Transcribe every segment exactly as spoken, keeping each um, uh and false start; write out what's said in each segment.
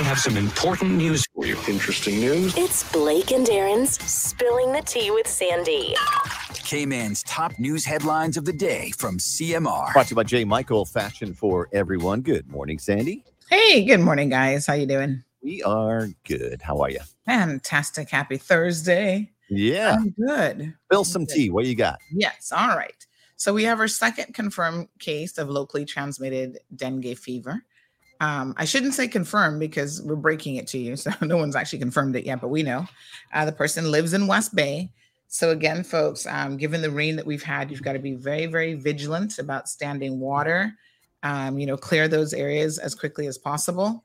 I have some important news for you. Interesting news? It's Blake and Aaron's Spilling the Tea with Sandy. K-Man's top news headlines of the day from C M R. Brought to you by J. Michael, fashion for everyone. Good morning, Sandy. Hey, good morning, guys. How you doing? We are good. How are you? Fantastic. Happy Thursday. Yeah. I'm good. Spill some good. Tea. What you got? Yes. All right. So we have our second confirmed case of locally transmitted dengue fever. Um, I shouldn't say confirmed because we're breaking it to you. So no one's actually confirmed it yet, but we know. Uh, the person lives in West Bay. So again, folks, um, given the rain that we've had, you've got to be very, very vigilant about standing water. Um, you know, clear those areas as quickly as possible.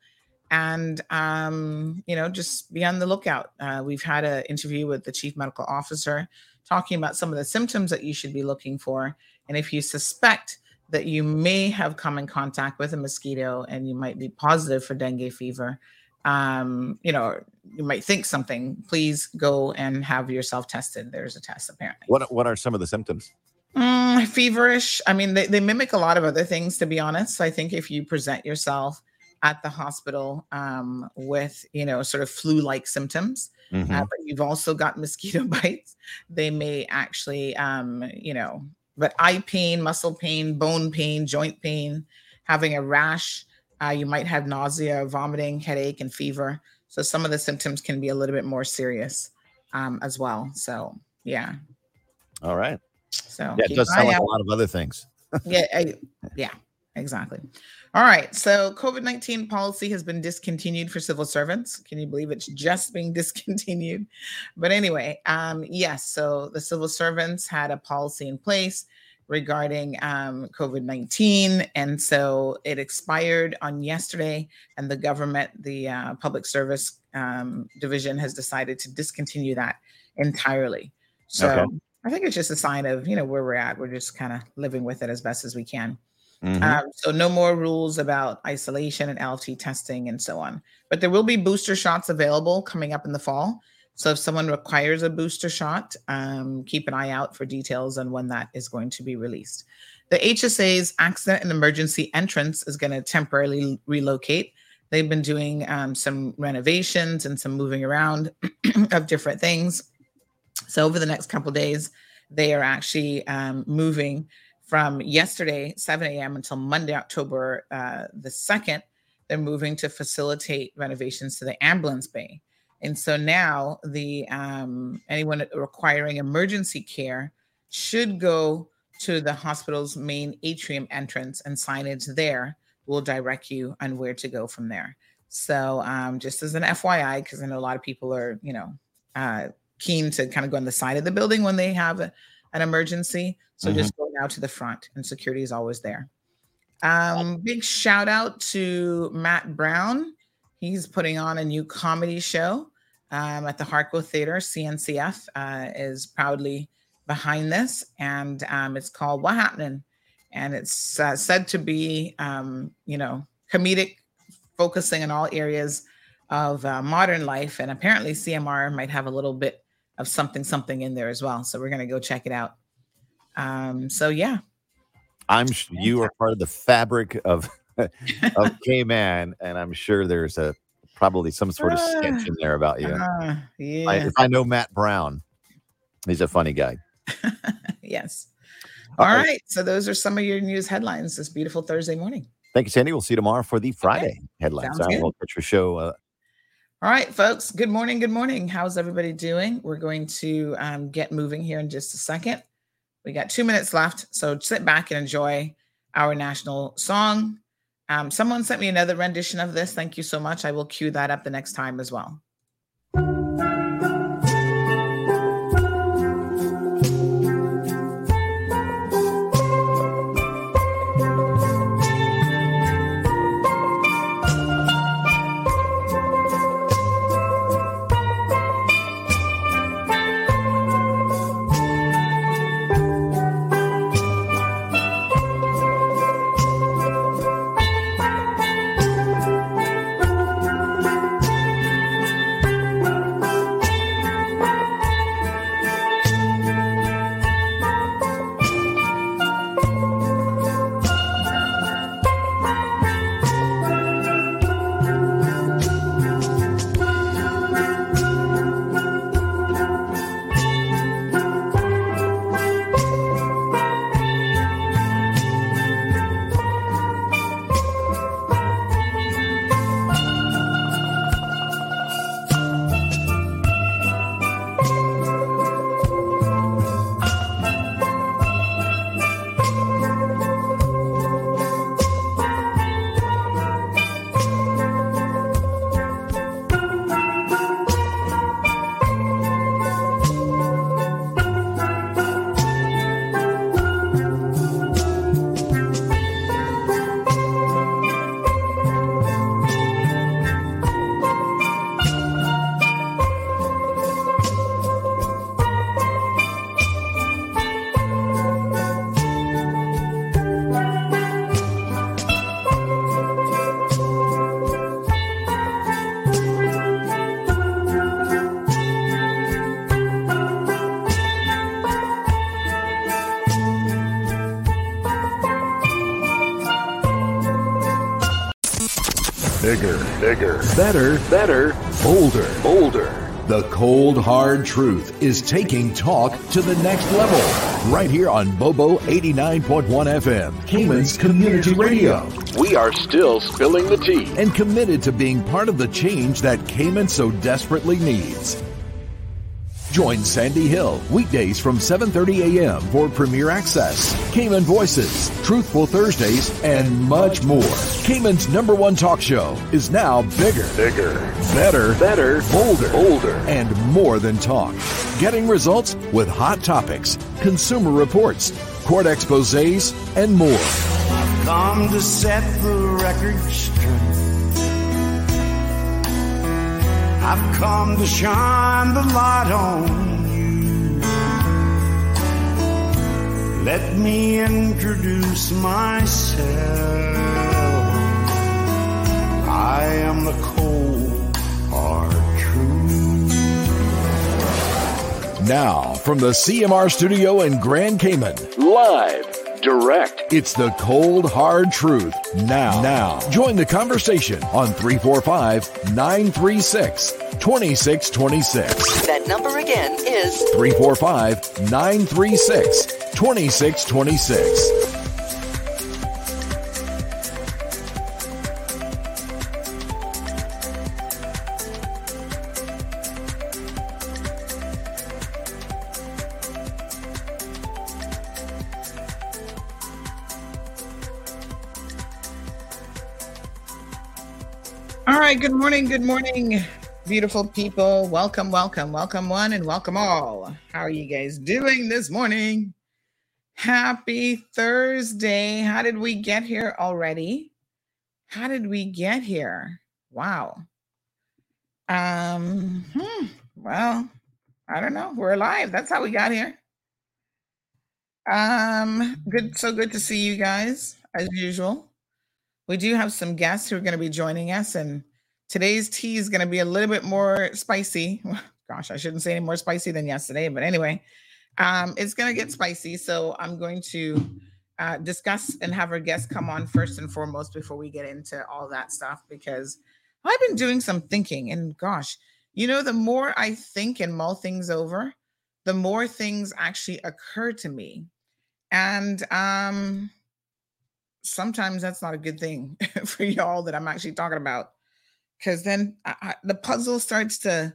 And, um, you know, just be on the lookout. Uh, we've had an interview with the chief medical officer talking about some of the symptoms that you should be looking for. And if you suspect that you may have come in contact with a mosquito and you might be positive for dengue fever, um, you know, you might think something, please go and have yourself tested. There's a test apparently. What What are some of the symptoms? Mm, feverish. I mean, they, they mimic a lot of other things, to be honest. I think if you present yourself at the hospital um, with, you know, sort of flu-like symptoms, mm-hmm. uh, but you've also got mosquito bites, they may actually, um, you know, but eye pain, muscle pain, bone pain, joint pain, having a rash, uh, you might have nausea, vomiting, headache, and fever. So some of the symptoms can be a little bit more serious um, as well. So, yeah. All right. So yeah, it does sound like out. a lot of other things. yeah, I, yeah, exactly. All right. So COVID nineteen policy has been discontinued for civil servants. Can you believe it's just being discontinued? But anyway, um, yes. So the civil servants had a policy in place regarding um, COVID nineteen. And so it expired on yesterday, and the government, the uh, public service um, division has decided to discontinue that entirely. So okay. I think it's just a sign of, you know, where we're at. We're just kind of living with it as best as we can. Mm-hmm. Um, so no more rules about isolation and L F T testing and so on. But there will be booster shots available coming up in the fall. So if someone requires a booster shot, um, keep an eye out for details on when that is going to be released. The H S A's accident and emergency entrance is going to temporarily relocate. They've been doing um, some renovations and some moving around of different things. So over the next couple of days, they are actually um, moving from yesterday, seven a.m. until Monday, October uh, the second. They're moving to facilitate renovations to the ambulance bay. And so now the um, anyone requiring emergency care should go to the hospital's main atrium entrance, and signage there will direct you on where to go from there. So um, just as an F Y I, because I know a lot of people are, you know, uh, keen to kind of go on the side of the building when they have a, an emergency. So mm-hmm. just go now to the front, and security is always there. Um, big shout out to Matt Brown. He's putting on a new comedy show um, at the Harco Theater. C N C F uh, is proudly behind this, and um, it's called What Happening? And it's uh, said to be, um, you know, comedic, focusing on all areas of uh, modern life. And apparently C M R might have a little bit of something, something in there as well. So we're going to go check it out. Um, so, yeah. I'm sh- you are part of the fabric of, of K-Man, and I'm sure there's a probably some sort of uh, sketch in there about you. Uh, yeah. I, if I know Matt Brown, he's a funny guy. Yes. All Uh-oh. right. So those are some of your news headlines this beautiful Thursday morning. Thank you, Sandy. We'll see you tomorrow for the Friday okay. headlines. Sounds I will catch your show. Uh, All right, folks. Good morning. Good morning. How's everybody doing? We're going to um, get moving here in just a second. We got two minutes left, so sit back and enjoy our national song. Um, someone sent me another rendition of this. Thank you so much. I will cue that up the next time as well. Bigger, bigger, better, better, bolder, bolder. The cold, hard truth is taking talk to the next level. Right here on Bobo eighty-nine point one F M, Cayman's Community Radio. We are still spilling the tea and committed to being part of the change that Cayman so desperately needs. Join Sandy Hill weekdays from seven thirty a.m. for Premier Access, Cayman Voices, Truthful Thursdays, and much more. Cayman's number one talk show is now bigger, bigger, better, better, bolder, bolder, and more than talk. Getting results with hot topics, consumer reports, court exposés, and more. I've come to set the record straight. I've come to shine the light on you. Let me introduce myself. I am the cold, hard truth. Now, from the C M R studio in Grand Cayman, live. Direct. It's the cold, hard truth. Now, now, join the conversation on three four five, nine three six, two six two six. That number again is three four five, nine three six, two six two six. Good morning. Good morning, beautiful people. Welcome, welcome, welcome one and welcome all. How are you guys doing this morning? Happy Thursday. How did we get here already? How did we get here? Wow. Um, hmm, well, I don't know. We're alive. That's how we got here. Um, good. So good to see you guys as usual. We do have some guests who are going to be joining us, and today's tea is going to be a little bit more spicy. Gosh, I shouldn't say any more spicy than yesterday, but anyway, um, it's going to get spicy. So I'm going to uh, discuss and have our guests come on first and foremost before we get into all that stuff, because I've been doing some thinking, and gosh, you know, the more I think and mull things over, the more things actually occur to me. And um, sometimes that's not a good thing for y'all that I'm actually talking about. Because then I, I, the puzzle starts to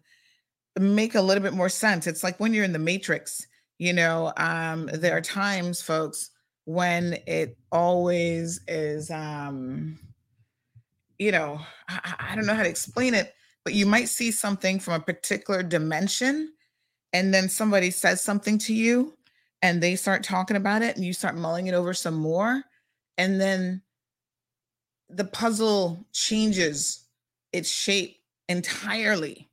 make a little bit more sense. It's like when you're in the Matrix, you know, um, there are times, folks, when it always is, um, you know, I, I don't know how to explain it, but you might see something from a particular dimension, and then somebody says something to you, and they start talking about it, and you start mulling it over some more, and then the puzzle changes its shape entirely.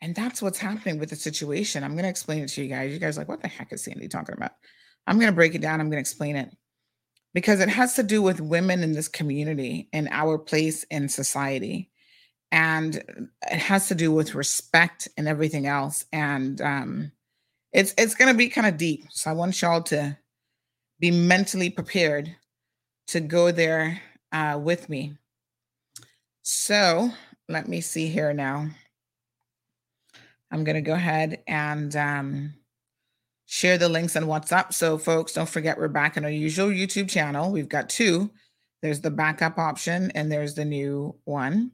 And that's what's happening with the situation. I'm going to explain it to you guys. You guys are like, what the heck is Sandy talking about? I'm going to break it down. I'm going to explain it, because it has to do with women in this community and our place in society. And it has to do with respect and everything else. And um, it's, it's going to be kind of deep. So I want y'all to be mentally prepared to go there uh, with me. So let me see here now. I'm going to go ahead and um, share the links on WhatsApp. So folks, don't forget, we're back on our usual YouTube channel. We've got two. There's the backup option and there's the new one.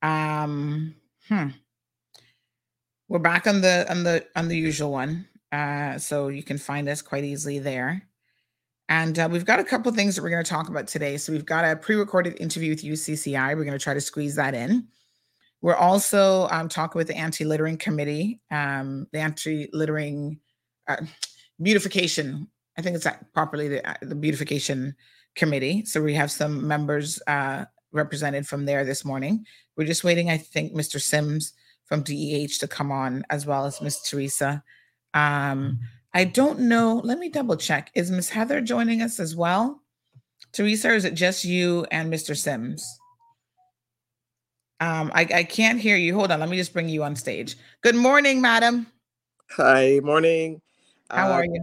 Um, hmm. We're back on the on the on the usual one. Uh, so you can find us quite easily there. And uh, we've got a couple of things that we're going to talk about today. So we've got a pre-recorded interview with U C C I. We're going to try to squeeze that in. We're also um, talking with the Anti-Littering Committee, um, the Anti-Littering uh, Beautification. I think it's properly the, the Beautification Committee. So we have some members uh, represented from there this morning. We're just waiting, I think, Mister Sims from D E H to come on, as well as Miss Teresa. Um I don't know. Let me double check. Is Miss Heather joining us as well? Teresa, or is it just you and Mister Sims? Um, I, I can't hear you. Hold on. Let me just bring you on stage. Good morning, madam. Hi, morning. How uh, are you?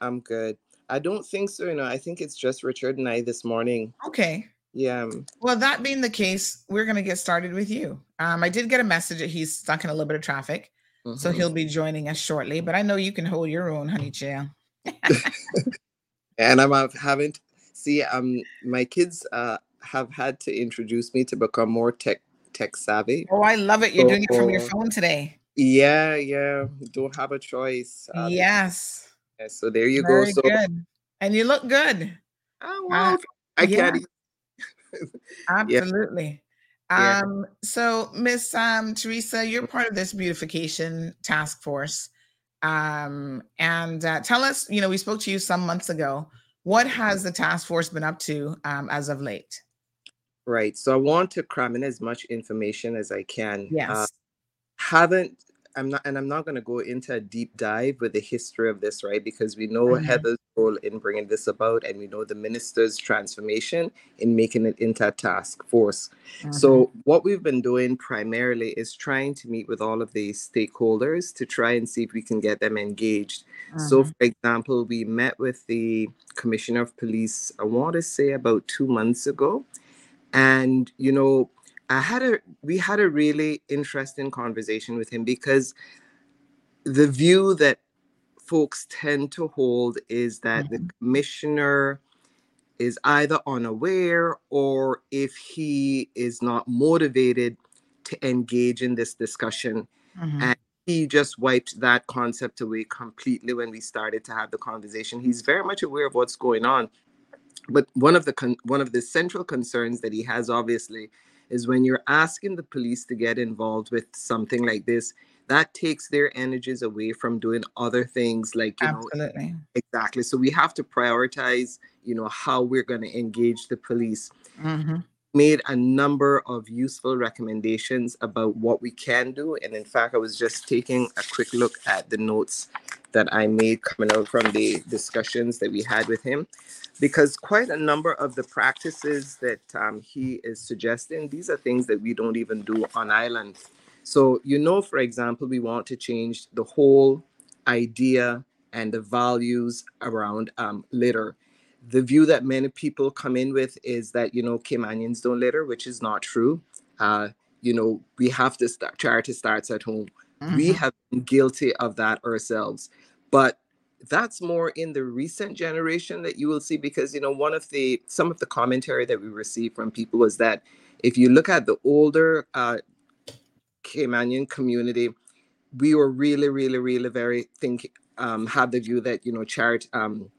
I'm good. I don't think so. You know, I think it's just Richard and I this morning. Okay. Yeah. Well, that being the case, we're going to get started with you. Um, I did get a message that he's stuck in a little bit of traffic, mm-hmm. so he'll be joining us shortly. But I know you can hold your own, honey child. And I'm I haven't see um my kids uh have had to introduce me to become more tech tech savvy. Oh, I love it! You're so, doing it from your phone today. Yeah, yeah. Don't have a choice. Um, yes. Yeah, so there you Very go. So good. And you look good. Oh, wow. Uh, I yeah. can't. Even- Absolutely. Yeah. Um, so Miss um, Teresa, you're part of this beautification task force. Um, and uh, tell us, you know, we spoke to you some months ago. What has the task force been up to um, as of late? Right. So I want to cram in as much information as I can. Yes. Uh, haven't, I'm not, and I'm not going to go into a deep dive with the history of this, right? Because we know mm-hmm. Heather's role in bringing this about, and we know the minister's transformation in making it into a task force. Mm-hmm. So what we've been doing primarily is trying to meet with all of the stakeholders to try and see if we can get them engaged. Mm-hmm. So for example, we met with the Commissioner of Police, I want to say about two months ago. And, you know, I had a, we had a really interesting conversation with him, because the view that folks tend to hold is that mm-hmm. the commissioner is either unaware, or if he is not motivated to engage in this discussion. Mm-hmm. And he just wiped that concept away completely when we started to have the conversation. He's very much aware of what's going on. But one of the con- one of the central concerns that he has, obviously, is when you're asking the police to get involved with something like this, that takes their energies away from doing other things, like, you Absolutely. know, exactly. So we have to prioritize, you know, how we're going to engage the police. Mm-hmm. Made a number of useful recommendations about what we can do. And in fact, I was just taking a quick look at the notes that I made coming out from the discussions that we had with him, because quite a number of the practices that um, he is suggesting, these are things that we don't even do on island. So, you know, for example, we want to change the whole idea and the values around um, litter. The view that many people come in with is that, you know, Caymanians don't litter, which is not true. Uh, you know, we have to start, charity starts at home. Mm-hmm. We have been guilty of that ourselves. But that's more in the recent generation that you will see, because, you know, one of the, some of the commentary that we received from people was that if you look at the older uh, Caymanian community, we were really, really, really very think, um, had the view that, you know, charity, um,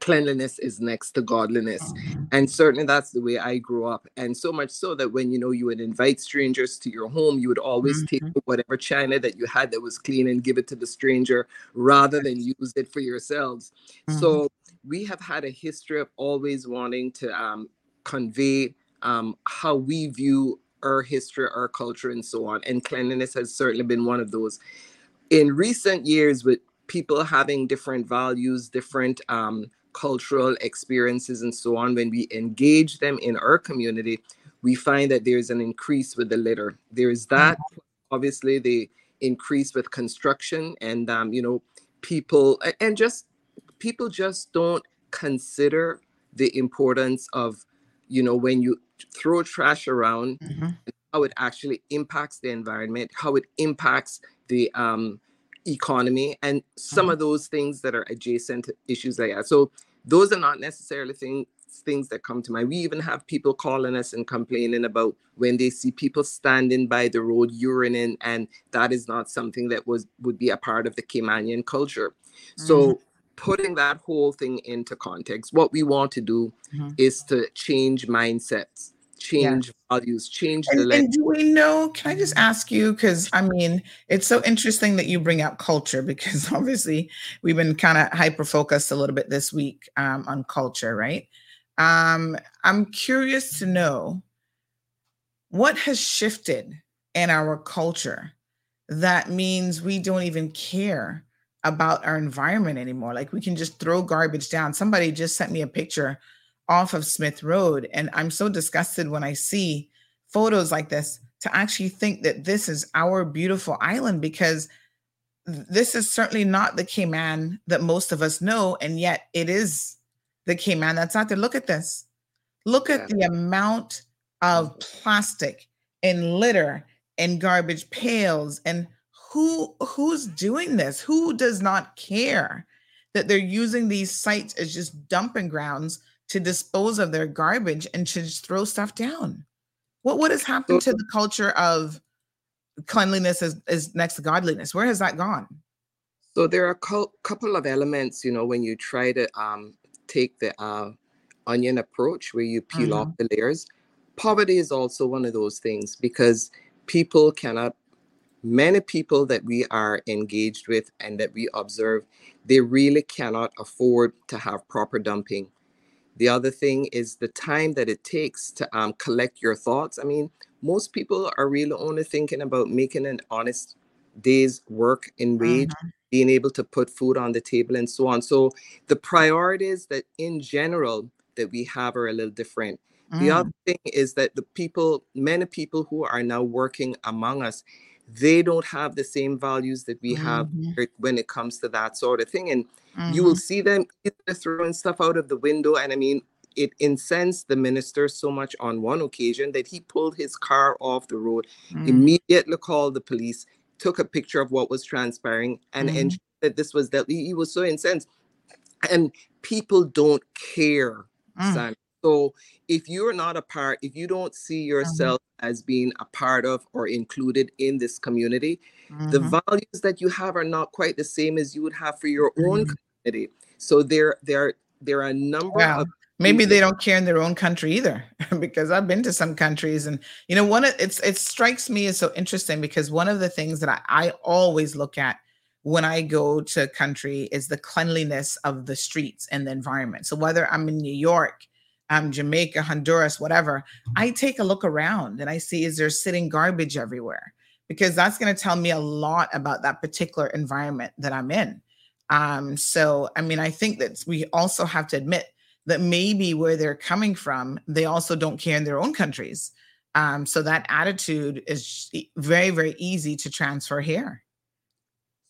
cleanliness is next to godliness. And certainly that's the way I grew up. And so much so that when, you know, you would invite strangers to your home, you would always mm-hmm. take whatever china that you had that was clean and give it to the stranger rather than use it for yourselves. Mm-hmm. So we have had a history of always wanting to um, convey um, how we view our history, our culture, and so on. And cleanliness has certainly been one of those. In recent years, with people having different values, different um, cultural experiences and so on, when we engage them in our community, we find that there's an increase with the litter. There is that, obviously, the increase with construction and, um, you know, people, and just people just don't consider the importance of, you know, when you throw trash around, mm-hmm. how it actually impacts the environment, how it impacts the um, economy, and some mm-hmm. of those things that are adjacent to issues like that. So those are not necessarily things things that come to mind. We even have people calling us and complaining about when they see people standing by the road urining, and that is not something that was would be a part of the Caymanian culture. Mm-hmm. So putting that whole thing into context, what we want to do mm-hmm. is to change mindsets, change yes. values, change and, the and do we know, can I just ask you, because I mean, it's so interesting that you bring up culture, because obviously we've been kind of hyper-focused a little bit this week um, on culture, right? Um, I'm curious to know what has shifted in our culture that means we don't even care about our environment anymore. Like, we can just throw garbage down. Somebody just sent me a picture off of Smith Road, and I'm so disgusted when I see photos like this to actually think that this is our beautiful island, because th- this is certainly not the Cayman that most of us know, and yet it is the Cayman that's out there. Look at this. Look at the amount of plastic and litter and garbage pails, and who who's doing this? Who does not care that they're using these sites as just dumping grounds to dispose of their garbage and to just throw stuff down? What what has happened to the culture of cleanliness is, is next to godliness? Where has that gone? So there are a co- couple of elements, you know, when you try to um, take the uh, onion approach where you peel mm-hmm. off the layers. Poverty is also one of those things, because people cannot, many people that we are engaged with and that we observe, they really cannot afford to have proper dumping. The other thing is the time that it takes to um, collect your thoughts. I mean, most people are really only thinking about making an honest day's work in wage, mm-hmm. being able to put food on the table and so on. So the priorities that in general that we have are a little different. Mm. The other thing is that the people, many people who are now working among us, they don't have the same values that we mm-hmm. have when it comes to that sort of thing. And mm-hmm. you will see them throwing stuff out of the window. And I mean, it incensed the minister so much on one occasion that he pulled his car off the road, mm-hmm. immediately called the police, took a picture of what was transpiring, and mm-hmm. ensured that this was that he, he was so incensed. And people don't care, mm. Sam. So if you're not a part, if you don't see yourself mm-hmm. as being a part of or included in this community, mm-hmm. the values that you have are not quite the same as you would have for your mm-hmm. own community. So there, there, there are a number wow. of maybe they don't care in their own country either, because I've been to some countries, and you know, one of it's it strikes me as so interesting, because one of the things that I, I always look at when I go to a country is the cleanliness of the streets and the environment. So whether I'm in New York, Um, Jamaica, Honduras, whatever, I take a look around and I see, is there sitting garbage everywhere? Because that's going to tell me a lot about that particular environment that I'm in. Um, so, I mean, I think that we also have to admit that maybe where they're coming from, they also don't care in their own countries. Um, so that attitude is very, very easy to transfer here.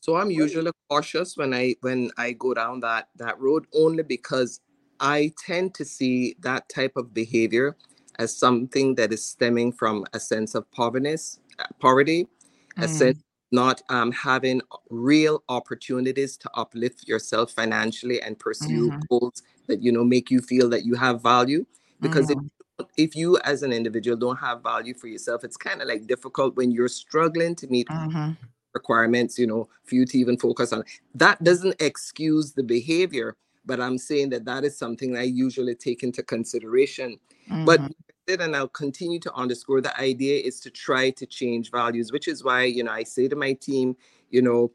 So I'm usually cautious when I when I go down that, that road, only because I tend to see that type of behavior as something that is stemming from a sense of poverty, poverty, mm. a sense of not um, having real opportunities to uplift yourself financially and pursue mm. goals that, you know, make you feel that you have value. Because mm. if, if you as an individual don't have value for yourself, it's kind of like difficult when you're struggling to meet mm-hmm. requirements, you know, for you to even focus on. That doesn't excuse the behavior. But I'm saying that that is something I usually take into consideration. Mm-hmm. But and I'll continue to underscore the idea is to try to change values, which is why, you know, I say to my team, you know,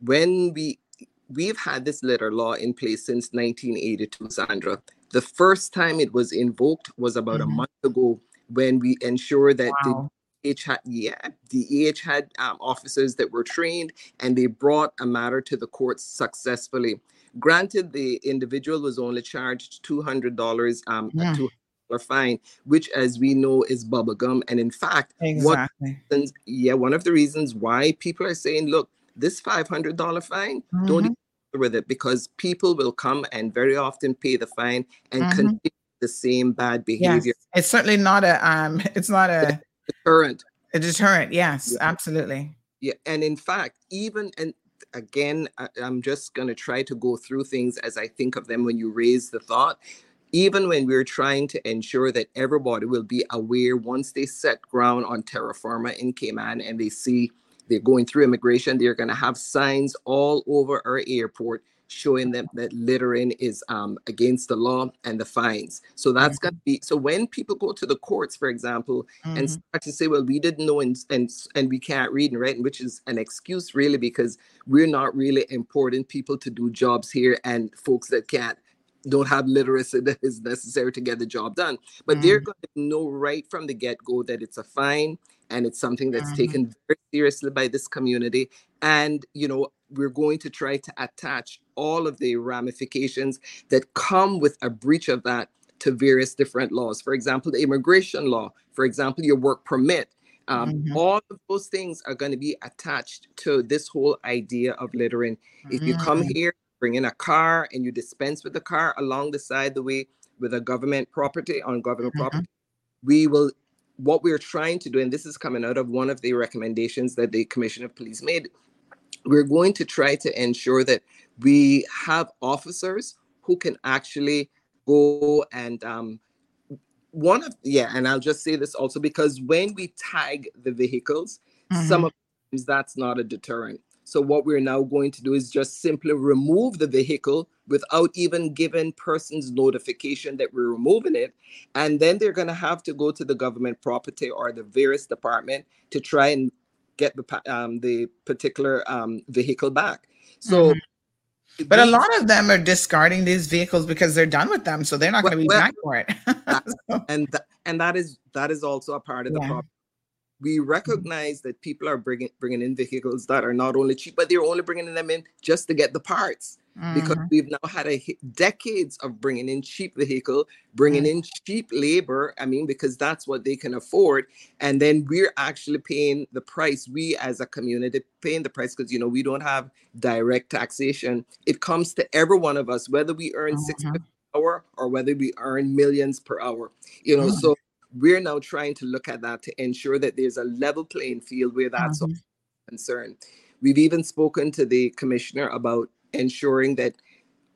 when we we've had this litter law in place since nineteen eighty-two, Sandra. The first time it was invoked was about mm-hmm. a month ago, when we ensured that wow. the D H had yeah the D H had um, officers that were trained, and they brought a matter to the courts successfully. Granted, the individual was only charged two hundred dollars, um, yeah. a two hundred dollars fine, which, as we know, is bubblegum. And in fact, exactly. one, reasons, yeah, one of the reasons why people are saying, look, this five hundred dollars fine, mm-hmm. don't even bother with it, because people will come and very often pay the fine and mm-hmm. continue the same bad behavior. Yes. It's certainly not a, um, it's not a deterrent. A deterrent, yes, yeah. absolutely. Yeah, and in fact, even and. Again, I, I'm just going to try to go through things as I think of them when you raise the thought. Even when we're trying to ensure that everybody will be aware once they set ground on terra firma in Cayman and they see they're going through immigration, they're going to have signs all over our airport showing them that littering is um, against the law and the fines. So that's mm-hmm. going to be, so when people go to the courts, for example, mm-hmm. and start to say, well, we didn't know and, and and we can't read and write, which is an excuse really, because we're not really important people to do jobs here, and folks that can't, don't have literacy that is necessary to get the job done. But mm-hmm. they're going to know right from the get-go that it's a fine, and it's something that's mm-hmm. taken very seriously by this community. And, you know, we're going to try to attach all of the ramifications that come with a breach of that to various different laws. For example, the immigration law, for example, your work permit. Um, mm-hmm. All of those things are going to be attached to this whole idea of littering. Mm-hmm. If you come here, bring in a car, and you dispense with the car along the side of the way, with a government property, on government mm-hmm. property, we will, what we're trying to do, and this is coming out of one of the recommendations that the Commissioner of Police made, we're going to try to ensure that we have officers who can actually go and um, one of, yeah, and I'll just say this also, because when we tag the vehicles, mm-hmm. some of times that's not a deterrent. So what we're now going to do is just simply remove the vehicle without even giving persons notification that we're removing it. And then they're going to have to go to the government property or the various department to try and get the um, the particular um, vehicle back. So, mm-hmm. But a lot of them are discarding these vehicles because they're done with them. So they're not well, going to be well, back for it. so. And th- and that is that is also a part of the yeah. problem. We recognize that people are bringing bringing in vehicles that are not only cheap, but they're only bringing them in just to get the parts. Mm-hmm. Because we've now had a decades of bringing in cheap vehicle, bringing mm-hmm. in cheap labor. I mean, because that's what they can afford. And then we're actually paying the price. We as a community paying the price because, you know, we don't have direct taxation. It comes to every one of us, whether we earn mm-hmm. six per hour or whether we earn millions per hour, you know, mm-hmm. so. We're now trying to look at that to ensure that there's a level playing field where that's mm-hmm. a concern. We've even spoken to the commissioner about ensuring that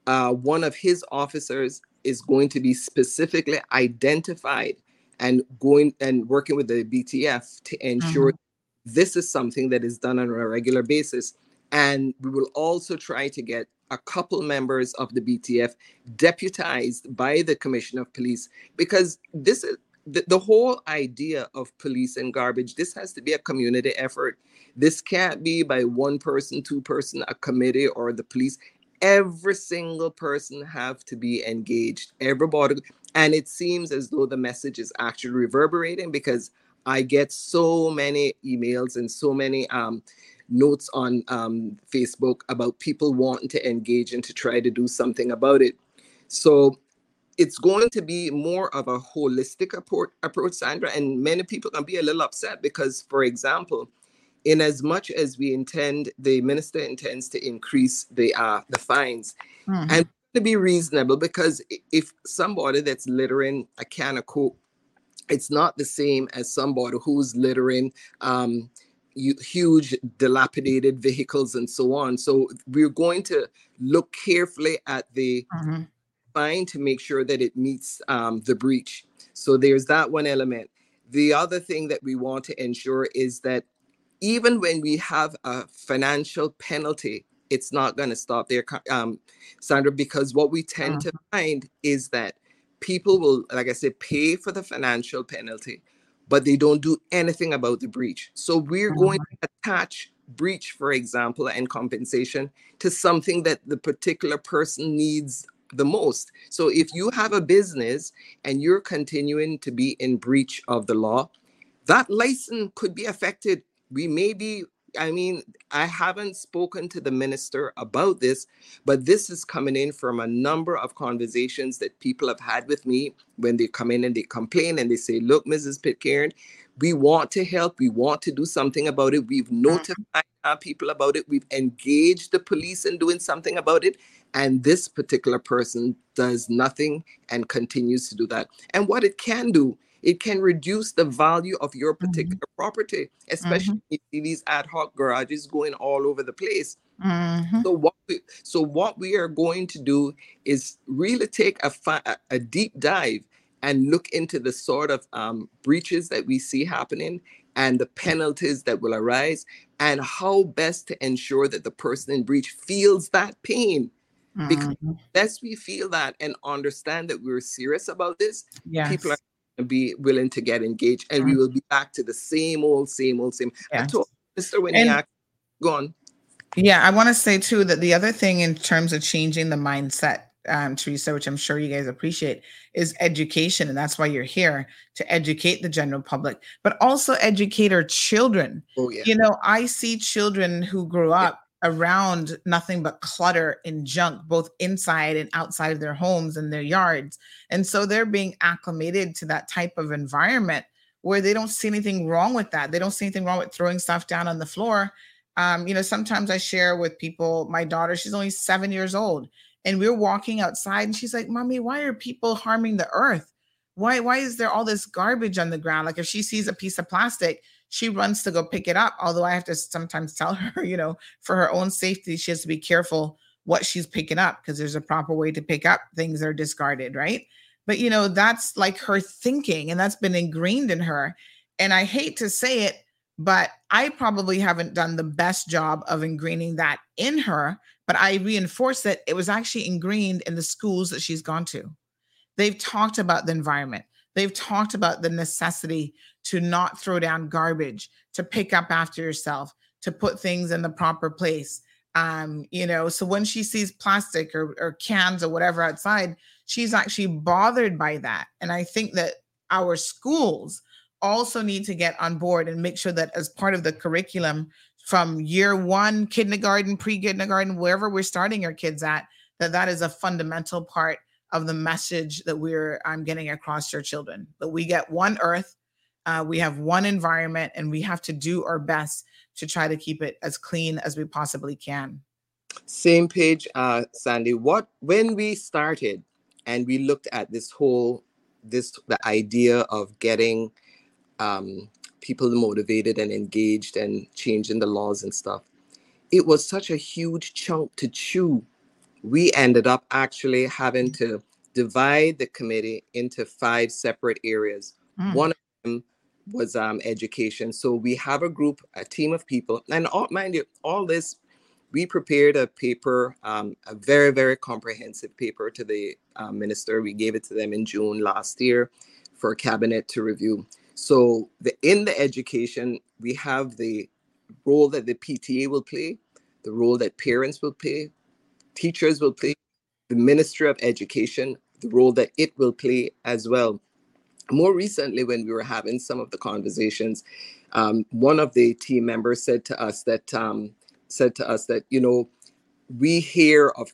uh, one of his officers is going to be specifically identified and going and working with the B T F to ensure mm-hmm. this is something that is done on a regular basis. And we will also try to get a couple members of the B T F deputized by the Commissioner of Police, because this is, The, the whole idea of police and garbage, this has to be a community effort. This can't be by one person, two person, a committee or the police. Every single person have to be engaged. Everybody. And it seems as though the message is actually reverberating, because I get so many emails and so many um, notes on um, Facebook about people wanting to engage and to try to do something about it. So it's going to be more of a holistic approach, Sandra, and many people can be a little upset because, for example, in as much as we intend, the minister intends to increase the uh, the fines, mm-hmm. and to be reasonable, because if somebody that's littering a can of Coke, it's not the same as somebody who's littering um, huge dilapidated vehicles and so on. So we're going to look carefully at the mm-hmm. to make sure that it meets um, the breach. So there's that one element. The other thing that we want to ensure is that even when we have a financial penalty, it's not going to stop there, um, Sandra, because what we tend uh-huh. to find is that people will, like I said, pay for the financial penalty, but they don't do anything about the breach. So we're uh-huh. going to attach breach, for example, and compensation to something that the particular person needs the most. So if you have a business and you're continuing to be in breach of the law, that license could be affected. We may be, I mean, I haven't spoken to the minister about this, but this is coming in from a number of conversations that people have had with me when they come in and they complain and they say, look, Missus Pitcairn, we want to help. We want to do something about it. We've notified our people about it. We've engaged the police in doing something about it. And this particular person does nothing and continues to do that. And what it can do, it can reduce the value of your particular mm-hmm. property, especially mm-hmm. if you see these ad hoc garages going all over the place. Mm-hmm. So what we, so what we are going to do is really take a, fi- a deep dive and look into the sort of um, breaches that we see happening and the penalties that will arise and how best to ensure that the person in breach feels that pain. Mm-hmm. Because unless we feel that and understand that we're serious about this, yes. people are going to be willing to get engaged, and mm-hmm. we will be back to the same old, same old, same. Yes. I told Mister Winiak, go on. Yeah, I want to say too that the other thing in terms of changing the mindset, um, Teresa, which I'm sure you guys appreciate, is education, and that's why you're here, to educate the general public, but also educate our children. Oh, yeah. You know, I see children who grew up. Yeah. around nothing but clutter and junk, both inside and outside of their homes and their yards. And so they're being acclimated to that type of environment where they don't see anything wrong with that. They don't see anything wrong with throwing stuff down on the floor. Um, you know, sometimes I share with people, my daughter, she's only seven years old. and we were walking outside and she's like, Mommy, why are people harming the earth? Why, why is there all this garbage on the ground? Like if she sees a piece of plastic, she runs to go pick it up. Although I have to sometimes tell her, you know, for her own safety, she has to be careful what she's picking up because there's a proper way to pick up things that are discarded, right? But, you know, that's like her thinking and that's been ingrained in her. And I hate to say it, but I probably haven't done the best job of ingraining that in her, but I reinforce that it was actually ingrained in the schools that she's gone to. They've talked about the environment. They've talked about the necessity to not throw down garbage, to pick up after yourself, to put things in the proper place. Um, you know, so when she sees plastic or, or cans or whatever outside, she's actually bothered by that. And I think that our schools also need to get on board and make sure that as part of the curriculum from year one, kindergarten, pre-kindergarten, wherever we're starting our kids at, that that is a fundamental part of the message that we're um, getting across to our children, that we get one earth, uh, we have one environment, and we have to do our best to try to keep it as clean as we possibly can. Same page, uh, Sandy. What, when we started and we looked at this whole, this the idea of getting Um, people motivated and engaged and changing the laws and stuff. It was such a huge chunk to chew. We ended up actually having to divide the committee into five separate areas. Mm. One of them was um, education. So we have a group, a team of people, and all, mind you, all this, we prepared a paper, um, a very, very comprehensive paper to the uh, minister. We gave it to them in June last year for cabinet to review. So the, in the education, we have the role that the P T A will play, the role that parents will play, teachers will play, the Ministry of Education, the role that it will play as well. More recently, when we were having some of the conversations, um, one of the team members said to us that um, said to us that, you know, we hear of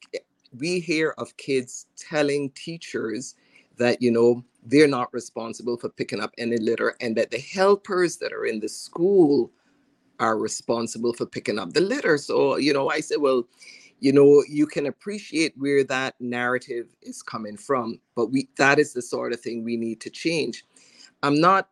we hear of kids telling teachers that, you know, they're not responsible for picking up any litter and that the helpers that are in the school are responsible for picking up the litter. So, you know, I said, well, you know, you can appreciate where that narrative is coming from, but we that is the sort of thing we need to change. I'm not,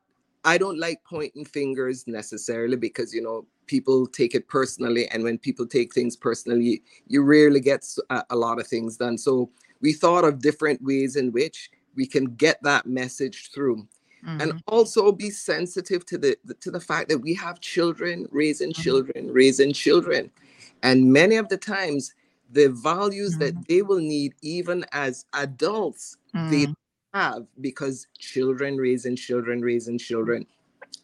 I don't like pointing fingers necessarily because, you know, people take it personally. And when people take things personally, you rarely get a, a lot of things done. So we thought of different ways in which we can get that message through, mm-hmm. and also be sensitive to the to the fact that we have children raising mm-hmm. children raising children, and many of the times the values mm-hmm. that they will need even as adults mm-hmm. they have because children raising children raising children.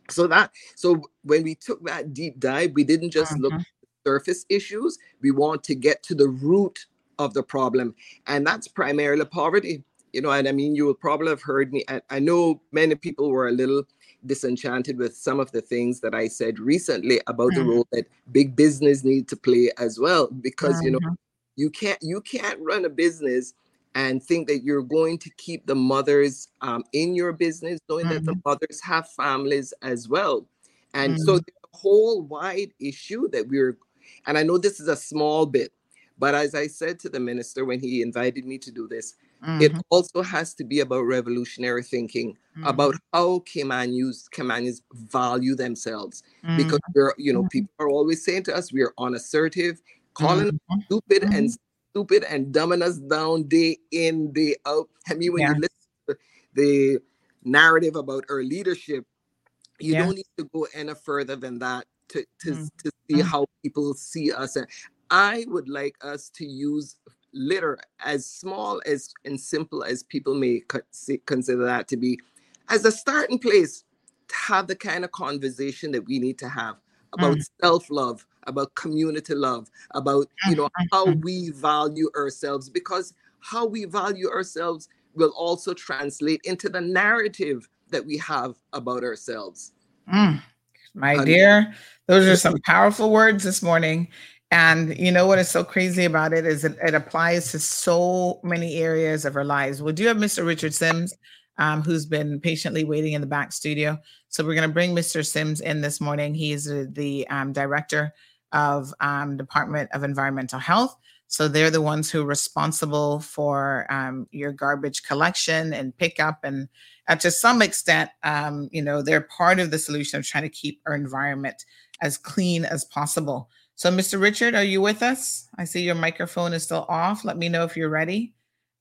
So that so when we took that deep dive, we didn't just mm-hmm. look at the surface issues. We want to get to the root of the problem, and that's primarily poverty. You know, and I mean, you will probably have heard me. I, I know many people were a little disenchanted with some of the things that I said recently about mm-hmm. the role that big business need to play as well, because, mm-hmm. you know, you can't you can't run a business and think that you're going to keep the mothers um, in your business, knowing mm-hmm. that the mothers have families as well. And mm-hmm. so the whole wide issue that we we're, and I know this is a small bit, but as I said to the minister when he invited me to do this, mm-hmm. it also has to be about revolutionary thinking, mm-hmm. about how Caymanians, Caymanians value themselves. Mm-hmm. Because, we're, you know, people are always saying to us, we are unassertive, calling mm-hmm. us stupid mm-hmm. and stupid and dumbing us down day in, day out. I mean, when yeah. you listen to the narrative about our leadership, you yeah. don't need to go any further than that to, to, mm-hmm. to see mm-hmm. how people see us. And I would like us to use litter, as small as and simple as people may consider that to be, as a starting place to have the kind of conversation that we need to have about mm. self-love, about community love, about, you know, how we value ourselves, because how we value ourselves will also translate into the narrative that we have about ourselves. Mm. My um, dear, those are some powerful words this morning. And you know what is so crazy about it is it, it applies to so many areas of our lives. We do have Mister Richard Sims, um, who's been patiently waiting in the back studio. So we're going to bring Mister Sims in this morning. He is the um, director of um, Department of Environmental Health. So they're the ones who are responsible for um, your garbage collection and pickup. And uh, to some extent, um, you know, they're part of the solution of trying to keep our environment as clean as possible. So Mister Richard, are you with us? I see your microphone is still off. Let me know if you're ready.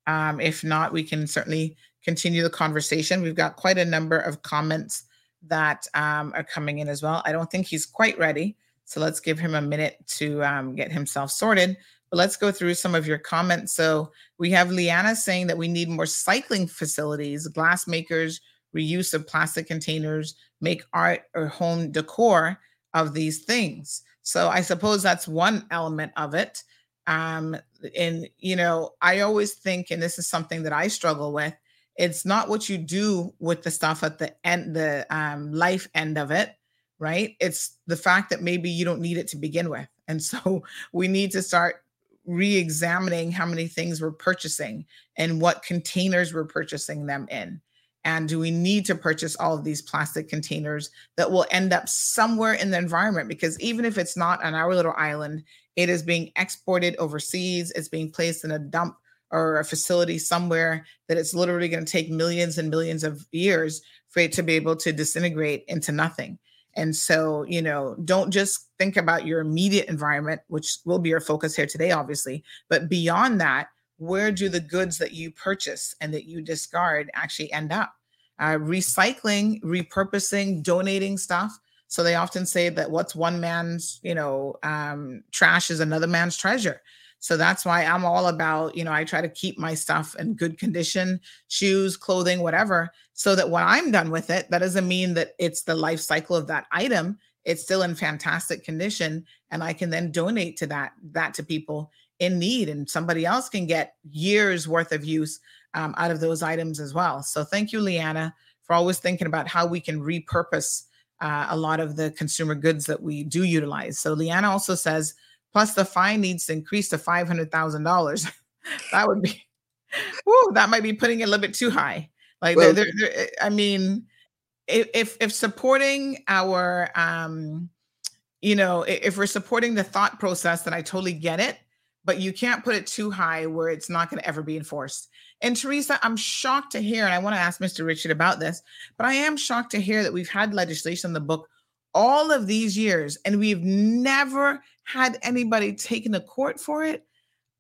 Um, if not, we can certainly continue the conversation. We've got quite a number of comments that um, are coming in as well. I don't think he's quite ready. So let's give him a minute to um, get himself sorted. But let's go through some of your comments. So we have Liana saying that we need more cycling facilities, glass makers, reuse of plastic containers, make art or home decor of these things. So I suppose that's one element of it. Um, and, you know, I always think, and this is something that I struggle with, it's not what you do with the stuff at the end, the um, life end of it, right? It's the fact that maybe you don't need it to begin with. And so we need to start re-examining how many things we're purchasing and what containers we're purchasing them in. And do we need to purchase all of these plastic containers that will end up somewhere in the environment? Because even if it's not on our little island, it is being exported overseas. It's being placed in a dump or a facility somewhere that it's literally going to take millions and millions of years for it to be able to disintegrate into nothing. And so, you know, don't just think about your immediate environment, which will be your focus here today, obviously, but beyond that, where do the goods that you purchase and that you discard actually end up? Uh, recycling, repurposing, donating stuff. So they often say that what's one man's, you know, um, trash is another man's treasure. So that's why I'm all about, you know, I try to keep my stuff in good condition, shoes, clothing, whatever, so that when I'm done with it, that doesn't mean that it's the life cycle of that item. It's still in fantastic condition. And I can then donate to that, that to people in need, and somebody else can get years worth of use um, out of those items as well. So thank you, Leanna, for always thinking about how we can repurpose uh, a lot of the consumer goods that we do utilize. So Leanna also says, plus the fine needs to increase to five hundred thousand dollars. That would be, woo, that might be putting it a little bit too high. Like, well, they're, they're, they're, I mean, if if supporting our, um, you know, if we're supporting the thought process, then I totally get it. But you can't put it too high where it's not going to ever be enforced. And Teresa, I'm shocked to hear, and I want to ask Mister Richard about this, but I am shocked to hear that we've had legislation in the book all of these years, and we've never had anybody taken to court for it.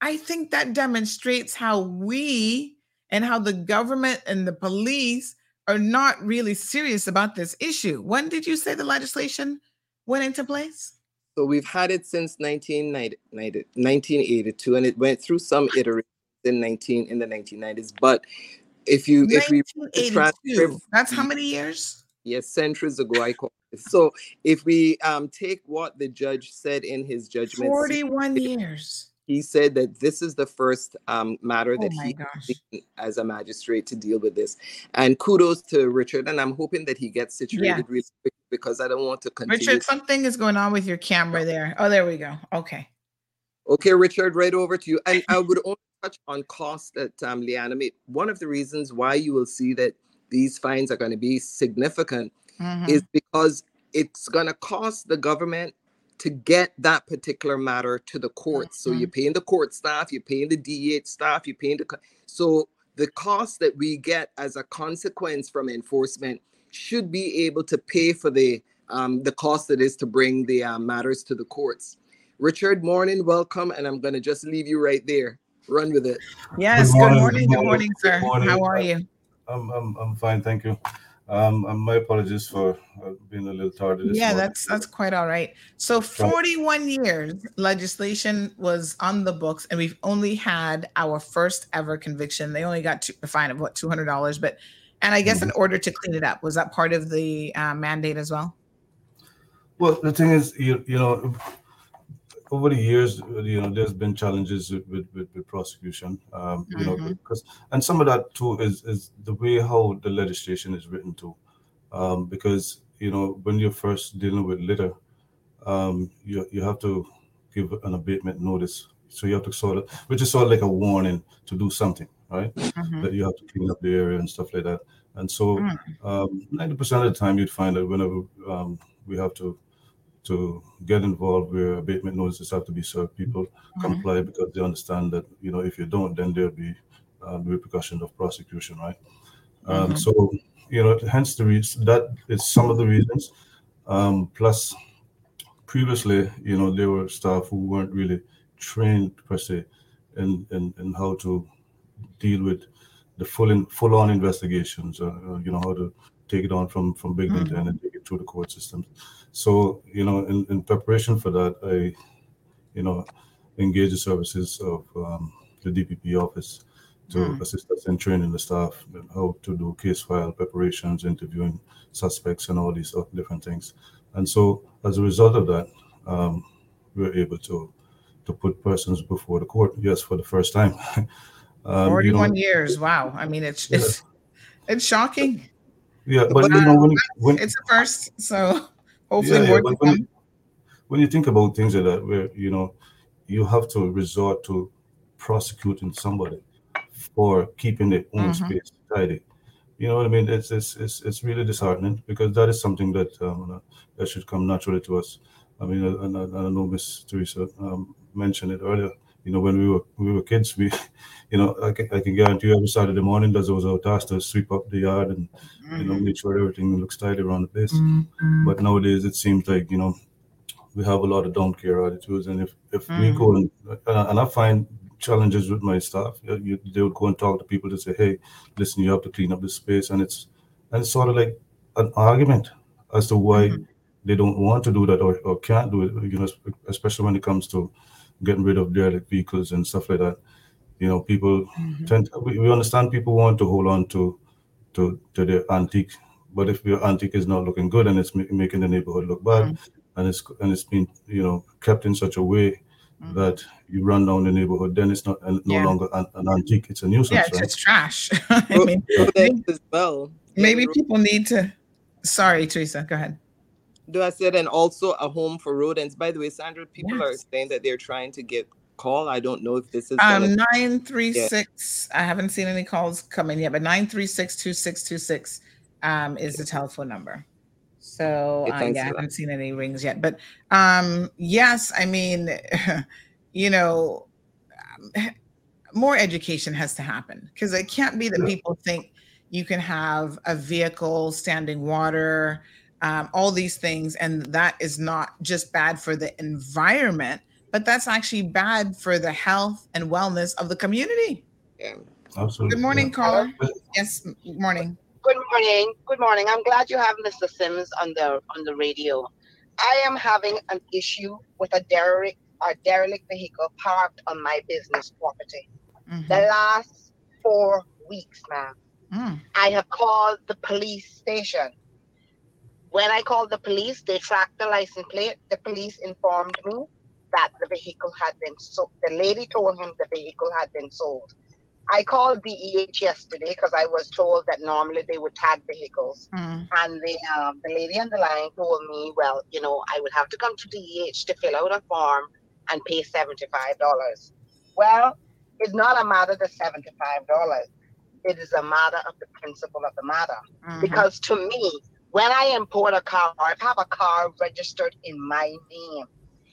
I think that demonstrates how we and how the government and the police are not really serious about this issue. When did you say the legislation went into place? So we've had it since nineteen eighty-two, and it went through some iterations in nineteen in the nineteen nineties. But if you if we transcript, that's how many years? Yes, centuries ago. I call it. So if we um, take what the judge said in his judgment, forty-one years. He said that this is the first um, matter that oh he did as a magistrate to deal with this. And kudos to Richard. And I'm hoping that he gets situated yeah. really quick, because I don't want to continue. Richard, something is going on with your camera there. Oh, there we go. Okay. Okay, Richard, right over to you. And I would only touch on cost that um, Leanna made. One of the reasons why you will see that these fines are going to be significant mm-hmm. is because it's going to cost the government to get that particular matter to the court. Mm-hmm. So you're paying the court staff, you're paying the D E A staff, you're paying the... Co- so the cost that we get as a consequence from enforcement should be able to pay for the um, the cost it is to bring the uh, matters to the courts. Richard, morning, welcome. And I'm going to just leave you right there. Run with it. Yes, good morning, good morning, good morning, good morning sir. Good morning. How are you? I'm, I'm, I'm fine, thank you. Um, and my apologies for uh, being a little tardy. Yeah, morning. that's that's quite all right. So forty-one years legislation was on the books, and we've only had our first ever conviction. They only got a fine of what two hundred dollars, but and I guess mm-hmm. an order to clean it up. Was that part of the uh, mandate as well? Well, the thing is, you you know, over the years, you know, there's been challenges with with, with, with prosecution, um, you mm-hmm. know, because and some of that too is is the way how the legislation is written too, um, because you know when you're first dealing with litter, um, you you have to give an abatement notice, so you have to sort of, which is sort of like a warning to do something, right? Mm-hmm. That you have to clean up the area and stuff like that, and so mm-hmm. um, ninety percent of the time you'd find that whenever um, we have to to get involved where abatement notices have to be served. People mm-hmm. comply because they understand that, you know, if you don't, then there'll be uh, repercussions of prosecution, right? Um, mm-hmm. So, you know, hence the reason, that is some of the reasons. Um, plus, previously, you know, there were staff who weren't really trained, per se, in, in, in how to deal with the full in, full-on investigations, uh, you know, how to take it on from, from beginning to end and take it through the court system. So, you know, in, in preparation for that, I, you know, engaged the services of um, the D P P office to mm-hmm. assist us in training the staff and how to do case file preparations, interviewing suspects and all these different things. And so as a result of that, um, we were able to, to put persons before the court, yes, for the first time. um, forty-one you know, years, wow. I mean, it's yeah. it's, it's shocking. Yeah, but, but you know, when, when, it's a first, so hopefully yeah, more yeah, when, you, when you think about things like that, where, you know, you have to resort to prosecuting somebody for keeping their own mm-hmm. space tidy. You know what I mean? It's it's it's, it's really disheartening because that is something that um, that should come naturally to us. I mean, and I, I, I know Miss Teresa um, mentioned it earlier. You know, when we were we were kids, we, you know, I can, I can guarantee you every Saturday morning that there was our task to sweep up the yard and, mm-hmm. you know, make sure everything looks tidy around the place. Mm-hmm. But nowadays it seems like, you know, we have a lot of don't care attitudes. And if, if mm-hmm. we go and, and I find challenges with my staff, you, they would go and talk to people to say, hey, listen, you have to clean up this space. And it's, and it's sort of like an argument as to why mm-hmm. they don't want to do that or, or can't do it, you know, especially when it comes to getting rid of their like, vehicles and stuff like that. You know, people mm-hmm. tend to, we, we understand people want to hold on to, to to their antique, but if your antique is not looking good and it's ma- making the neighborhood look bad, mm-hmm. and it's and it's been, you know, kept in such a way mm-hmm. that you run down the neighborhood, then it's not uh, no yeah. longer an, an antique; it's a nuisance. Yeah, it's, right? It's trash. I well, mean, maybe, as well. Maybe people need to. Sorry, Teresa, go ahead. Do I said, and also a home for rodents. By the way, Sandra, people yes. are saying that they're trying to get call. I don't know if this is um nine three six. I haven't seen any calls come in yet, but nine three six two six two six um is yeah. the telephone number. So yeah, uh, yeah I haven't that. seen any rings yet. But um yes, I mean, you know, more education has to happen because it can't be that yeah. people think you can have a vehicle, standing water, um, all these things, and that is not just bad for the environment, but that's actually bad for the health and wellness of the community. Yeah. Absolutely. Good morning, caller. Yes, morning. Good morning. Good morning. I'm glad you have Mister Sims on the on the radio. I am having an issue with a derelict a derelict vehicle parked on my business property. Mm-hmm. The last four weeks, ma'am. Mm. I have called the police station. When I called the police, they tracked the license plate. The police informed me that the vehicle had been sold. The lady told him the vehicle had been sold. I called B E H yesterday because I was told that normally they would tag vehicles. Mm. And the, um, the lady on the line told me, well, you know, I would have to come to B E H to fill out a form and pay seventy-five dollars. Well, it's not a matter of the seventy-five dollars. It is a matter of the principle of the matter. Mm-hmm. Because to me, when I import a car, or I have a car registered in my name,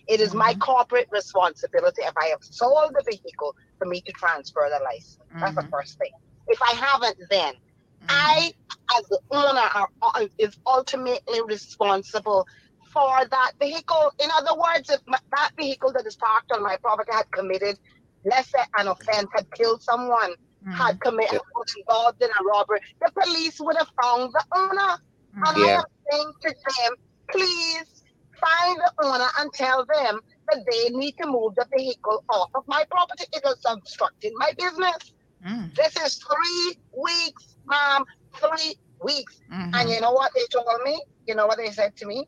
it is mm-hmm. my corporate responsibility if I have sold the vehicle for me to transfer the license. Mm-hmm. That's the first thing. If I haven't, then mm-hmm. I, as the owner, are, is ultimately responsible for that vehicle. In other words, if my, that vehicle that is parked on my property had committed, let's say, an offense, had killed someone, mm-hmm. had committed, was involved in a robbery, the police would have found the owner. Mm-hmm. And yeah. I am saying to them, please, find the owner and tell them that they need to move the vehicle off of my property. It is obstructing my business. Mm. This is three weeks, ma'am, three weeks. Mm-hmm. And you know what they told me? You know what they said to me?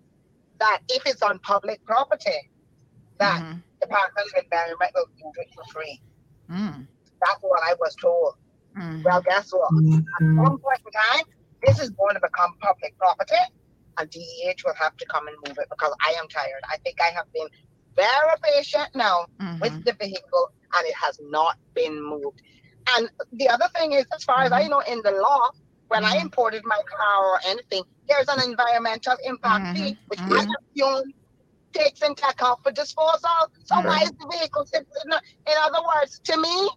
That if it's on public property, that mm-hmm. the Department of Environment will do it for free. Mm. That's what I was told. Mm-hmm. Well, guess what? Mm-hmm. At one point in time, this is going to become public property. And D E H will have to come and move it because I am tired. I think I have been very patient now mm-hmm. with the vehicle and it has not been moved. And the other thing is, as far mm-hmm. as I know, in the law, when mm-hmm. I imported my car or anything, there's an environmental impact mm-hmm. fee, which mm-hmm. I assume takes into account for disposal. So mm-hmm. why is the vehicle? In other words, to me,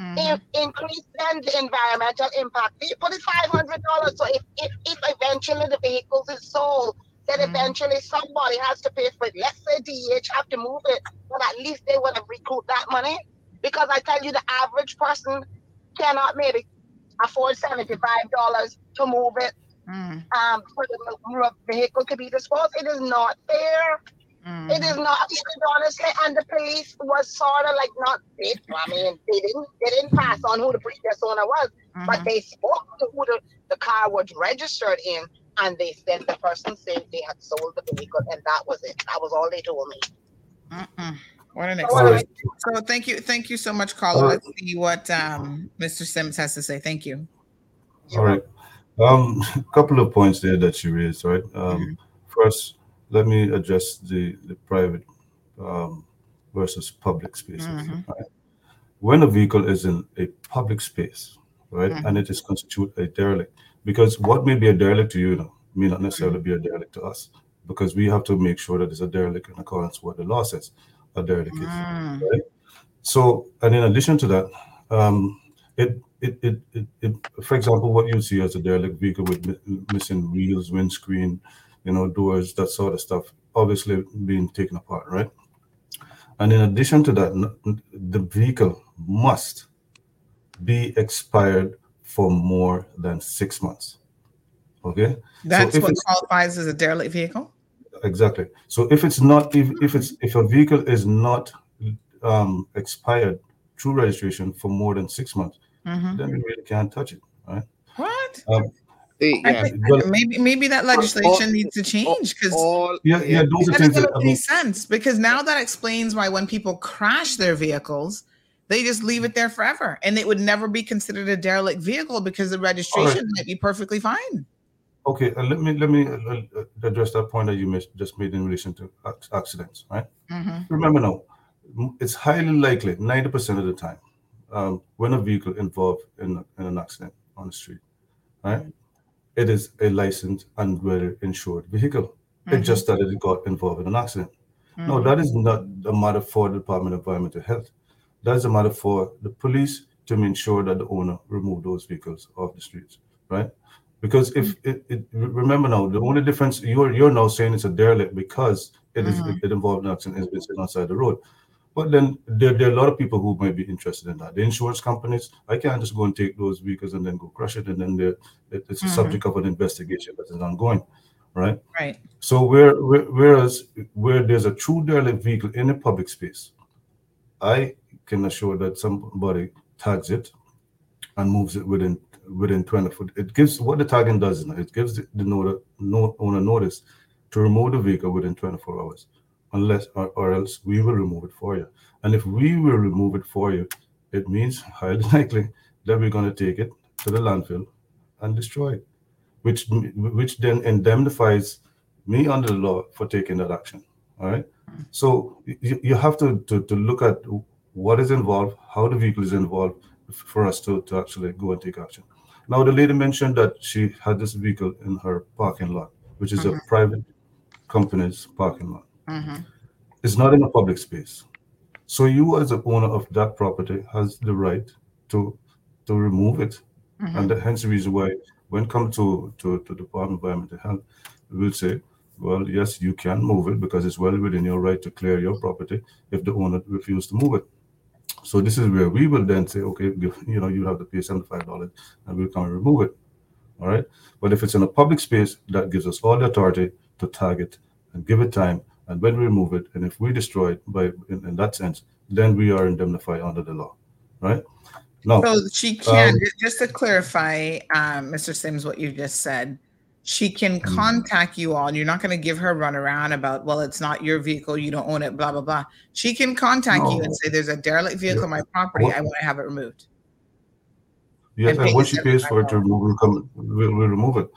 mm-hmm. in, increase then the environmental impact. The put it five hundred dollars. So if, if, if eventually the vehicle is sold, then mm-hmm. eventually somebody has to pay for it. Let's say D E H have to move it, but at least they would have recouped that money. Because I tell you, the average person cannot maybe afford seventy-five dollars to move it mm. um, for the vehicle to be disposed. It is not fair. Mm. It is not, honestly, and the police was sort of like not, they, I mean, they didn't they didn't pass on who the previous owner was, mm-hmm. but they spoke to who the, the car was registered in, and they said the person said they had sold the vehicle, and that was it. That was all they told me. Mm-mm. What an experience. So thank you. Thank you so much, Carla. Right. Let's see what um, Mister Sims has to say. Thank you. All right. Um, a couple of points there that you raised, right? Um, mm-hmm. First, let me address the, the private um, versus public spaces. Mm-hmm. Right? When a vehicle is in a public space, right, mm-hmm. and it is constituted a derelict, because what may be a derelict to you, you know, may not necessarily be a derelict to us, because we have to make sure that it's a derelict in accordance with what the law says. Mm. Right? So, and in addition to that, um, it, it, it, it, it, for example, what you see as a derelict vehicle with mi- missing wheels, windscreen, you know, doors, that sort of stuff, obviously being taken apart, right? And in addition to that, the vehicle must be expired for more than six months. Okay, that's so what qualifies as a derelict vehicle. Exactly. So if it's not, if, if it's, if a vehicle is not um, expired through registration for more than six months, mm-hmm. then we really can't touch it. Right? What? Um, yeah. I think, but, maybe maybe that legislation all, needs to change because yeah, yeah, those that doesn't make I mean, sense. Because now that explains why when people crash their vehicles, they just leave it there forever, and it would never be considered a derelict vehicle because the registration right. might be perfectly fine. Okay, uh, let me let me uh, address that point that you mis- just made in relation to ac- accidents, right? Mm-hmm. Remember now, it's highly likely, ninety percent of the time, um, when a vehicle involved in, in an accident on the street, right, mm-hmm. it is a licensed and well-insured vehicle. Mm-hmm. It's just that it got involved in an accident. Mm-hmm. No, that is not a matter for the Department of Environmental Health. That is a matter for the police to ensure that the owner removed those vehicles off the streets, right? Because if it, it remember now, the only difference you're you're now saying it's a derelict because it is mm-hmm. it involved an accident, it's been sitting outside the road. But then there, there are a lot of people who might be interested in that. The insurance companies, I can't just go and take those vehicles and then go crush it, and then it, it's a mm-hmm. subject of an investigation that is ongoing, right? Right. So where, where whereas where there's a true derelict vehicle in a public space, I can assure that somebody tags it and moves it within. Within twenty foot, it gives what the tagging does. It gives the, the noter, no, owner notice to remove the vehicle within twenty-four hours, unless or, or else we will remove it for you. And if we will remove it for you, it means highly likely that we're going to take it to the landfill and destroy it, which which then indemnifies me under the law for taking that action. All right. So you, you have to, to to look at what is involved, how the vehicle is involved, for us to, to actually go and take action. Now, the lady mentioned that she had this vehicle in her parking lot, which is mm-hmm. a private company's parking lot. Mm-hmm. It's not in a public space. So you as the owner of that property has the right to to remove it. Mm-hmm. And that, hence the reason why when it comes to, to, to the Department of Environmental Health, we'll say, well, yes, you can move it because it's well within your right to clear your property if the owner refuses to move it. So this is where we will then say, okay, you know, you have to pay seventy-five dollars and we'll come and remove it. All right. But if it's in a public space, that gives us all the authority to tag it and give it time. And when we remove it, and if we destroy it by in, in that sense, then we are indemnified under the law. Right. Now, so she can, um, just to clarify, um, Mister Sims, what you just said, she can contact you all. You're not going to give her runaround about, well, it's not your vehicle. You don't own it, blah, blah, blah. She can contact no. you and say, there's a derelict vehicle yeah. on my property. What? I want to have it removed. Yes, and, and what she pays for it to remove, we'll, we'll remove it. Okay.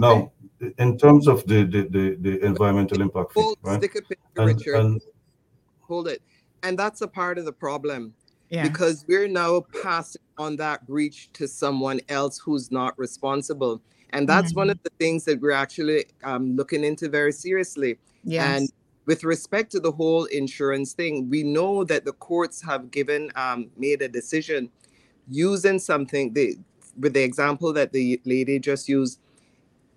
Now, in terms of the, the, the, the environmental impact. Hold, right? Stick a picture, and, Richard. And, Hold it. And that's a part of the problem. Yeah. Because we're now passing on that breach to someone else who's not responsible. And that's mm-hmm. one of the things that we're actually um, looking into very seriously. Yes. And With respect to the whole insurance thing, we know that the courts have given, um, made a decision using something, they, with the example that the lady just used,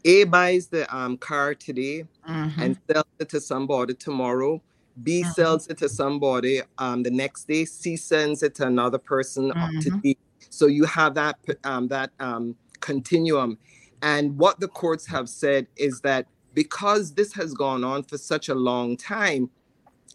A buys the um, car today mm-hmm. and sells it to somebody tomorrow. B mm-hmm. sells it to somebody um, the next day. C sends it to another person mm-hmm. to D. So you have that, um, that um, continuum. And what the courts have said is that because this has gone on for such a long time,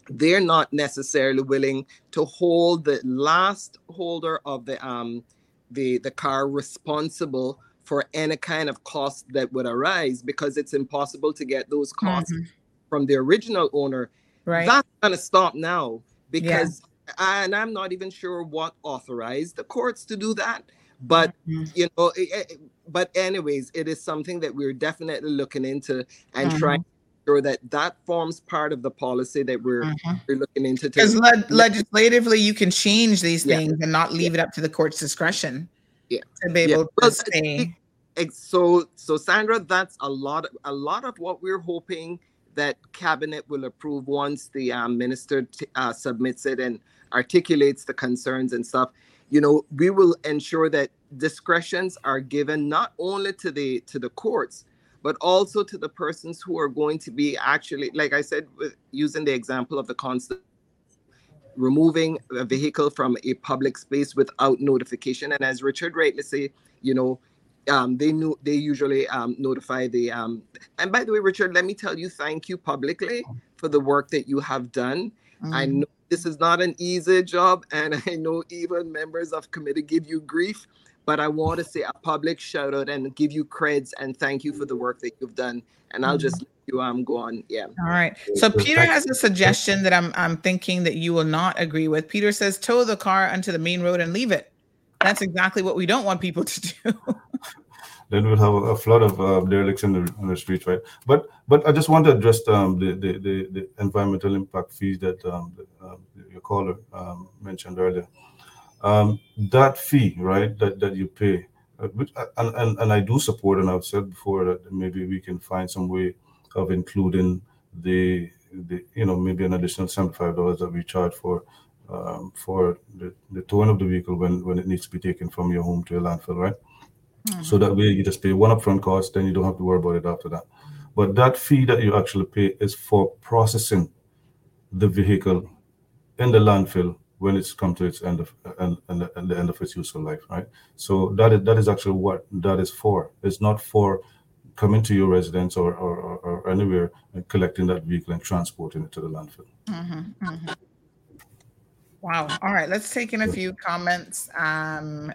they're not necessarily willing to hold the last holder of the um, the, the car responsible for any kind of cost that would arise, because it's impossible to get those costs mm-hmm. from the original owner. Right. That's going to stop now, because yeah. I, and I'm not even sure what authorized the courts to do that. But, mm-hmm. you know, it, it, but anyways, it is something that we're definitely looking into and mm-hmm. trying to ensure that that forms part of the policy that we're, mm-hmm. we're looking into. Because le- legislatively, you can change these yeah. things and not leave yeah. it up to the court's discretion. Yeah. To be able yeah. to well, say. So, so Sandra, that's a lot, a lot of what we're hoping that cabinet will approve once the um, minister t- uh, submits it and articulates the concerns and stuff. You know, we will ensure that discretions are given not only to the to the courts, but also to the persons who are going to be actually, like I said, with, using the example of the constable, removing a vehicle from a public space without notification. And as Richard rightly said, you know, um, they knew they usually um, notify the. Um, and by the way, Richard, let me tell you, thank you publicly for the work that you have done. Mm. I know this is not an easy job, and I know even members of committee give you grief, but I want to say a public shout out and give you creds and thank you for the work that you've done. And I'll just let you um, go on. Yeah. All right. So Peter has a suggestion that I'm I'm thinking that you will not agree with. Peter says, tow the car onto the main road and leave it. That's exactly what we don't want people to do. Then we'll have a flood of uh, derelicts in the, in the streets, right? But but I just want to address um, the, the, the, the environmental impact fees that um, the, uh, your caller um, mentioned earlier. Um, that fee, right, that, that you pay, uh, which, and, and, and I do support, and I've said before that maybe we can find some way of including the, the you know, maybe an additional seventy-five dollars that we charge for um, for the, the towing of the vehicle when, when it needs to be taken from your home to a landfill, right? Mm-hmm. So that way you just pay one upfront cost, then you don't have to worry about it after that. But that fee that you actually pay is for processing the vehicle in the landfill when it's come to its end of and, and, and the end of its useful life, right? So that is that is actually what that is for. It's not for coming to your residence or or, or, or anywhere and collecting that vehicle and transporting it to the landfill. Mm-hmm, mm-hmm. Wow. All right. Let's take in a few comments. Um,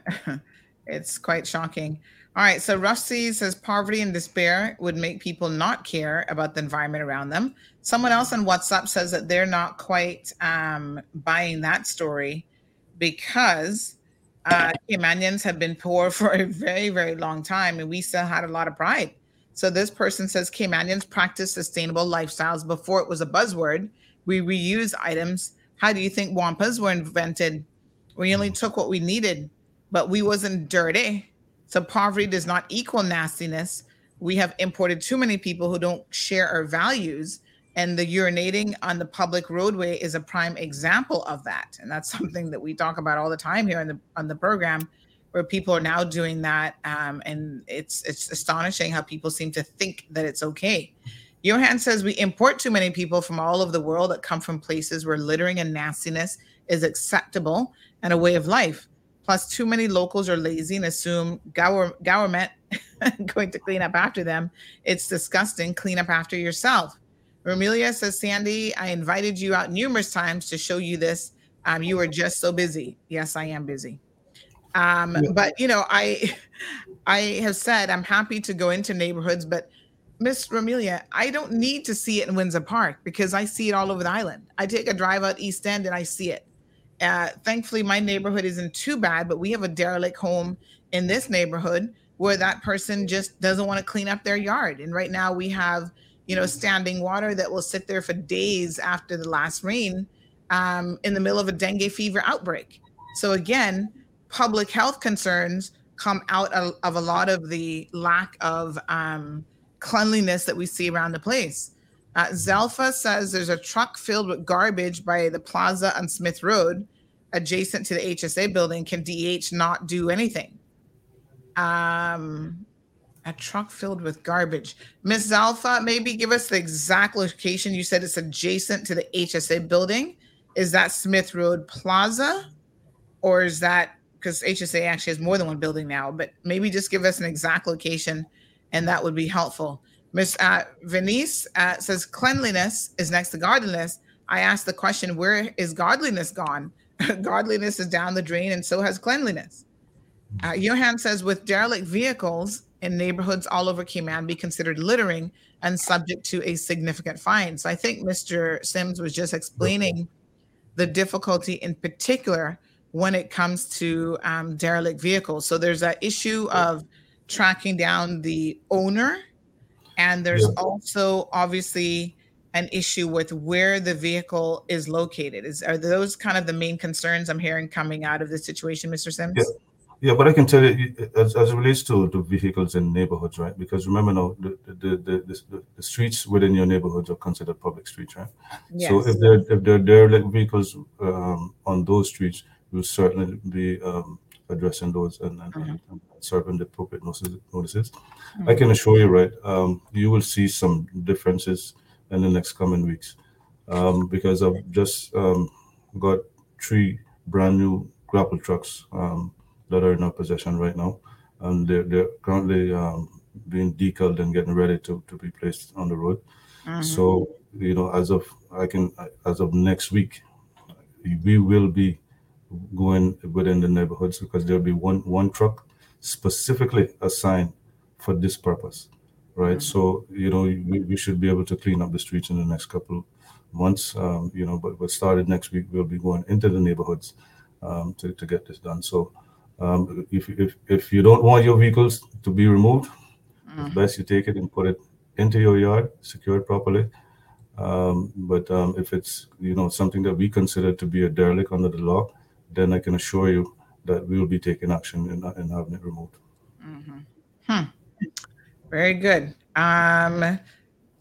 It's quite shocking. All right. So Rusty says poverty and despair would make people not care about the environment around them. Someone else on WhatsApp says that they're not quite um, buying that story because uh, Caymanians have been poor for a very, very long time and we still had a lot of pride. So this person says Caymanians practiced sustainable lifestyles before it was a buzzword. We reused items. How do you think wampas were invented? We only took what we needed. But we wasn't dirty. So poverty does not equal nastiness. We have imported too many people who don't share our values. And the urinating on the public roadway is a prime example of that. And that's something that we talk about all the time here on the on the program, where people are now doing that. Um, and it's it's astonishing how people seem to think that it's okay. Johan says we import too many people from all over the world that come from places where littering and nastiness is acceptable and a way of life. Plus, too many locals are lazy and assume gower, government going to clean up after them. It's disgusting. Clean up after yourself. Romelia says, Sandy, I invited you out numerous times to show you this. Um, you were just so busy. Yes, I am busy. Um, yeah. But, you know, I I have said I'm happy to go into neighborhoods. But, Miss Romelia, I don't need to see it in Windsor Park because I see it all over the island. I take a drive out East End and I see it. Uh, thankfully, my neighborhood isn't too bad, but we have a derelict home in this neighborhood where that person just doesn't want to clean up their yard. And right now we have, you know, standing water that will sit there for days after the last rain um, in the middle of a dengue fever outbreak. So again, public health concerns come out of, of a lot of the lack of um, cleanliness that we see around the place. Uh, Zelfa says there's a truck filled with garbage by the plaza on Smith Road, adjacent to the H S A building. Can D E H not do anything? Um, a truck filled with garbage. Miss Zalfa, maybe give us the exact location. You said it's adjacent to the H S A building. Is that Smith Road Plaza? Or is that, because H S A actually has more than one building now, but maybe just give us an exact location and that would be helpful. Miss uh, Venice uh, says cleanliness is next to godliness. I asked the question, where is godliness gone? Godliness is down the drain, and so has cleanliness. Uh, Johan says, with derelict vehicles in neighborhoods all over can be considered littering and subject to a significant fine. So I think Mister Sims was just explaining the difficulty in particular when it comes to um, derelict vehicles. So there's an issue of tracking down the owner, and there's yeah. also obviously an issue with where the vehicle is located. Is Are those kind of the main concerns I'm hearing coming out of this situation, Mister Sims? Yeah, yeah but I can tell you, as, as it relates to, to vehicles in neighborhoods, right? Because remember now, the the, the, the the streets within your neighborhoods are considered public streets, right? Yes. So if there, if there are derelict vehicles um, on those streets, we'll certainly be um, addressing those and, and, mm-hmm. and serving the appropriate notices. Mm-hmm. I can assure you, right, um, you will see some differences in the next coming weeks, um, because I've just um, got three brand new grapple trucks um, that are in our possession right now, and they're, they're currently um, being decaled and getting ready to, to be placed on the road. Mm-hmm. So, you know, as of I can as of next week, we will be going within the neighborhoods because there'll be one one truck specifically assigned for this purpose. Right. Mm-hmm. So, you know, we, we should be able to clean up the streets in the next couple months, um, you know, but, but started next week, we'll be going into the neighborhoods um, to, to get this done. So um, if, if if you don't want your vehicles to be removed, mm-hmm. it's best you take it and put it into your yard, secure it properly. Um, but um, if it's, you know, something that we consider to be a derelict under the law, then I can assure you that we will be taking action and, and having it removed. Mm-hmm. Hmm. Very good. Um,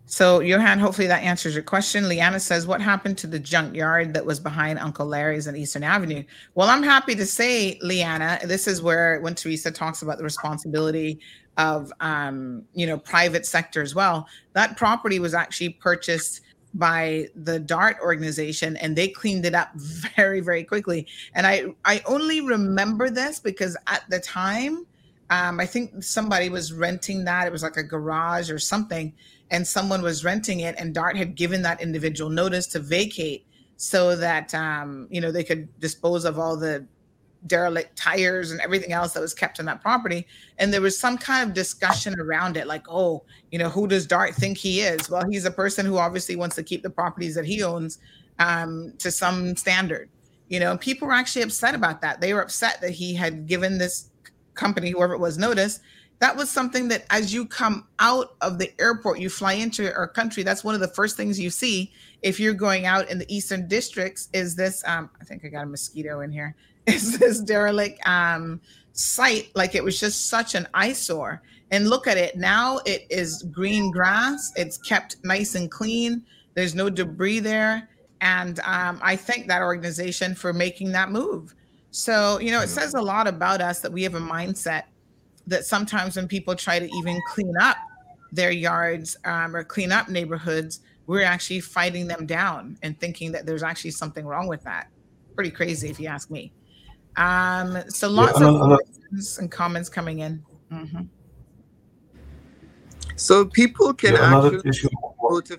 so, Johan, hopefully that answers your question. Liana says, what happened to the junkyard that was behind Uncle Larry's on Eastern Avenue? Well, I'm happy to say, Liana, this is where when Teresa talks about the responsibility of, um, you know, private sector as well, that property was actually purchased by the DART organization, and they cleaned it up very, very quickly. And I, I only remember this because at the time, Um, I think somebody was renting that. It was like a garage or something, and someone was renting it, and DART had given that individual notice to vacate so that, um, you know, they could dispose of all the derelict tires and everything else that was kept on that property. And there was some kind of discussion around it, like, oh, you know, who does DART think he is? Well, he's a person who obviously wants to keep the properties that he owns um, to some standard. You know, people were actually upset about that. They were upset that he had given this company, whoever it was, notice. That was something that as you come out of the airport, you fly into our country, that's one of the first things you see if you're going out in the eastern districts is this, um, I think I got a mosquito in here, is this derelict um, site, like it was just such an eyesore. And look at it, now it is green grass, it's kept nice and clean, there's no debris there, and um, I thank that organization for making that move. So, you know, it says a lot about us that we have a mindset that sometimes when people try to even clean up their yards um, or clean up neighborhoods, we're actually fighting them down and thinking that there's actually something wrong with that. Pretty crazy, if you ask me. Um, so lots yeah, of questions and comments coming in. Mm-hmm. So people can yeah, actually go to,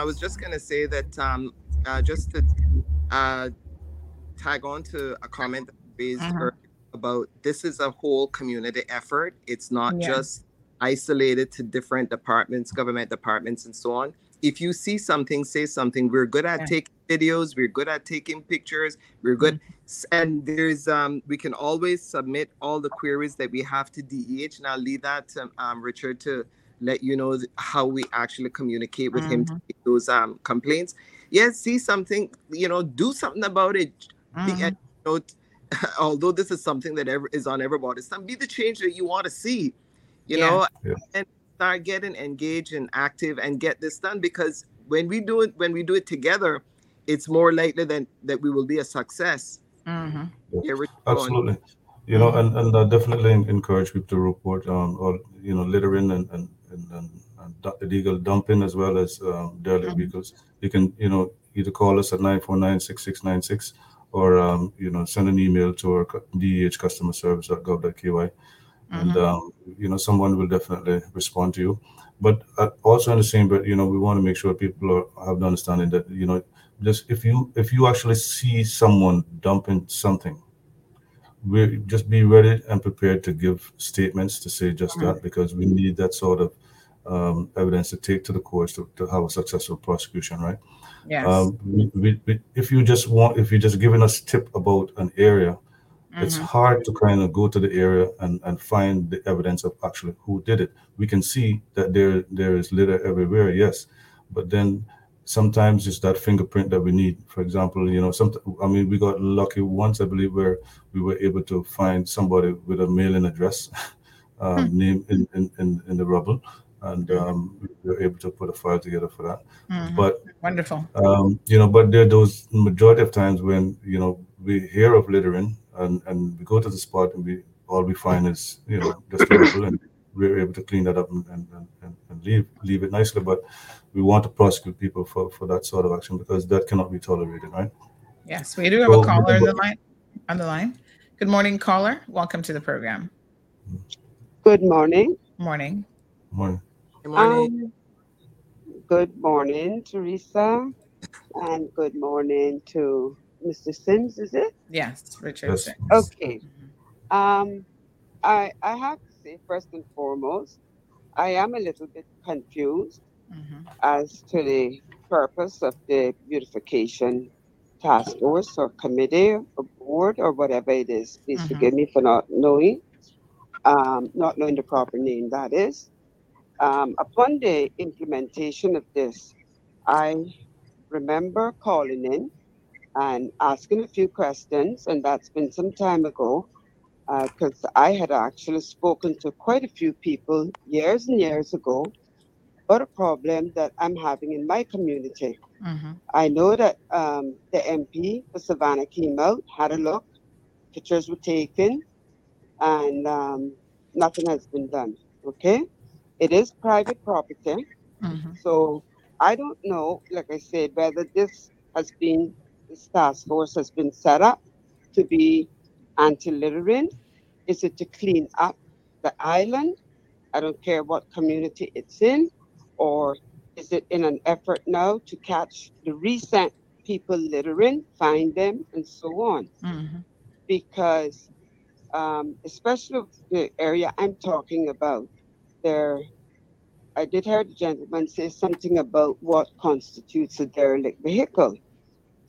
I was just going to say that um, uh, just to... Uh, tag on to a comment that was raised uh-huh. earlier about this is a whole community effort. It's not yeah. just isolated to different departments, government departments, and so on. If you see something, say something. We're good at yeah. taking videos. We're good at taking pictures. We're good. Mm-hmm. And there's um, we can always submit all the queries that we have to D E H. And I'll leave that to um, Richard to let you know how we actually communicate with mm-hmm. him to make those um, complaints. Yes, see something, you know, do something about it. Mm-hmm. And, you know, although this is something that ever is on everybody's time, be the change that you want to see, you yeah. know, yeah. and start getting engaged and active and get this done because when we do it, when we do it together, it's more likely than that we will be a success. Mm-hmm. Yeah, absolutely. You know, and, and I definitely encourage people to report on, or, you know, littering and, and, and, and, and illegal dumping, as well as um, derelict vehicles. You can, you know, either call us at nine four nine, six six nine six or, um, you know, send an email to our D E H customer service dot gov dot k y. And, mm-hmm. um, you know, someone will definitely respond to you. But uh, also in the same breath, you know, we want to make sure people are, have the understanding that, you know, just if you if you actually see someone dumping something, we just be ready and prepared to give statements to say just mm-hmm. that, because we need that sort of um, evidence to take to the courts to, to have a successful prosecution, right? Yes. Um, we, we, we, if you just want, if you're just giving us tip about an area, mm-hmm. it's hard to kind of go to the area and, and find the evidence of actually who did it. We can see that there there is litter everywhere, yes, but then sometimes it's that fingerprint that we need. For example, you know, some, I mean, we got lucky once, I believe, where we were able to find somebody with a mailing address um, mm-hmm. name in, in, in, in the rubble, and um, we were able to put a file together for that. Mm-hmm. But wonderful, um, you know. But there are those majority of times when, you know, we hear of littering. And, and we go to the spot, and we all we find is, you know, disposable, and we're able to clean that up and, and, and, and leave leave it nicely. But we want to prosecute people for, for that sort of action, because that cannot be tolerated, right? Yes, we do have so, a caller on the line. On the line. Good morning, caller. Welcome to the program. Good morning. Morning. Morning. Good morning. Um, good morning, Teresa, and good morning to Mister Sims, is it? Yes, Richard Sims. Okay. Um, I I have to say, first and foremost, I am a little bit confused mm-hmm. as to the purpose of the beautification task force or committee or board or whatever it is. Please mm-hmm. forgive me for not knowing, um, not knowing the proper name, that is. Um, upon the implementation of this, I remember calling in and asking a few questions, and that's been some time ago, because uh, I had actually spoken to quite a few people years and years ago about a problem that I'm having in my community. Mm-hmm. I know that um, the M P for Savannah came out, had a look, pictures were taken, and um, nothing has been done, okay? It is private property, mm-hmm. so I don't know, like I said, whether this has been This task force has been set up to be anti-littering. Is it to clean up the island? I don't care what community it's in. Or is it in an effort now to catch the recent people littering, find them, and so on? Mm-hmm. Because um, especially the area I'm talking about, there, I did hear the gentleman say something about what constitutes a derelict vehicle.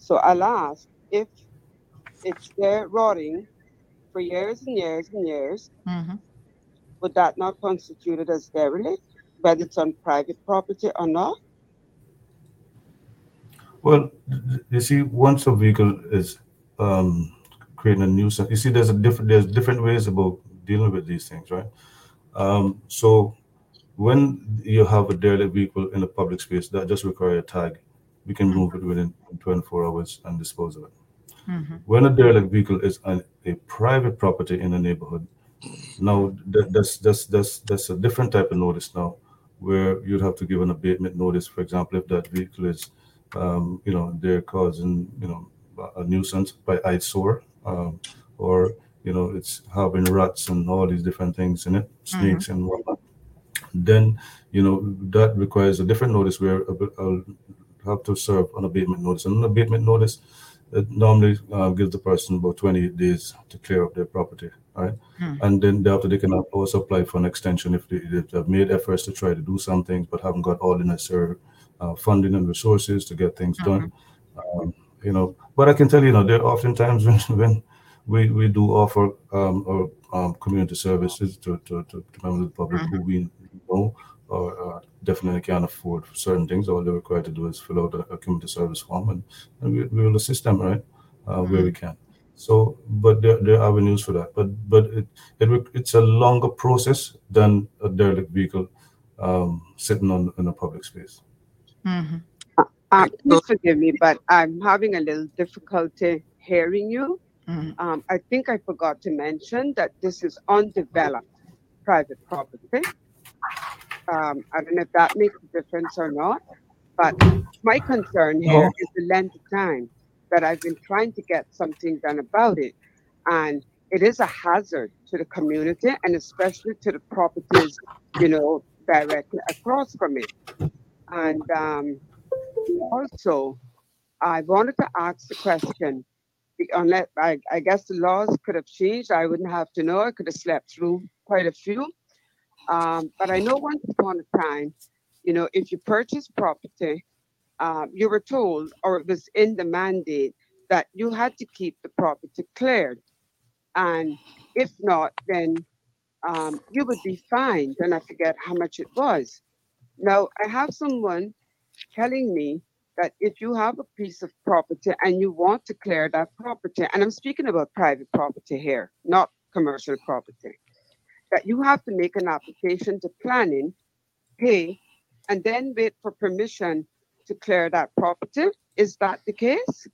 So I'll ask, if it's there rotting for years and years and years, mm-hmm. would that not constitute it as derelict, whether it's on private property or not? Well, you see, once a vehicle is um, creating a nuisance, you see, there's a different there's different ways about dealing with these things, right? Um, so when you have a derelict vehicle in a public space, that just requires a tag. We can move it within twenty-four hours and dispose of it. Mm-hmm. When a derelict vehicle is an, a private property in a neighborhood, now that, that's, that's, that's, that's a different type of notice now, where you'd have to give an abatement notice, for example, if that vehicle is, um, you know, they're causing, you know, a nuisance by eyesore, um, or, you know, it's having rats and all these different things in it, snakes mm-hmm. and whatnot. Then, you know, that requires a different notice where a, a have to serve an abatement notice. And an abatement notice, it normally uh, gives the person about twenty-eight days to clear up their property, right? Hmm. And then after, they can also apply for an extension if, they, if they've made efforts to try to do some things but haven't got all the necessary uh, funding and resources to get things mm-hmm. done. Um, you know, but I can tell you, you know, there are often times when, when we, we do offer um, or, um, community services to, to, to, to members of the public mm-hmm. who we know or uh, definitely can't afford certain things. All they're required to do is fill out a, a community service form, and, and we, we will assist them, right, uh, mm-hmm. where we can. So, but there, there are avenues for that. But but it, it it's a longer process than a derelict vehicle um, sitting on in a public space. Mm-hmm. Um, please forgive me, but I'm having a little difficulty hearing you. Mm-hmm. Um, I think I forgot to mention that this is undeveloped private property. Um, I don't know if that makes a difference or not, but my concern here oh. is the length of time that I've been trying to get something done about it. And it is a hazard to the community and especially to the properties, you know, directly across from it. And um, also, I wanted to ask the question, unless I, I guess the laws could have changed. I wouldn't have to know. I could have slept through quite a few. Um, but I know once upon a time, you know, if you purchase property, uh, you were told, or it was in the mandate, that you had to keep the property cleared. And if not, then um, you would be fined. And I forget how much it was. Now, I have someone telling me that if you have a piece of property and you want to clear that property, and I'm speaking about private property here, not commercial property, that you have to make an application to planning, pay, and then wait for permission to clear that property. Is that the case?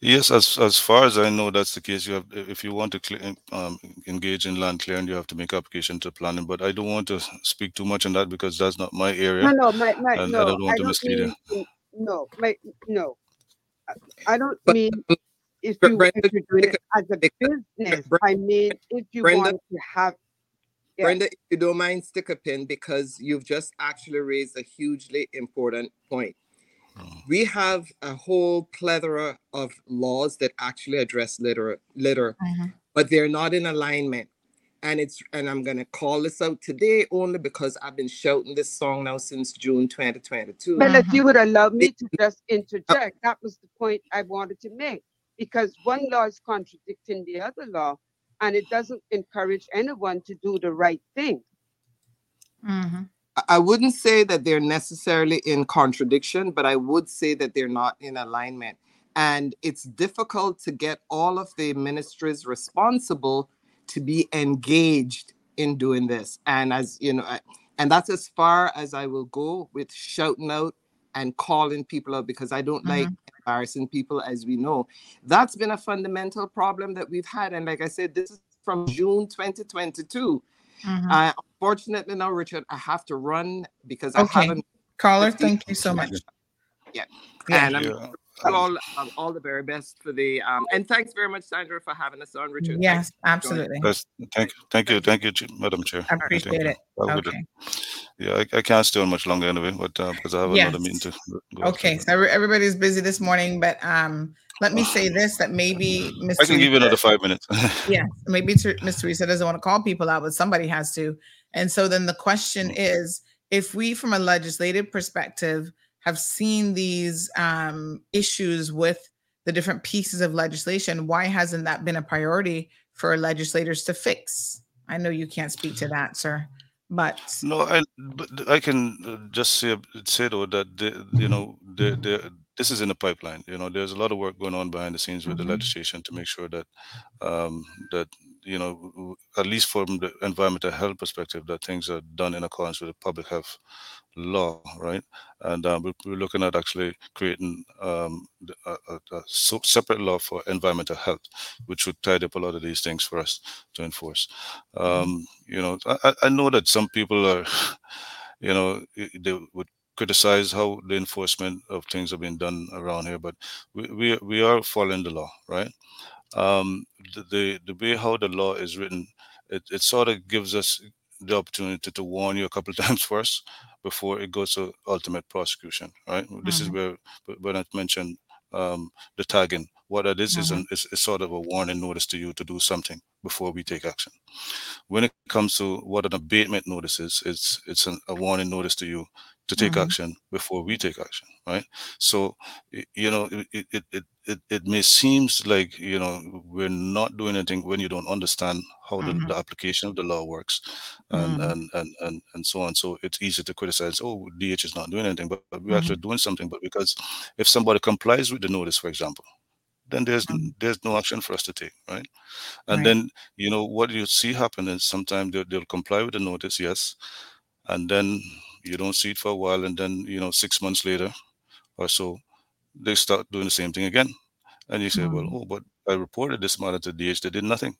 Yes, as as far as I know, that's the case. You have, if you want to clear, um, engage in land clearing, you have to make application to planning. But I don't want to speak too much on that because that's not my area. No, no, my, my, and no, I don't want I to don't mislead mean, you. No, my, no, I don't but, mean if you, Brenda, if you do it as a business. Brenda, I mean if you Brenda, want to have. Yeah. Brenda, if you don't mind, stick a pin because you've just actually raised a hugely important point. We have a whole plethora of laws that actually address litter, litter uh-huh. but they're not in alignment. And it's and I'm going to call this out today only because I've been shouting this song now since June twenty twenty-two. Well, uh-huh. if you would allow me to just interject, that was the point I wanted to make. Because one law is contradicting the other law, and it doesn't encourage anyone to do the right thing. Mm-hmm. Uh-huh. I wouldn't say that they're necessarily in contradiction, but I would say that they're not in alignment. And it's difficult to get all of the ministries responsible to be engaged in doing this. And as you know, I, and that's as far as I will go with shouting out and calling people out because I don't mm-hmm. like embarrassing people, as we know. That's been a fundamental problem that we've had. And like I said, this is from June twenty twenty-two. Mm-hmm. Uh, unfortunately, now, Richard, I have to run because I okay. haven't. Caller, thank you so much. Yeah, yeah. and you. I'm all, all the very best for the um, and thanks very much, Sandra, for having us on, Richard. Yes, absolutely. Thank, thank you, thank you, Madam Chair. I appreciate thank it. You. Okay. Yeah, I, I can't stay on much longer anyway, but uh, because I have yes. another meeting to go. Okay, so everybody's busy this morning, but um, let me say this, that maybe Miz I can Teresa, give you another five minutes. yeah, maybe Miz Teresa doesn't want to call people out, but somebody has to. And so then the question is, if we, from a legislative perspective, have seen these um, issues with the different pieces of legislation, why hasn't that been a priority for legislators to fix? I know you can't speak to that, sir. But no, I, but I can just say say though that the, you know the, the, this is in the pipeline. You know, there's a lot of work going on behind the scenes with mm-hmm. the legislation to make sure that um, that you know at least from the environmental health perspective that things are done in accordance with the public health law, right? And um, we're looking at actually creating um, a, a, a separate law for environmental health, which would tie up a lot of these things for us to enforce. Um, you know, I, I know that some people are, you know, they would criticize how the enforcement of things are being done around here, but we we, we are following the law, right? Um, the, the the way how the law is written, it, it sort of gives us the opportunity to, to warn you a couple of times first before it goes to ultimate prosecution, right? Mm-hmm. This is where, when I mentioned um, the tagging, what that is mm-hmm. is, is, is sort of a warning notice to you to do something before we take action. When it comes to what an abatement notice is, it's it's an, a warning notice to you to take mm-hmm. action before we take action, right? So, you know, it it, it, it it may seems like, you know, we're not doing anything when you don't understand how mm-hmm. the, the application of the law works and, mm-hmm. and, and, and, and so on. So it's easy to criticize, oh, D H is not doing anything, but we're mm-hmm. actually doing something. But because if somebody complies with the notice, for example, then there's mm-hmm. there's no action for us to take, right? And right. then, you know, what you see happen is sometimes they'll, they'll comply with the notice, yes, and then you don't see it for a while, and then, you know, six months later or so, they start doing the same thing again. And you say, mm. well, oh, but I reported this matter to D H. They did nothing.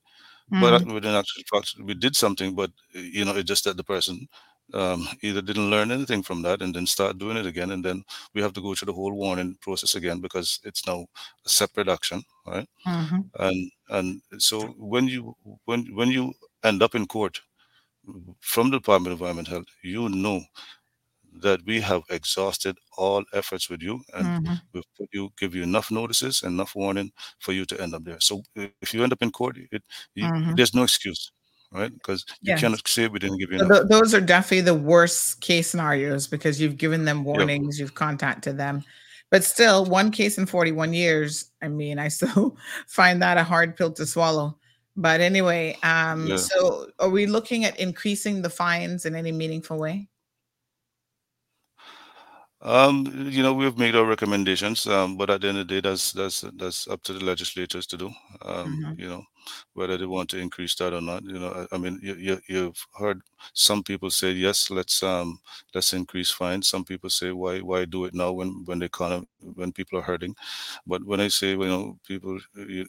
Mm. But we didn't actually, we did something, but, you know, it's just that the person um, either didn't learn anything from that and then start doing it again. And then we have to go through the whole warning process again, because it's now a separate action, right? Mm-hmm. And and so when you when when you end up in court from the Department of Environment and Health, you know that we have exhausted all efforts with you, and mm-hmm. we've put you, give you enough notices, enough warning for you to end up there. So if you end up in court, it, you, mm-hmm. there's no excuse, right? Because you yes. cannot say we didn't give you enough. Those are definitely the worst case scenarios, because you've given them warnings, yep. you've contacted them. But still, one case in forty-one years, I mean, I still find that a hard pill to swallow. But anyway, um, yeah. so are we looking at increasing the fines in any meaningful way? Um, you know, we've made our recommendations, um, but at the end of the day, that's that's that's up to the legislators to do. Um, mm-hmm. You know, whether they want to increase that or not. You know, I, I mean, you, you, you've heard some people say, yes, let's um, let's increase fines. Some people say, why why do it now when when they can't, when people are hurting? But when I say, you know, people, you,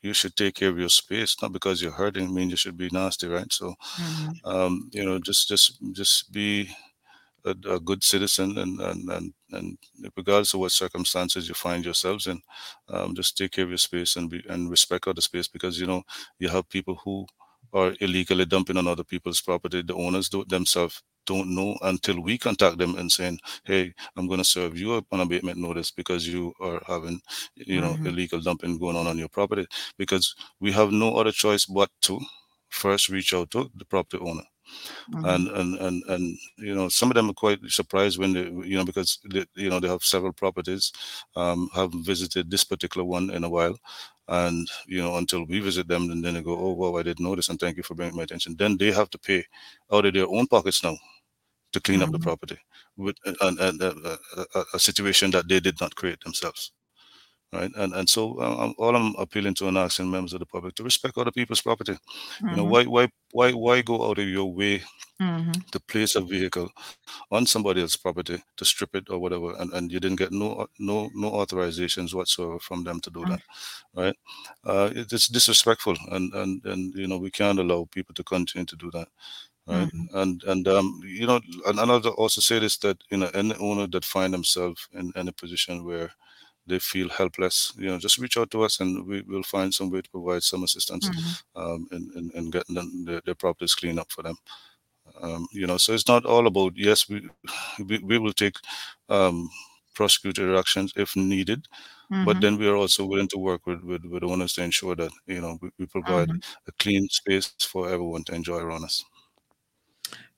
you should take care of your space, not because you're hurting. I mean, you should be nasty, right? So, mm-hmm. um, you know, just just just be A, a good citizen, and, and and and regardless of what circumstances you find yourselves in, um, just take care of your space and be, and respect other space, because you know you have people who are illegally dumping on other people's property. The owners do, themselves don't know until we contact them and saying, "Hey, I'm going to serve you an abatement notice because you are having, you know, mm-hmm. illegal dumping going on on your property." Because we have no other choice but to first reach out to the property owner. Mm-hmm. And, and and and you know, some of them are quite surprised when they, you know, because they, you know, they have several properties, um, haven't visited this particular one in a while, and you know, until we visit them, and then they go, oh wow, I didn't notice, and thank you for bringing my attention. Then they have to pay out of their own pockets now to clean mm-hmm. up the property with and, and, and a, a, a situation that they did not create themselves. Right. And and so um, all I'm appealing to and asking members of the public to respect other people's property. Mm-hmm. You know, why why why why go out of your way mm-hmm. to place a vehicle on somebody else's property to strip it or whatever, and, and you didn't get no no no authorizations whatsoever from them to do mm-hmm. that. Right. Uh, it, it's disrespectful, and, and and you know, we can't allow people to continue to do that. Right. Mm-hmm. And and um you know, and another also say this, that you know, any owner that find themselves in, in a position where they feel helpless, you know, just reach out to us, and we will find some way to provide some assistance mm-hmm. um, in, in, in getting them, their, their properties cleaned up for them. Um, you know, so it's not all about, yes, we we, we will take um, prosecutor actions if needed, mm-hmm. but then we are also willing to work with, with, with owners to ensure that, you know, we, we provide mm-hmm. a clean space for everyone to enjoy around us.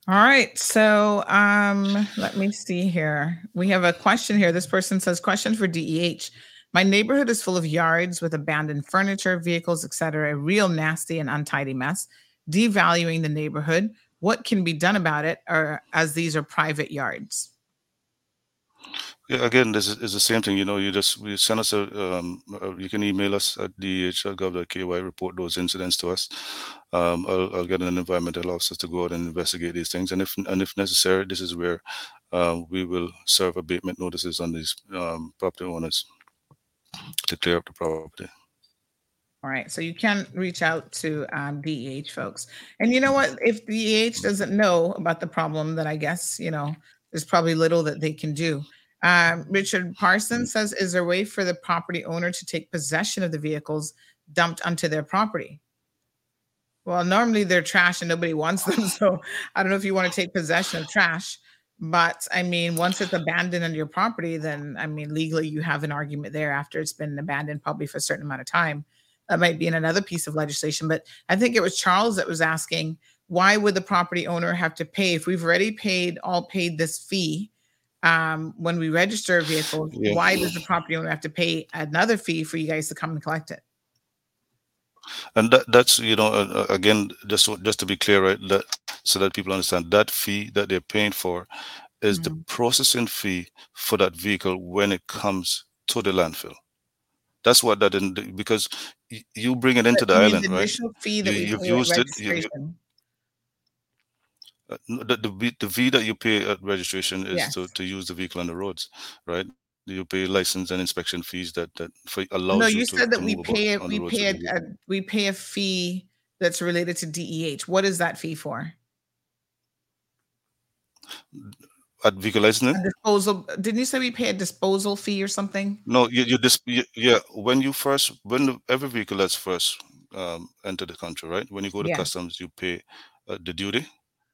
All right. So um, let me see here. We have a question here. This person says, question for D E H. My neighborhood is full of yards with abandoned furniture, vehicles, et cetera, a real nasty and untidy mess, devaluing the neighborhood. What can be done about it, or as these are private yards? Yeah, again, this is, is the same thing. You know, you just you send us a, um, a, you can email us at D H dot gov dot K Y, report those incidents to us. Um, I'll, I'll get an environmental officer to go out and investigate these things. And if and if necessary, this is where uh, we will serve abatement notices on these um, property owners to clear up the property. All right. So you can reach out to um, D E H folks. And you know what? If D E H doesn't know about the problem, then I guess, you know, there's probably little that they can do. Um, Richard Parsons says, is there a way for the property owner to take possession of the vehicles dumped onto their property? Well, normally they're trash and nobody wants them. So I don't know if you want to take possession of trash, but I mean, once it's abandoned on your property, then I mean, legally you have an argument there after it's been abandoned probably for a certain amount of time. That might be in another piece of legislation, but I think it was Charles that was asking, why would the property owner have to pay? If we've already paid, all paid this fee, um, when we register a vehicle, yeah. why does the property owner have to pay another fee for you guys to come and collect it? And that, that's, you know, uh, again, just, just to be clear, right, that, so that people understand, that fee that they're paying for is mm-hmm. the processing fee for that vehicle when it comes to the landfill. That's what that, in, because y- you bring it into but the island, the right? Fee that you, we you've used it. You, you, Uh, the, the, the V that you pay at registration is yes. to, to use the vehicle on the roads, right? You pay license and inspection fees that that for allows. No, you, you said to, that to we pay we pay a, a, we pay a fee that's related to D E H. What is that fee for? At vehicle licensing? A disposal. Didn't you say we pay a disposal fee or something? No, you you, dis, you yeah. When you first when the, every vehicle that's first um, enter the country, right? When you go to yeah. customs, you pay uh, the duty.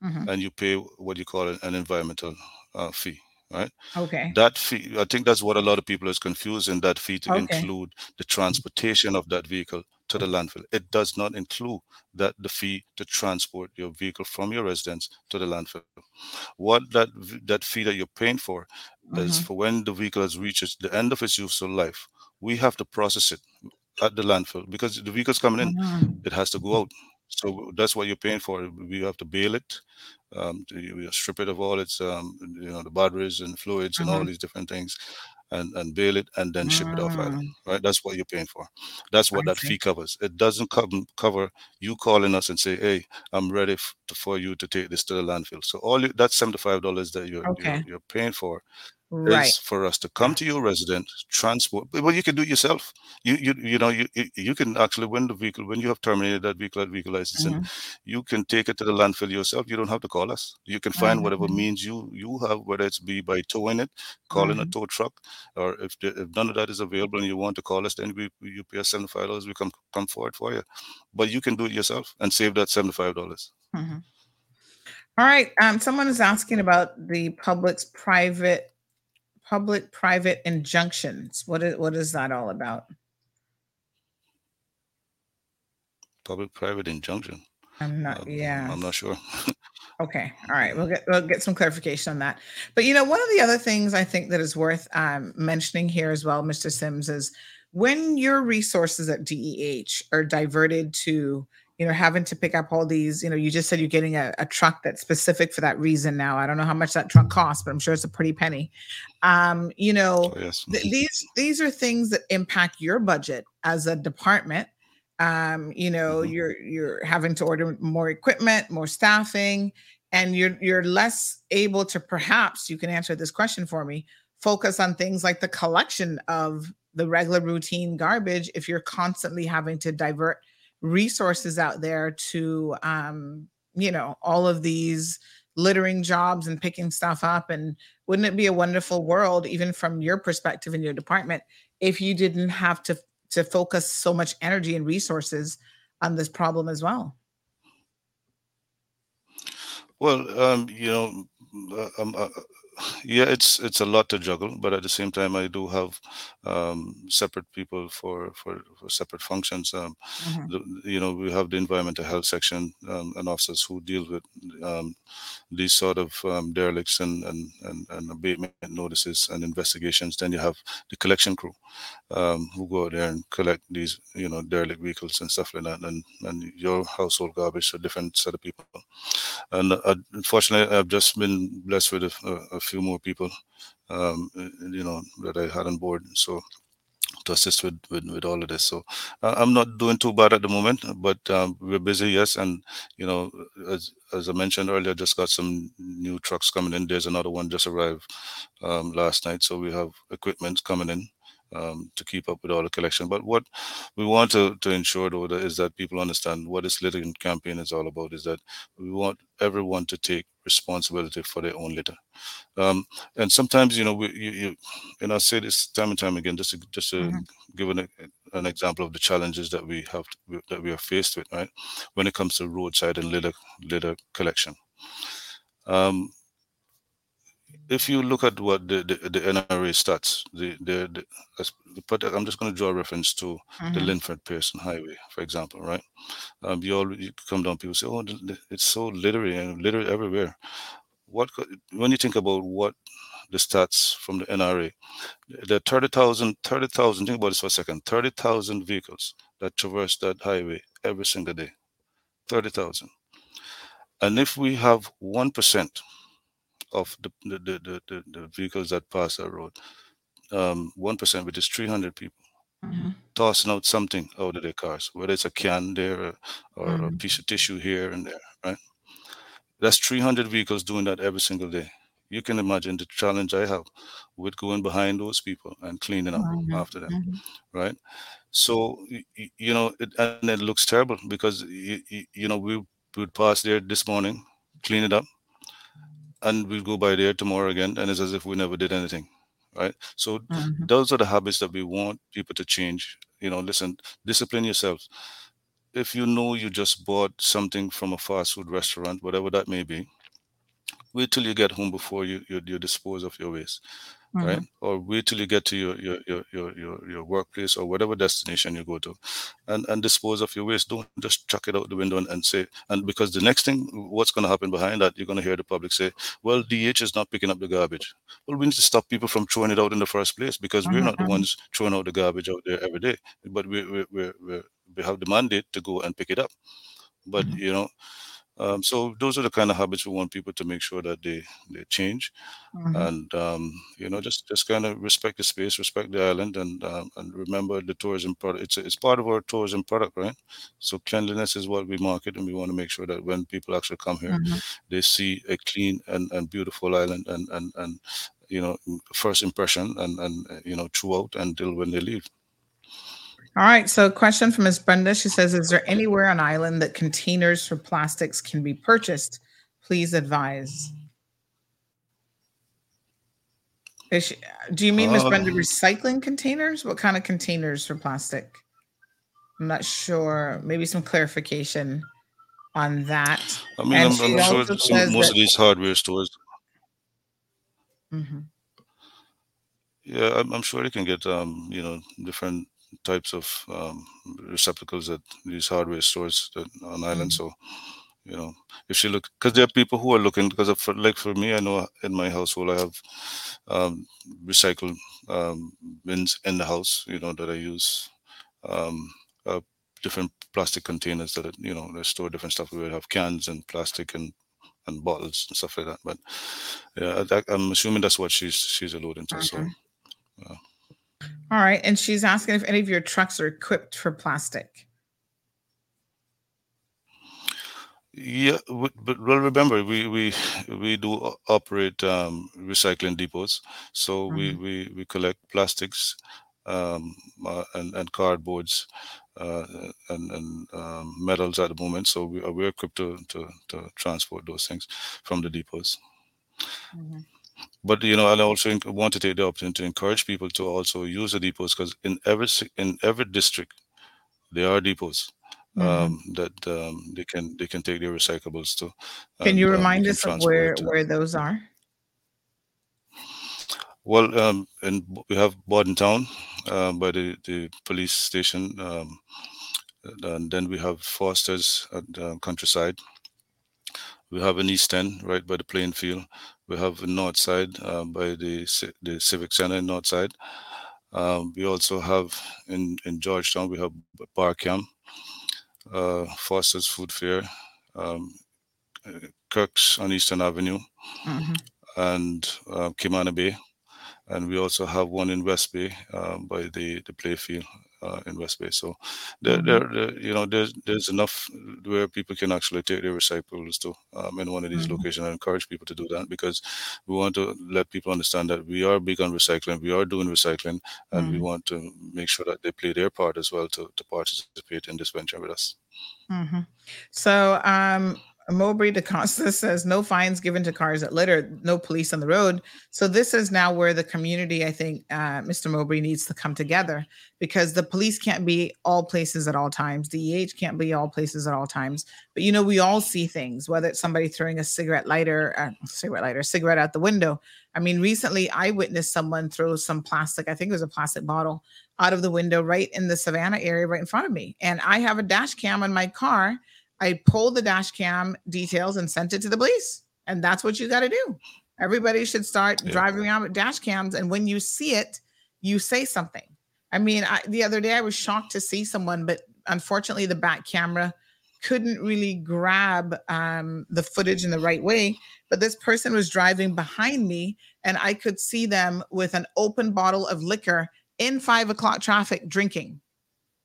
Mm-hmm. And you pay what you call an environmental uh, fee, right? Okay. That fee, I think that's what a lot of people is confusing, that fee to okay. include the transportation of that vehicle to the landfill. It does not include that the fee to transport your vehicle from your residence to the landfill. What that that fee that you're paying for mm-hmm. is for when the vehicle has reached the end of its useful life, we have to process it at the landfill because the vehicle's coming in, mm-hmm. it has to go out. So that's what you're paying for. We have to bail it, um, we strip it of all its, um, you know, the batteries and fluids mm-hmm. and all these different things, and, and bail it and then ship mm. it off. Island, right, that's what you're paying for. That's what I that see. Fee covers. It doesn't co- cover you calling us and say, "Hey, I'm ready f- for you to take this to the landfill." So all you, that's seventy-five dollars that you're, okay. you're you're paying for. Right. Is for us to come to your residence, transport. Well, you can do it yourself. You you you know you you can actually when the vehicle when you have terminated that vehicle at vehicle licensing, mm-hmm. you can take it to the landfill yourself. You don't have to call us. You can find mm-hmm. whatever means you you have, whether it's be by towing it, calling mm-hmm. a tow truck, or if the, if none of that is available and you want to call us, then we you pay us seventy five dollars. We come come forward for you, but you can do it yourself and save that seventy five dollars. Mm-hmm. All right. Um. Someone is asking about the public's private. Public-private injunctions. What is what is that all about? Public-private injunction. I'm not. Uh, yeah. I'm not sure. Okay. All right. We'll get we'll get some clarification on that. But you know, one of the other things I think that is worth um, mentioning here as well, Mister Sims, is when your resources at D E H are diverted to, you know, having to pick up all these, you know, you just said you're getting a, a truck that's specific for that reason now. I don't know how much that truck costs, but I'm sure it's a pretty penny. Um, you know, oh, yes. th- these these are things that impact your budget as a department. Um, you know, mm-hmm. you're you're having to order more equipment, more staffing, and you're you're less able to perhaps, you can answer this question for me, focus on things like the collection of the regular routine garbage if you're constantly having to divert resources out there to, um, you know, all of these littering jobs and picking stuff up. And wouldn't it be a wonderful world, even from your perspective in your department, if you didn't have to, to focus so much energy and resources on this problem as well? Well, um, you know, uh, um, uh, yeah, it's it's a lot to juggle, but at the same time, I do have um, separate people for, for, for separate functions. Um, mm-hmm. the, you know, we have the environmental health section um, and officers who deal with um, these sort of um, derelicts and, and, and, and abatement notices and investigations. Then you have the collection crew um, who go out there and collect these, you know, derelict vehicles and stuff like that, and, and your household garbage, a different set of people. And uh, unfortunately, I've just been blessed with a, a few more people um you know that I had on board so to assist with with, with all of this, so uh, I'm not doing too bad at the moment, but um, we're busy, yes. And you know, as as I mentioned earlier, just got some new trucks coming in. There's another one just arrived um last night, so we have equipment coming in um to keep up with all the collection. But what we want to, to ensure though is that people understand what this litter campaign is all about, is that we want everyone to take responsibility for their own litter. Um and sometimes, you know, we you, you and I say this time and time again, just to, just to mm-hmm. give an, an example of the challenges that we have to, that we are faced with, right, when it comes to roadside and litter litter collection. um If you look at what the, the, the N R A stats, the, the, the, but I'm just going to draw a reference to mm-hmm. the Linford-Pearson Highway, for example, right? Um, you all you come down, people say, "Oh, it's so littery and littery everywhere." What when you think about what the stats from the N R A, the thirty thousand, thirty thousand. Think about this for a second. thirty thousand vehicles that traverse that highway every single day. thirty thousand, and if we have one percent. Of the the, the the the vehicles that pass our road, um, one percent, which is three hundred people, mm-hmm. tossing out something out of their cars, whether it's a can there or, or mm-hmm. a piece of tissue here and there, right? That's three hundred vehicles doing that every single day. You can imagine the challenge I have with going behind those people and cleaning up mm-hmm. after them, mm-hmm. right? So, you know, it, and it looks terrible because, you, you know, we would pass there this morning, clean it up, and we'd go by there tomorrow again, and it's as if we never did anything, right? So mm-hmm. those are the habits that we want people to change. You know, listen, discipline yourselves. If you know you just bought something from a fast food restaurant, whatever that may be, wait till you get home before you, you, you dispose of your waste, mm-hmm. right? Or wait till you get to your your, your your your your workplace or whatever destination you go to, and, and dispose of your waste. Don't just chuck it out the window and, and say, and because the next thing, what's going to happen behind that, you're going to hear the public say, well, D H is not picking up the garbage. Well, we need to stop people from throwing it out in the first place, because mm-hmm. we're not the ones throwing out the garbage out there every day, but we we we we, we have the mandate to go and pick it up. But, mm-hmm. you know, Um, so those are the kind of habits we want people to make sure that they, they change, mm-hmm. and um, you know, just, just kind of respect the space, respect the island, and um, and remember the tourism product. It's it's part of our tourism product, right? So cleanliness is what we market, and we want to make sure that when people actually come here, mm-hmm. they see a clean and, and beautiful island, and, and and you know, first impression, and and you know, throughout until when they leave. All right, so a question from Miz Brenda. She says, is there anywhere on island that containers for plastics can be purchased? Please advise. Is she, do you mean, Miz um, Brenda, recycling containers? What kind of containers for plastic? I'm not sure. Maybe some clarification on that. I mean, and I'm, I'm sure some, most that, of these hardware stores. Mm-hmm. Yeah, I'm, I'm sure they can get, um, you know, different types of um, receptacles at these hardware stores that, on island. Mm-hmm. So, you know, if she look, because there are people who are looking, because for, like for me, I know in my household, I have um, recycled um, bins in the house, you know, that I use um, uh, different plastic containers that, you know, they store different stuff. We would have cans and plastic and, and bottles and stuff like that. But yeah, that, I'm assuming that's what she's, she's alluding to. Okay. So, yeah. All right. And she's asking if any of your trucks are equipped for plastic. Yeah, but, but well, remember, we, we we do operate um, recycling depots. So mm-hmm. we, we, we collect plastics um, uh, and, and cardboards uh, and, and um, metals at the moment. So we are, we're equipped to, to, to transport those things from the depots. Mm-hmm. But, you know, I also want to take the opportunity to encourage people to also use the depots, because in every in every district, there are depots mm-hmm. um, that um, they can they can take their recyclables to. Can and, you remind um, us of where, where those are? Well, um, and we have Bordentown uh, by the, the police station. Um, and then we have Foster's at the countryside. We have an East End right by the playing field. We have a north side uh, by the the Civic Center in north side. Um, we also have in, in Georgetown, we have Bar Camp, uh, Foster's Food Fair, um, Kirk's on Eastern Avenue, mm-hmm. and uh, Kimana Bay. And we also have one in West Bay uh, by the, the playfield uh, in West Bay. So there, mm-hmm. there, there, you know, there's there's enough where people can actually take their recyclables to um, in one of these mm-hmm. locations. I encourage people to do that, because we want to let people understand that we are big on recycling, we are doing recycling, and mm-hmm. we want to make sure that they play their part as well to, to participate in this venture with us. Mm-hmm. So um Mowbray DeCosta says, no fines given to cars that litter, no police on the road. So this is now where the community, I think, uh, Mister Mowbray needs to come together, because the police can't be all places at all times. D E H can't be all places at all times. But, you know, we all see things, whether it's somebody throwing a cigarette lighter, uh, cigarette lighter, cigarette out the window. I mean, recently I witnessed someone throw some plastic, I think it was a plastic bottle, out of the window right in the Savannah area right in front of me. And I have a dash cam in my car. I pulled the dash cam details and sent it to the police. And that's what you got to do. Everybody should start yeah. driving around with dash cams. And when you see it, you say something. I mean, I, the other day I was shocked to see someone, but unfortunately the back camera couldn't really grab um, the footage in the right way. But this person was driving behind me, and I could see them with an open bottle of liquor in five o'clock traffic drinking.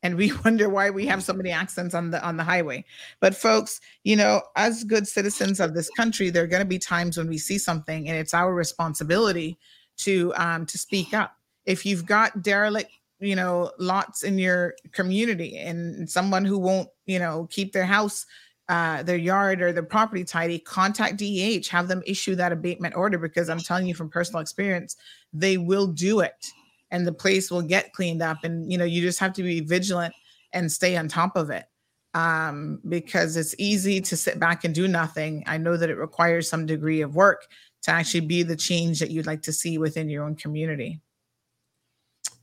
and we wonder why we have so many accidents on the on the highway. But folks, you know, as good citizens of this country, there are going to be times when we see something, and it's our responsibility to um, to speak up. If you've got derelict, you know, lots in your community, and someone who won't, you know, keep their house, uh, their yard, or their property tidy, contact D E H, have them issue that abatement order, because I'm telling you from personal experience, they will do it. And the place will get cleaned up. And, you know, you just have to be vigilant and stay on top of it, um, because it's easy to sit back and do nothing. I know that it requires some degree of work to actually be the change that you'd like to see within your own community.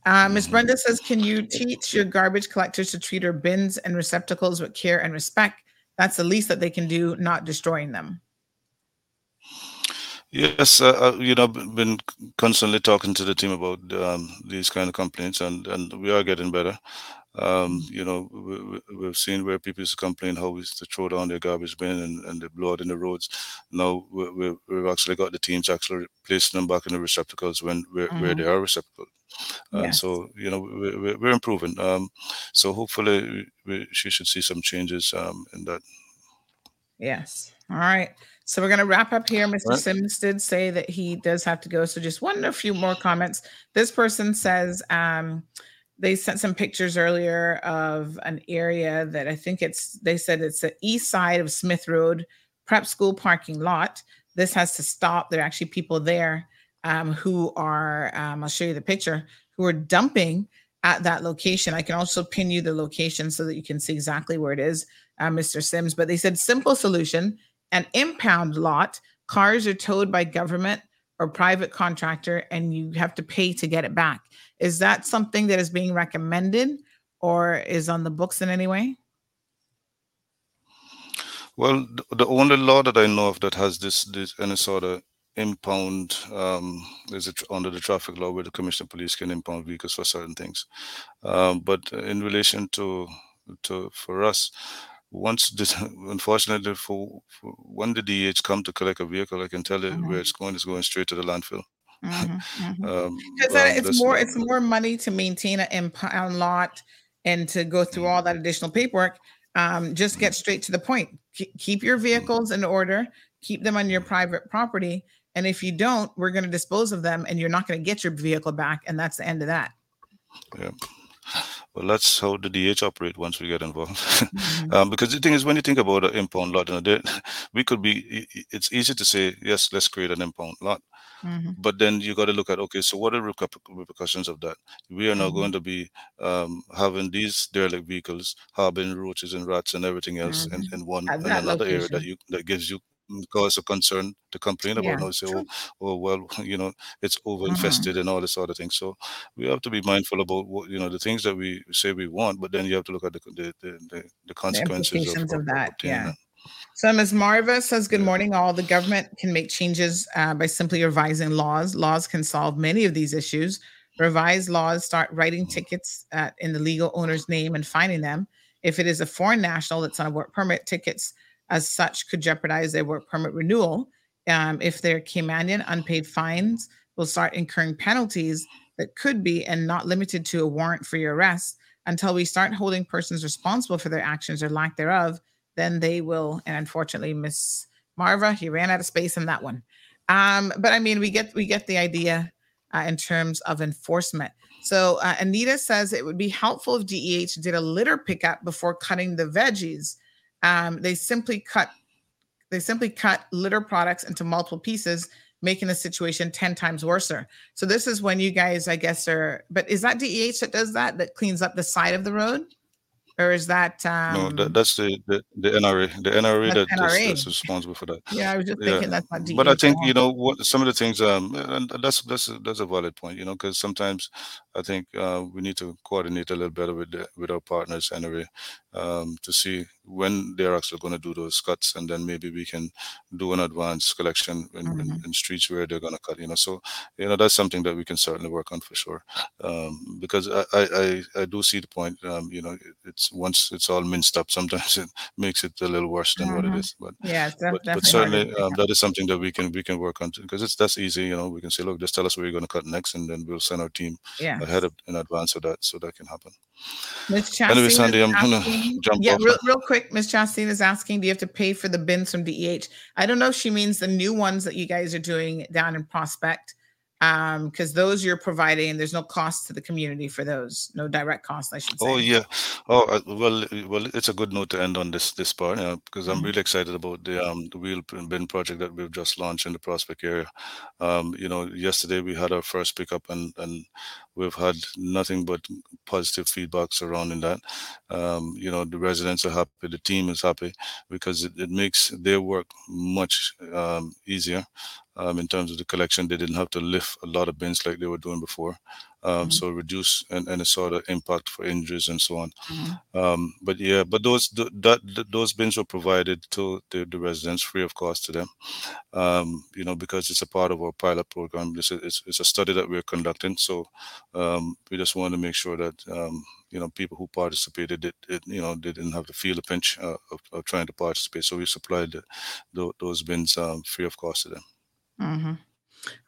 Uh, Miz Brenda says, can you teach your garbage collectors to treat their bins and receptacles with care and respect? That's the least that they can do, not destroying them. Yes, uh, you know, I've been constantly talking to the team about um, these kind of complaints, and, and we are getting better. Um, you know, we, we've seen where people used to complain how we used to throw down their garbage bin and, and they blow out in the roads. Now we, we, we've actually got the teams actually placing them back in the receptacles when where, mm-hmm. where they are receptacles. Uh, yes. So, you know, we, we, we're improving. Um, so hopefully we, we, she should see some changes um, in that. Yes. All right. So we're going to wrap up here. Mister Right. Sims did say that he does have to go. So just one or a few more comments. This person says um, they sent some pictures earlier of an area that I think it's, they said it's the east side of Smith Road prep school parking lot. This has to stop. There are actually people there um, who are, um, I'll show you the picture, who are dumping at that location. I can also pin you the location so that you can see exactly where it is, uh, Mister Sims. But they said simple solution, an impound lot. Cars are towed by government or private contractor, and you have to pay to get it back. Is that something that is being recommended or is on the books in any way? Well, the only law that I know of that has this, this any sort of impound um is it under the traffic law, where the commissioner of police can impound vehicles for certain things, um, but in relation to to for us, once this, unfortunately for, for when the D E H come to collect a vehicle, I can tell you mm-hmm. where it's going. It's going straight to the landfill. Mm-hmm, mm-hmm. um, because well, it's more it's more money to maintain an impound lot and to go through all that additional paperwork. Um, just get straight to the point. K- keep your vehicles in order. Keep them on your private property. And if you don't, we're going to dispose of them, and you're not going to get your vehicle back. And that's the end of that. Yeah. Well, that's how the D H operate once we get involved. Mm-hmm. um, because the thing is, when you think about an impound lot, you know, we could be, it's easy to say, yes, let's create an impound lot. Mm-hmm. But then you got to look at, okay, so what are the repercussions of that? We are now mm-hmm. going to be um, having these derelict vehicles harboring roaches and rats and everything else mm-hmm. in, in one and another location. Area that you that gives you cause of concern to complain about. Yeah, and I say, oh, oh, well, you know, it's over infested mm-hmm. and all this sort of thing. So we have to be mindful about what, you know, the things that we say we want, but then you have to look at the the, the, the consequences, the implications of, of, of that. Yeah. That. So Miz Marva says, good yeah. morning. All the government can make changes uh, by simply revising laws. Laws can solve many of these issues. Revise laws, start writing mm-hmm. tickets uh, in the legal owner's name and fining them. If it is a foreign national that's on a work permit, tickets as such could jeopardize their work permit renewal. Um, if they're Caymanian, unpaid fines will start incurring penalties that could be and not limited to a warrant for your arrest. Until we start holding persons responsible for their actions or lack thereof, then they will. And unfortunately, Miss Marva, he ran out of space on that one. Um, but I mean, we get we get the idea uh, in terms of enforcement. So uh, Anita says it would be helpful if D E H did a litter pickup before cutting the veggies. Um, they simply cut they simply cut litter products into multiple pieces, making the situation ten times worse. So this is when you guys, I guess, are, but is that D E H that does that, that cleans up the side of the road? Or is that? Um, no, that, that's the, the, the N R A. The N R A that's, that, N R A. That's, that's responsible for that. Yeah, I was just thinking yeah. that's not D E H. But I think, you know, what some of the things, um, and that's, that's, that's a valid point, you know, because sometimes I think uh, we need to coordinate a little better with the, with our partners, N R A, um, to see when they're actually going to do those cuts, and then maybe we can do an advanced collection in, mm-hmm. in, in streets where they're going to cut, you know. So, you know, that's something that we can certainly work on for sure, um, because I, I, I do see the point, um, you know, it's once it's all minced up, sometimes it makes it a little worse than mm-hmm. what it is. But yeah, but, but certainly um, that is something that we can we can work on, because it's that's easy, you know. We can say, look, just tell us where you're going to cut next, and then we'll send our team yeah. ahead of, in advance of that, so that can happen. Miz Chastain, anyway, Sandy, I'm going to jump yeah, off. Real, real quick, Miz Chastain is asking, do you have to pay for the bins from D E H? I don't know if she means the new ones that you guys are doing down in Prospect, um, because those you're providing, and there's no cost to the community for those, no direct cost, I should say. Oh, yeah. Oh, well, well, it's a good note to end on this this part, uh, because I'm mm-hmm. really excited about the, um, the wheel bin project that we've just launched in the Prospect area. Um, you know, yesterday we had our first pickup, and, and we've had nothing but positive feedback surrounding that. Um, you know, the residents are happy, the team is happy, because it, it makes their work much um, easier. Um, in terms of the collection, they didn't have to lift a lot of bins like they were doing before. Um, mm-hmm. So reduce and, and it sort of impact for injuries and so on. Mm-hmm. Um, but yeah, but those th- that th- those bins were provided to the, the residents free of cost to them, um, you know, because it's a part of our pilot program. This is it's, it's a study that we're conducting, so um, we just want to make sure that um, you know, people who participated, it, it you know, they didn't have to feel a pinch uh, of, of trying to participate. So we supplied the, the, those bins um, free of cost to them. Mm-hmm.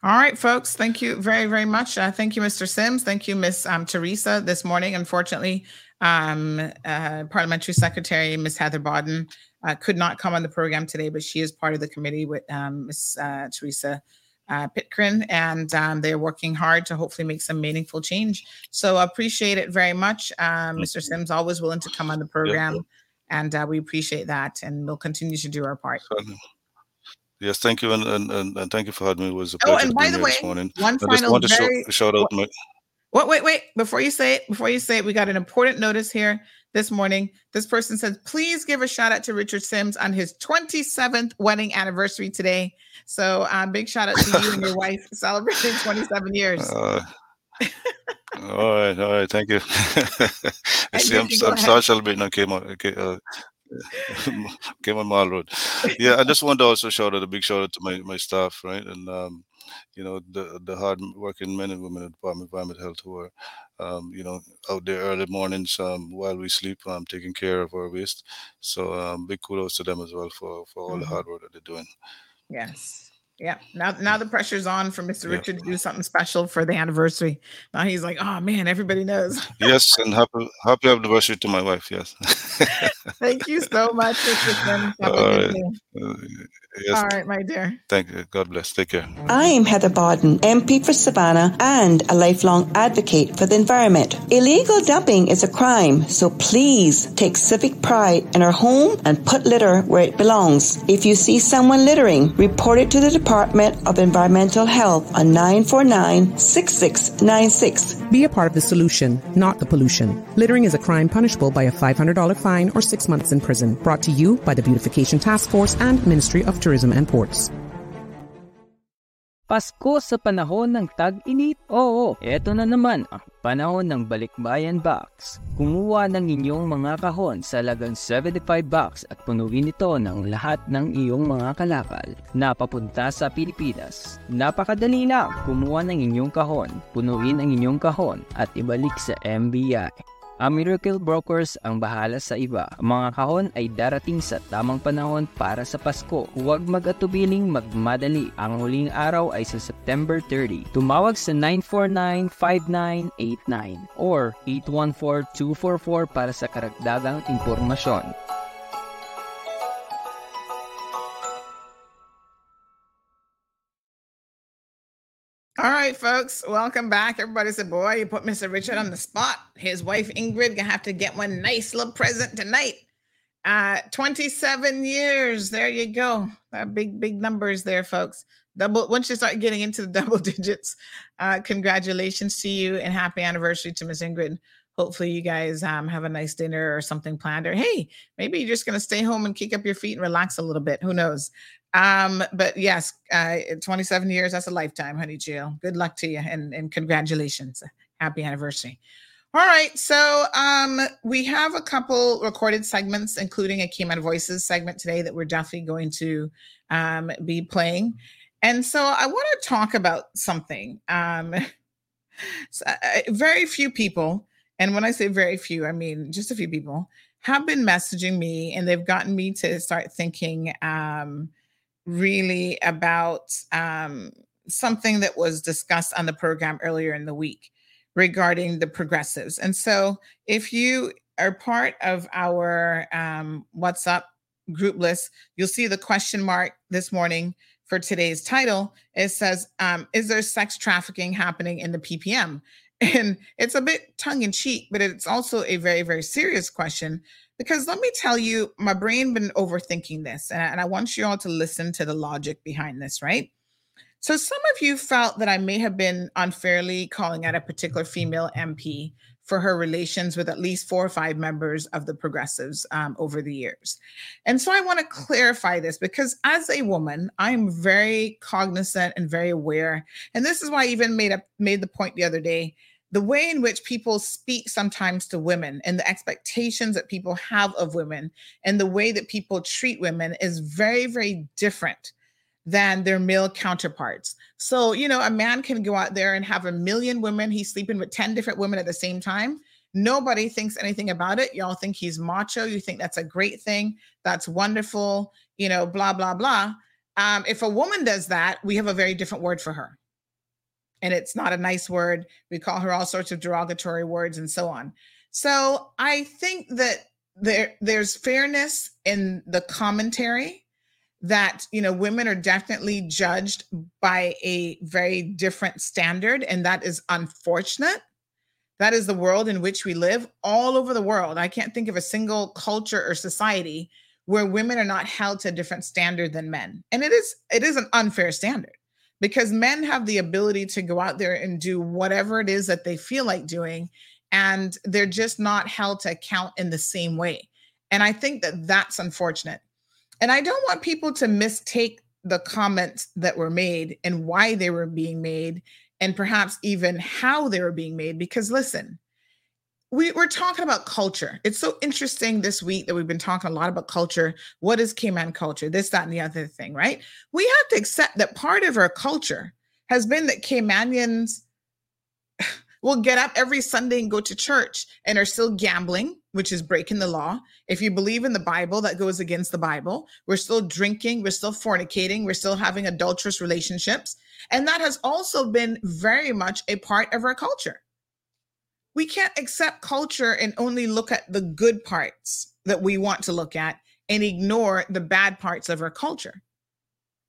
All right, folks. Thank you very, very much. Uh, thank you, Mister Sims. Thank you, Miss um, Teresa. This morning, unfortunately, um, uh, Parliamentary Secretary Miss Heather Bodden uh, could not come on the program today, but she is part of the committee with um, Miss uh, Teresa uh, Pitcairn, and um, they're working hard to hopefully make some meaningful change. So I appreciate it very much. Um, Mister Sims, always willing to come on the program, yeah, yeah. and uh, we appreciate that, and we'll continue to do our part. Certainly. Yes, thank you, and, and and thank you for having me. It was a pleasure. Oh, and by the way, one I final just want to very, shout, shout out. What, what? Wait, wait! Before you say it, before you say it, we got an important notice here this morning. This person says, "Please give a shout out to Richard Sims on his twenty-seventh wedding anniversary today." So, uh, big shout out to you and your wife celebrating twenty-seven years. Uh, all right, all right, thank you. See, I'm, I'm social, but no, came on. Okay. Uh, came on Mall Road. Yeah, I just want to also shout out a big shout out to my, my staff, right? And um, you know, the the hard working men and women at the Department of Environmental Health who are um, you know, out there early mornings um, while we sleep, um, taking care of our waste. So um, big kudos to them as well for, for all mm-hmm. the hard work that they're doing. Yes. Yeah. Now now the pressure's on for Mister Yeah. Richard to do something special for the anniversary. Now he's like, oh man, everybody knows. Yes, and happy happy anniversary to my wife, yes. Thank you so much, Mister Sims. All right. Uh, yes. All right, my dear. Thank you. God bless. Take care. I am Heather Bodden, M P for Savannah and a lifelong advocate for the environment. Illegal dumping is a crime, so please take civic pride in our home and put litter where it belongs. If you see someone littering, report it to the Department of Environmental Health on nine four nine, six six nine six. Be a part of the solution, not the pollution. Littering is a crime punishable by a five hundred dollars fine or six months in prison. Brought to you by the Beautification Task Force and Ministry of Tourism and Ports. Pasko sa panahon ng tag-init? Oo, eto na naman ang panahon ng Balikbayan Box. Kumuha ng inyong mga kahon sa halagang seventy-five bucks at punuin ito ng lahat ng iyong mga kalakal na papunta sa Pilipinas. Napakadali lang! Kumuha ng inyong kahon, punuin ang inyong kahon at ibalik sa M B I. Ang Miracle Brokers ang bahala sa iba. Ang mga kahon ay darating sa tamang panahon para sa Pasko. Huwag mag-atubiling magmadali. Ang huling araw ay sa September thirtieth. Tumawag sa nine four nine, five nine eight nine or eight one four, two four four para sa karagdagang impormasyon. All right, folks, welcome back. Everybody said, boy, you put Mister Richard on the spot. His wife, Ingrid, gonna have to get one nice little present tonight. Uh, twenty-seven years. There you go. Uh, big, big numbers there, folks. Double. Once you start getting into the double digits, uh, congratulations to you and happy anniversary to Miss Ingrid. Hopefully you guys um, have a nice dinner or something planned. Or, hey, maybe you're just going to stay home and kick up your feet and relax a little bit. Who knows? Um, but yes, uh, twenty-seven years, that's a lifetime, honey Jill. Good luck to you and, and congratulations. Happy anniversary. All right. So um, Um, we have a couple recorded segments, including a Cayman Voices segment today that we're definitely going to um, be playing. And so I want to talk about something. Um, so, uh, very few people, and when I say very few, I mean just a few people, have been messaging me, and they've gotten me to start thinking um, really about um, something that was discussed on the program earlier in the week regarding the progressives. And so if you are part of our um, WhatsApp group list, you'll see the question mark this morning for today's title. It says, um, is there sex trafficking happening in the P P M? And it's a bit tongue in cheek, but it's also a very, very serious question, because let me tell you, my brain been overthinking this, and I, and I want you all to listen to the logic behind this, right? So some of you felt that I may have been unfairly calling out a particular female M P for her relations with at least four or five members of the progressives um, over the years. And so I want to clarify this, because as a woman, I am very cognizant and very aware. And this is why I even made a, made the point the other day, the way in which people speak sometimes to women and the expectations that people have of women and the way that people treat women is very, very different than their male counterparts. So, you know, a man can go out there and have a million women. He's sleeping with ten different women at the same time. Nobody thinks anything about it. Y'all think he's macho. You think that's a great thing. That's wonderful. You know, blah, blah, blah. Um, if a woman does that, we have a very different word for her. And it's not a nice word. We call her all sorts of derogatory words and so on. So I think that there, there's fairness in the commentary, that, you know, women are definitely judged by a very different standard. And that is unfortunate. That is the world in which we live all over the world. I can't think of a single culture or society where women are not held to a different standard than men. And it is, it is an unfair standard, because men have the ability to go out there and do whatever it is that they feel like doing. And they're just not held to account in the same way. And I think that that's unfortunate. And I don't want people to mistake the comments that were made and why they were being made, and perhaps even how they were being made. Because listen, we, we're talking about culture. It's so interesting this week that we've been talking a lot about culture. What is Cayman culture? This, that, and the other thing, right? We have to accept that part of our culture has been that Caymanians will get up every Sunday and go to church and are still gambling, which is breaking the law. If you believe in the Bible, that goes against the Bible. We're still drinking. We're still fornicating. We're still having adulterous relationships. And that has also been very much a part of our culture. We can't accept culture and only look at the good parts that we want to look at and ignore the bad parts of our culture.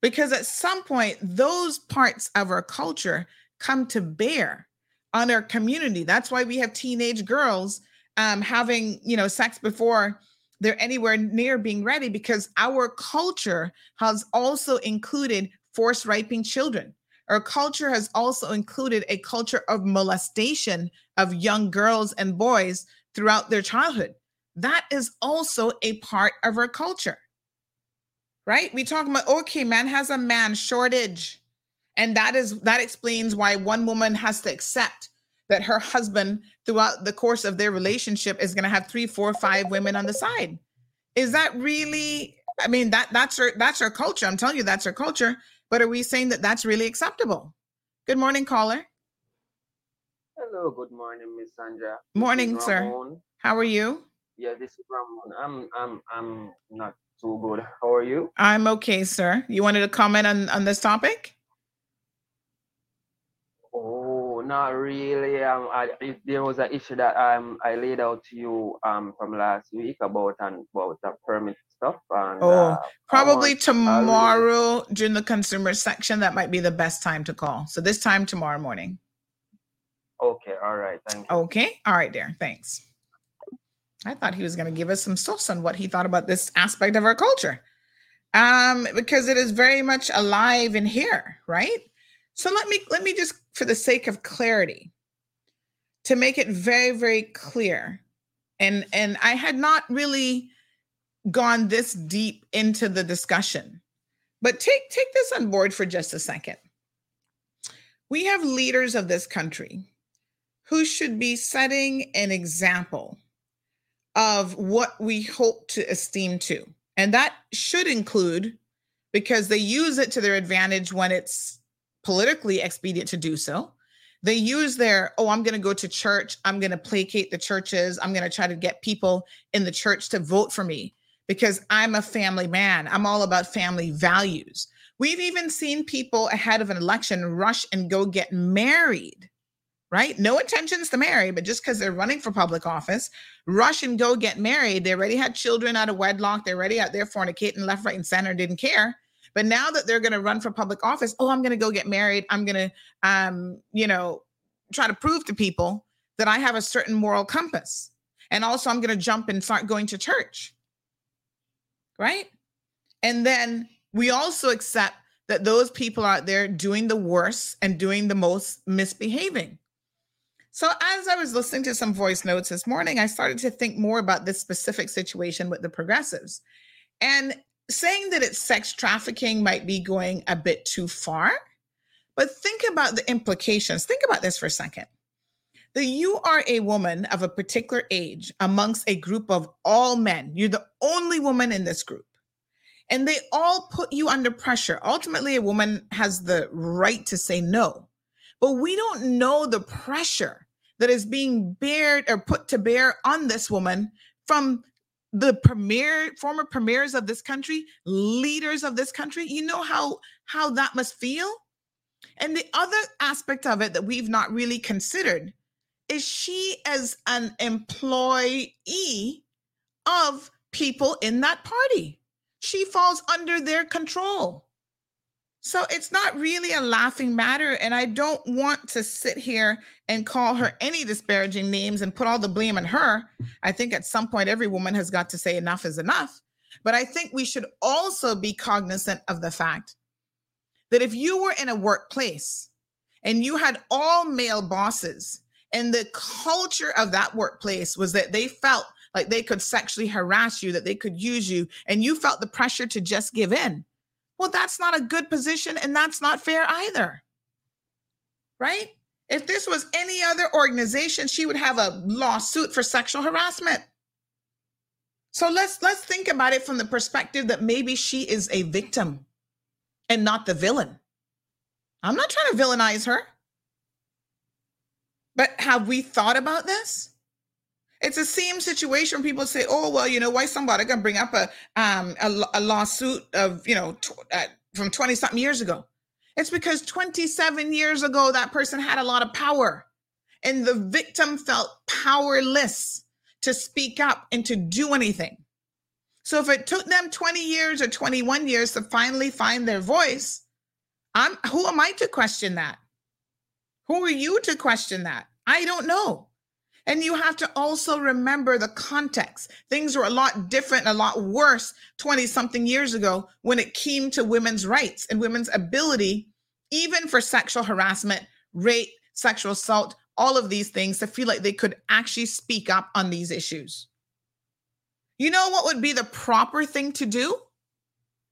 Because at some point, those parts of our culture come to bear on our community. That's why we have teenage girls um, having, you know, sex before they're anywhere near being ready, because our culture has also included forced raping children. Our culture has also included a culture of molestation of young girls and boys throughout their childhood. That is also a part of our culture, right? We talk about, okay, man has a man shortage. And that is that explains why one woman has to accept that her husband, throughout the course of their relationship, is going to have three, four, five women on the side. Is that really? I mean, that that's our that's our culture. I'm telling you, that's our culture. But are we saying that that's really acceptable? Good morning, caller. Hello. Good morning, Miss Sandra. Morning, sir. How are you? Yeah, this is Ramon. I'm I'm I'm not too good. How are you? I'm okay, sir. You wanted to comment on, on this topic? Not really. Um, I, if there was an issue that um I laid out to you um from last week about and about the permit stuff. And, oh, uh, probably tomorrow I'll... during the consumer section. That might be the best time to call. So this time tomorrow morning. Okay. All right. Thank you. Okay. All right, Darren. Thanks. I thought he was going to give us some source on what he thought about this aspect of our culture, um, because it is very much alive in here, right? So let me let me just, for the sake of clarity, to make it very, very clear. And, and I had not really gone this deep into the discussion, but take, take this on board for just a second. We have leaders of this country who should be setting an example of what we hold to esteem to. And that should include, because they use it to their advantage when it's politically expedient to do so. They use their, oh, I'm going to go to church. I'm going to placate the churches. I'm going to try to get people in the church to vote for me because I'm a family man. I'm all about family values. We've even seen people ahead of an election rush and go get married, right? No intentions to marry, but just because they're running for public office, rush and go get married. They already had children out of wedlock. They're already out there fornicating left, right, and center, didn't care. But now that they're going to run for public office, oh, I'm going to go get married. I'm going to, um, you know, try to prove to people that I have a certain moral compass. And also I'm going to jump and start going to church. Right? And then we also accept that those people out there doing the worst and doing the most misbehaving. So as I was listening to some voice notes this morning, I started to think more about this specific situation with the progressives. And saying that it's sex trafficking might be going a bit too far, but think about the implications. Think about this for a second. That you are a woman of a particular age amongst a group of all men. You're the only woman in this group. And they all put you under pressure. Ultimately, a woman has the right to say no. But we don't know the pressure that is being bared or put to bear on this woman from the premier, former premiers of this country, leaders of this country. You know how, how that must feel? And the other aspect of it that we've not really considered is she as an employee of people in that party. She falls under their control. So it's not really a laughing matter. And I don't want to sit here and call her any disparaging names and put all the blame on her. I think at some point, every woman has got to say enough is enough. But I think we should also be cognizant of the fact that if you were in a workplace and you had all male bosses and the culture of that workplace was that they felt like they could sexually harass you, that they could use you, and you felt the pressure to just give in. Well, that's not a good position, and that's not fair either, right? If this was any other organization, she would have a lawsuit for sexual harassment. So let's let's think about it from the perspective that maybe she is a victim and not the villain. I'm not trying to villainize her, but have we thought about this? It's the same situation when people say, oh, well, you know, why somebody going to bring up a, um, a a lawsuit of, you know, tw- uh, from twenty something years ago. It's because twenty-seven years ago, that person had a lot of power and the victim felt powerless to speak up and to do anything. So if it took them twenty years or twenty-one years to finally find their voice, I'm, who am I to question that? Who are you to question that? I don't know. And you have to also remember the context. Things were a lot different, a lot worse twenty something years ago when it came to women's rights and women's ability, even for sexual harassment, rape, sexual assault, all of these things, to feel like they could actually speak up on these issues. You know what would be the proper thing to do?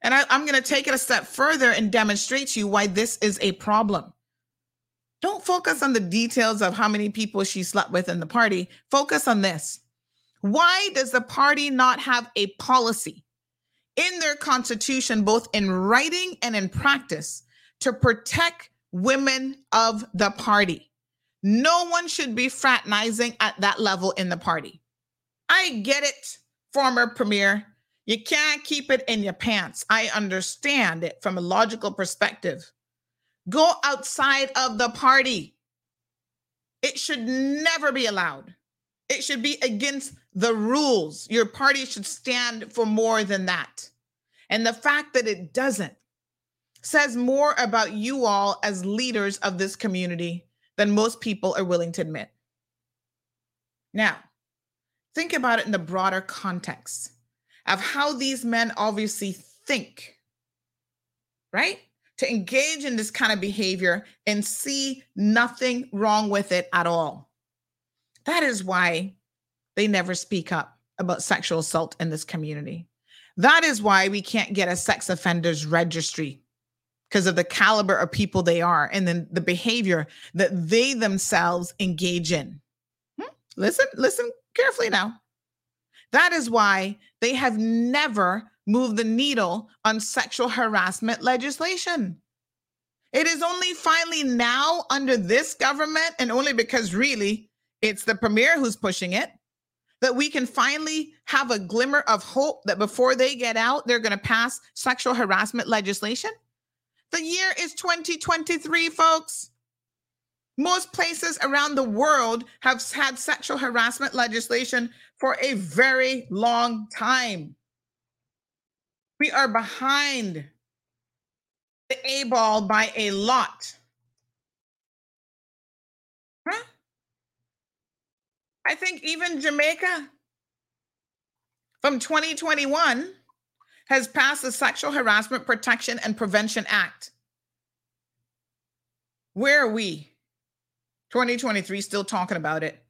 And I, I'm going to take it a step further and demonstrate to you why this is a problem. Don't focus on the details of how many people she slept with in the party. Focus on this. Why does the party not have a policy in their constitution, both in writing and in practice, to protect women of the party? No one should be fraternizing at that level in the party. I get it, former premier. You can't keep it in your pants. I understand it from a logical perspective. Go outside of the party. It should never be allowed. It should be against the rules. Your party should stand for more than that. And the fact that it doesn't says more about you all as leaders of this community than most people are willing to admit. Now, think about it in the broader context of how these men obviously think, right? To engage in this kind of behavior and see nothing wrong with it at all. That is why they never speak up about sexual assault in this community. That is why we can't get a sex offenders registry, because of the caliber of people they are and then the behavior that they themselves engage in. Hmm? Listen, listen carefully now. That is why they have never moved the needle on sexual harassment legislation. It is only finally now under this government, and only because really it's the premier who's pushing it, that we can finally have a glimmer of hope that before they get out, they're going to pass sexual harassment legislation. The year is twenty twenty-three, folks. Most places around the world have had sexual harassment legislation for a very long time. We are behind the A-ball by a lot. Huh? I think even Jamaica from twenty twenty-one has passed the Sexual Harassment Protection and Prevention Act. Where are we? twenty twenty-three, still talking about it.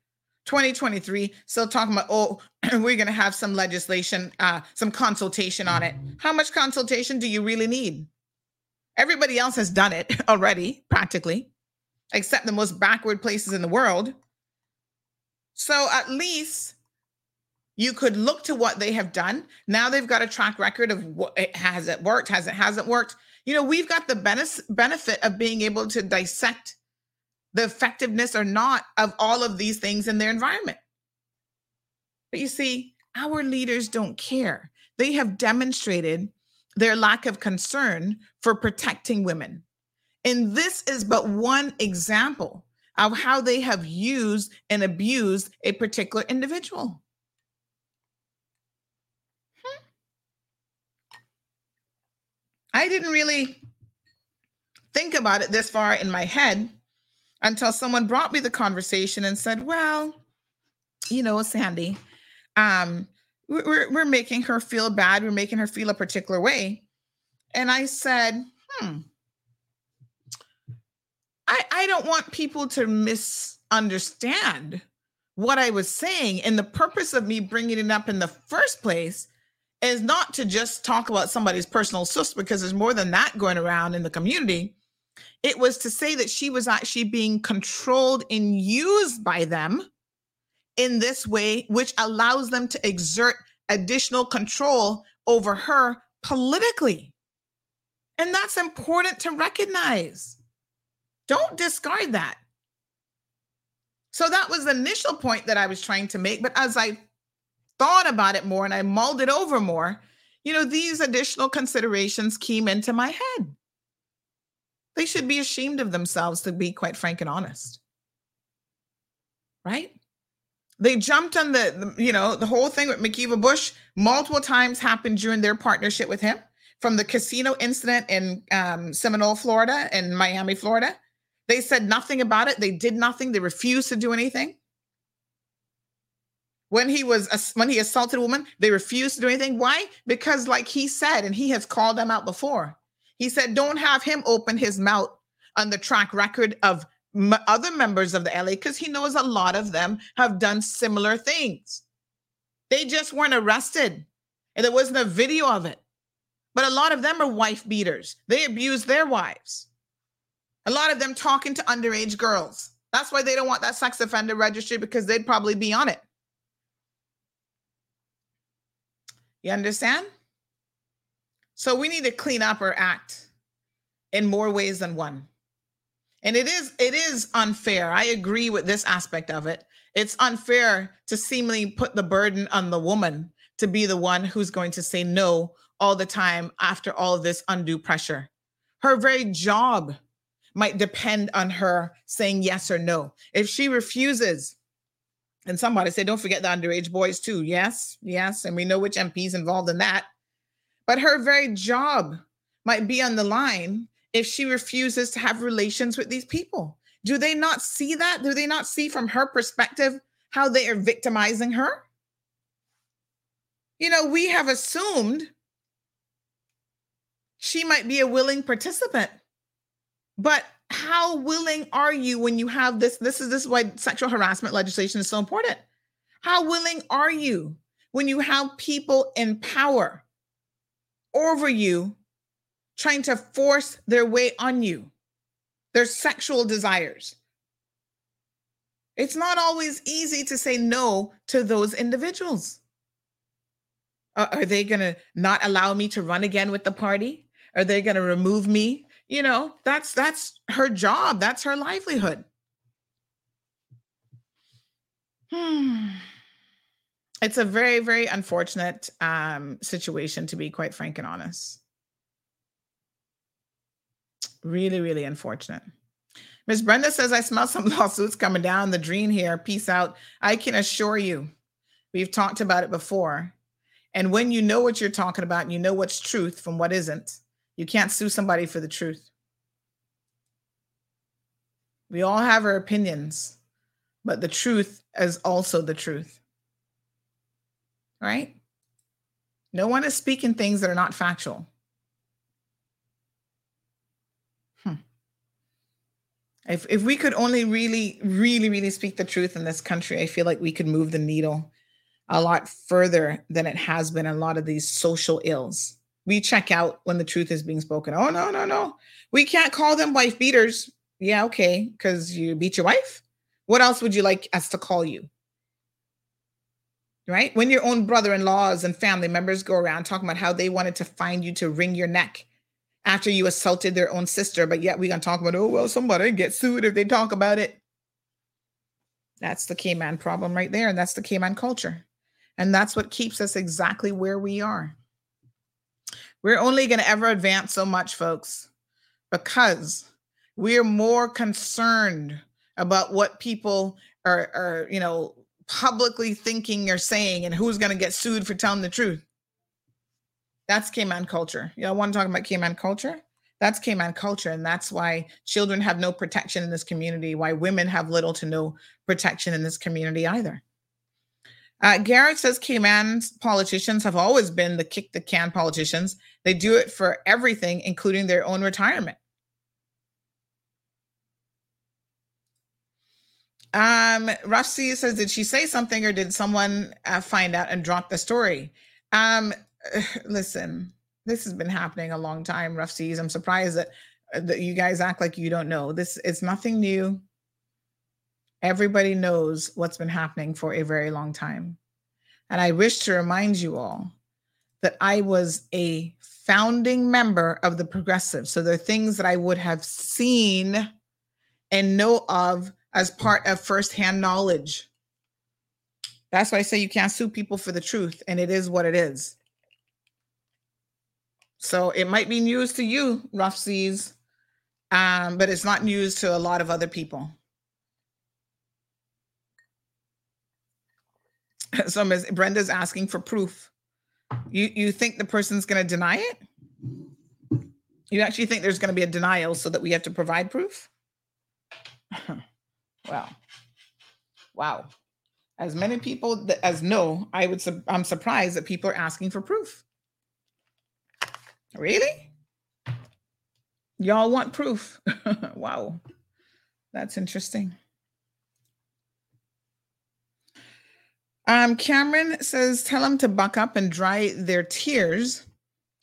twenty twenty-three, still talking about, oh, we're going to have some legislation, uh, some consultation on it. How much consultation do you really need? Everybody else has done it already, practically, except the most backward places in the world. So at least you could look to what they have done. Now they've got a track record of what it has it worked, has it hasn't worked. You know, we've got the benef- benefit of being able to dissect the effectiveness or not of all of these things in their environment. But you see, our leaders don't care. They have demonstrated their lack of concern for protecting women. And this is but one example of how they have used and abused a particular individual. Hmm. I didn't really think about it this far in my head until someone brought me the conversation and said, well, you know, Sandy, um, we're, we're making her feel bad. We're making her feel a particular way. And I said, hmm, I, I don't want people to misunderstand what I was saying. And the purpose of me bringing it up in the first place is not to just talk about somebody's personal stuff, because there's more than that going around in the community. It was to say that she was actually being controlled and used by them in this way, which allows them to exert additional control over her politically. And that's important to recognize. Don't discard that. So that was the initial point that I was trying to make. But as I thought about it more and I mulled it over more, you know, these additional considerations came into my head. They should be ashamed of themselves, to be quite frank and honest. Right? They jumped on the, the you know, the whole thing with McKeever Bush multiple times happened during their partnership with him, from the casino incident in um, Seminole, Florida, and Miami, Florida. They said nothing about it. They did nothing. They refused to do anything. When he was when he assaulted a woman, they refused to do anything. Why? Because, like he said, and he has called them out before, he said, don't have him open his mouth on the track record of m- other members of the L A, because he knows a lot of them have done similar things. They just weren't arrested, and there wasn't a video of it. But a lot of them are wife beaters. They abuse their wives. A lot of them talking to underage girls. That's why they don't want that sex offender registry, because they'd probably be on it. You understand? So we need to clean up our act in more ways than one. And it is it is unfair. I agree with this aspect of it. It's unfair to seemingly put the burden on the woman to be the one who's going to say no all the time after all this undue pressure. Her very job might depend on her saying yes or no. If she refuses, and somebody said, don't forget the underage boys too. Yes, yes. And we know which M P's involved in that. But her very job might be on the line if she refuses to have relations with these people. Do they not see that? Do they not see from her perspective how they are victimizing her? You know, we have assumed she might be a willing participant, but how willing are you when you have this? This is, this is why sexual harassment legislation is so important. How willing are you when you have people in power over you, trying to force their way on you, their sexual desires? It's not always easy to say no to those individuals. Uh, are they going to not allow me to run again with the party? Are they going to remove me? You know, that's that's her job. That's her livelihood. Hmm. It's a very, very unfortunate um, situation, to be quite frank and honest. Really, really unfortunate. Miss Brenda says, I smell some lawsuits coming down the drain here. Peace out. I can assure you, we've talked about it before. And when you know what you're talking about and you know what's truth from what isn't, you can't sue somebody for the truth. We all have our opinions, but the truth is also the truth. Right? No one is speaking things that are not factual. Hmm. If if we could only really, really, really speak the truth in this country, I feel like we could move the needle a lot further than it has been in a lot of these social ills. We check out when the truth is being spoken. Oh, no, no, no. We can't call them wife beaters. Yeah, okay, because you beat your wife. What else would you like us to call you? Right? When your own brother-in-laws and family members go around talking about how they wanted to find you to wring your neck after you assaulted their own sister, but yet we're going to talk about, oh, well, somebody gets sued if they talk about it. That's the Cayman problem right there, and that's the Cayman culture. And that's what keeps us exactly where we are. We're only going to ever advance so much, folks, because we're more concerned about what people are, are you know, publicly thinking or saying, and who's going to get sued for telling the truth. That's Cayman culture. You know, I want to talk about Cayman culture. That's Cayman culture. And that's why children have no protection in this community, why women have little to no protection in this community either. Uh, Garrett says Cayman politicians have always been the kick the can politicians. They do it for everything, including their own retirement. Um, Rafsi says, did she say something or did someone uh, find out and drop the story? Um, listen, this has been happening a long time, Rafsi. I'm surprised that, that you guys act like you don't know. This is nothing new. Everybody knows what's been happening for a very long time. And I wish to remind you all that I was a founding member of the Progressives. So there are things that I would have seen and know of as part of firsthand knowledge. That's why I say you can't sue people for the truth, and it is what it is. So it might be news to you, Rough Seas, um, but it's not news to a lot of other people. So Miz Brenda's asking for proof. You, you think the person's going to deny it? You actually think there's going to be a denial so that we have to provide proof? Wow. Wow. As many people that, as know, I would, su- I'm surprised that people are asking for proof. Really? Y'all want proof? Wow. That's interesting. Um, Cameron says, tell them to buck up and dry their tears.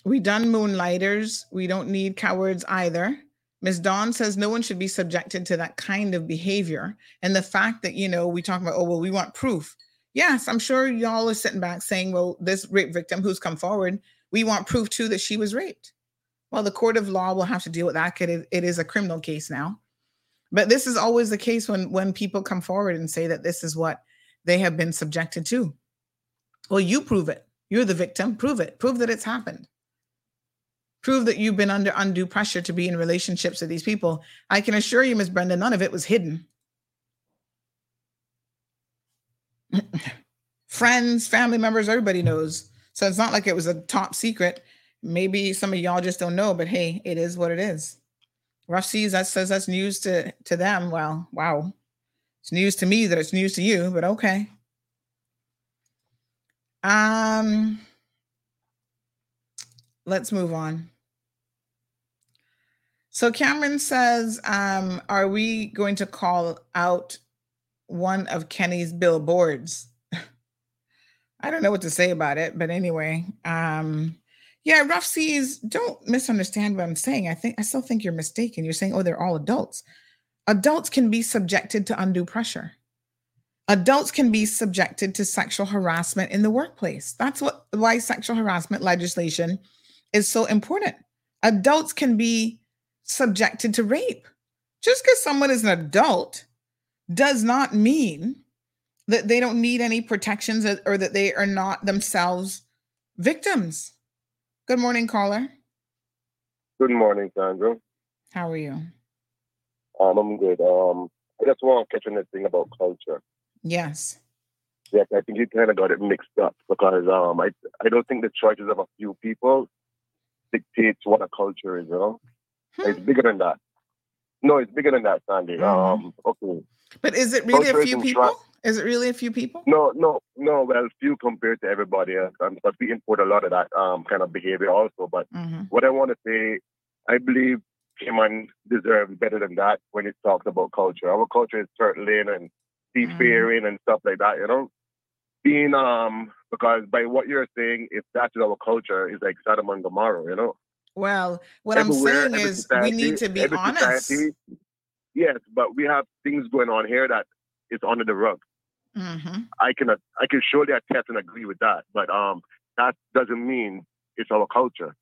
We done moonlighters. We don't need cowards either. Miss Dawn says no one should be subjected to that kind of behavior. And the fact that, you know, we talk about, oh, well, we want proof. Yes, I'm sure y'all are sitting back saying, well, this rape victim who's come forward, we want proof too that she was raped. Well, the court of law will have to deal with that. It is a criminal case now. But this is always the case when, when people come forward and say that this is what they have been subjected to. Well, you prove it. You're the victim. Prove it. Prove that it's happened. Prove that you've been under undue pressure to be in relationships with these people. I can assure you, Miss Brenda, none of it was hidden. Friends, family members, everybody knows. So it's not like it was a top secret. Maybe some of y'all just don't know, but hey, it is what it is. Rough Seas, that says that's news to, to them. Well, wow. It's news to me that it's news to you, but okay. Um... Let's move on. So Cameron says, um, are we going to call out one of Kenny's billboards? I don't know what to say about it, but anyway. Um, yeah, Rough Seas, don't misunderstand what I'm saying. I think I still think you're mistaken. You're saying, oh, they're all adults. Adults can be subjected to undue pressure. Adults can be subjected to sexual harassment in the workplace. That's what why sexual harassment legislation is so important. Adults can be subjected to rape. Just because someone is an adult does not mean that they don't need any protections or that they are not themselves victims. Good morning, caller. Good morning, Sandra. How are you? Um, I'm good. Um, I just want to catch on that thing about culture. Yes. Yes, I think you kind of got it mixed up because um, I I don't think the choices of a few people dictates what a culture is, you know? Hmm. It's bigger than that. No, it's bigger than that, Sandy. Um, okay. But is it really culture a few people? Tra- is it really a few people? No, no, no. Well, few compared to everybody else. Um, but we import a lot of that um, kind of behavior also. But mm-hmm. what I want to say, I believe Cayman deserves better than that when it talks about culture. Our culture is turtling and seafaring mm. and stuff like that, you know? Being, um, because by what you're saying, if that's our culture, it's like Sodom and Gomorrah, you know? Well, what Everywhere, I'm saying is society, we need to be honest. Society, yes, but we have things going on here that is under the rug. Mm-hmm. I can I can surely attest and agree with that, but um, that doesn't mean it's our culture.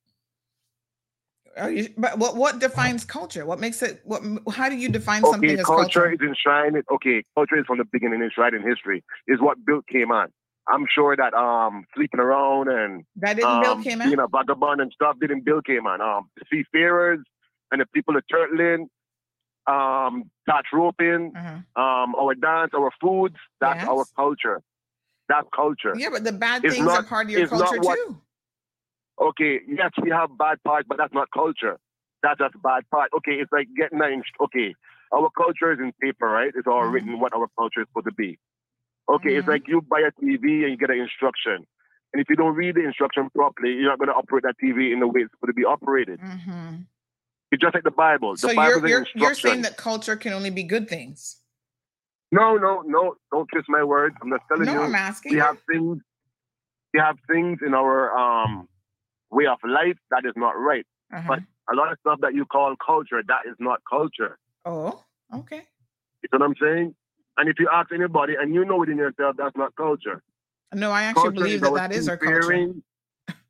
Are you, but what what defines culture? What makes it? What? How do you define okay, something as culture? Culture is enshrined. Okay, culture is from the beginning, enshrined in history. Is what built Cayman. I'm sure that um, sleeping around and that didn't um, build Cayman. You know, vagabond and stuff didn't build Cayman. Um, the seafarers and the people of turtling, um, touch roping, uh-huh. um, our dance, our foods. That's yes. our culture. That's culture. Yeah, but the bad it's things not, are part of your culture what, too. Okay, yes, we have bad parts, but that's not culture. That's just bad part. Okay, it's like getting that. Okay, our culture is in paper, right? It's all mm-hmm. written what our culture is supposed to be. Okay, mm-hmm. it's like you buy a T V and you get an instruction. And if you don't read the instruction properly, you're not going to operate that T V in the way it's supposed to be operated. Mm-hmm. It's just like the Bible. The so Bible's you're, you're, you're saying that culture can only be good things? No, no, no. Don't twist my words. I'm not telling no, you. No, I'm asking. We have, things, we have things in our... Um, way of life that is not right, uh-huh. but a lot of stuff that you call culture that is not culture. Oh, okay. You know what I'm saying? And if you ask anybody, and you know within yourself, that's not culture. No, I actually culture believe that that is our culture.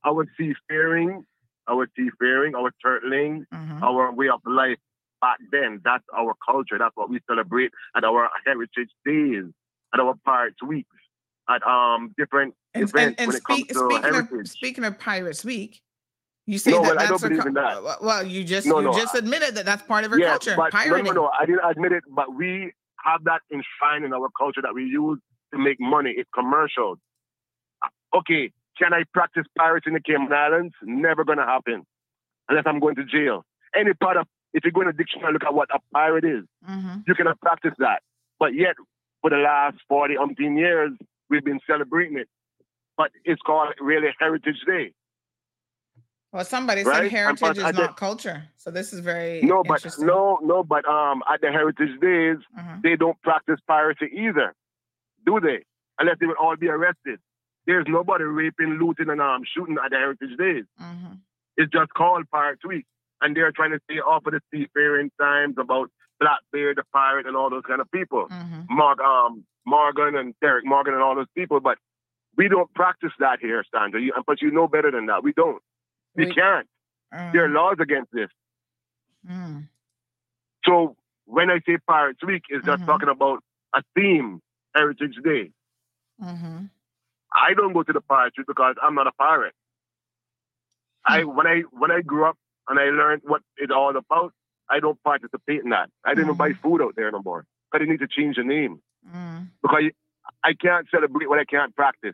Our seafaring, our seafaring, our turtling, uh-huh. our way of life back then. That's our culture. That's what we celebrate at our heritage days, at our Pirates Weeks, at um different. And, and, and speak, speaking, of, speaking of Pirates Week, you say no, that well, that's I don't believe in that. Well, you just no, you no, just I, admitted that that's part of our yeah, culture. But pirating. No, no, no, I didn't admit it, but we have that enshrined in our culture that we use to make money. It's commercial. Okay, can I practice pirates in the Cayman Islands? Never going to happen unless I'm going to jail. Any part of, if you go in a dictionary, look at what a pirate is. Mm-hmm. You cannot practice that. But yet, for the last forty umpteen years, we've been celebrating it. But it's called really Heritage Day. Well, somebody right? said heritage is not the, culture, so this is very no, but no, no, but um, at the Heritage Days, uh-huh. they don't practice piracy either, do they? Unless they would all be arrested. There's nobody raping, looting, and um, shooting at the Heritage Days. Uh-huh. It's just called Pirate Week, and they're trying to stay off of the seafaring times about Blackbeard, the pirate, and all those kind of people, uh-huh. Mark, um, Morgan, and Derek Morgan, and all those people, but. We don't practice that here, Sandra. You, but you know better than that. We don't. We, we can't. Um, there are laws against this. Mm. So when I say Pirates Week, it's just mm-hmm. talking about a theme, Heritage Day. Mm-hmm. I don't go to the Pirates Week because I'm not a pirate. Mm. I when I when I grew up and I learned what it's all about, I don't participate in that. I didn't mm-hmm. buy food out there no more. I didn't need to change the name mm. because I can't celebrate what I can't practice.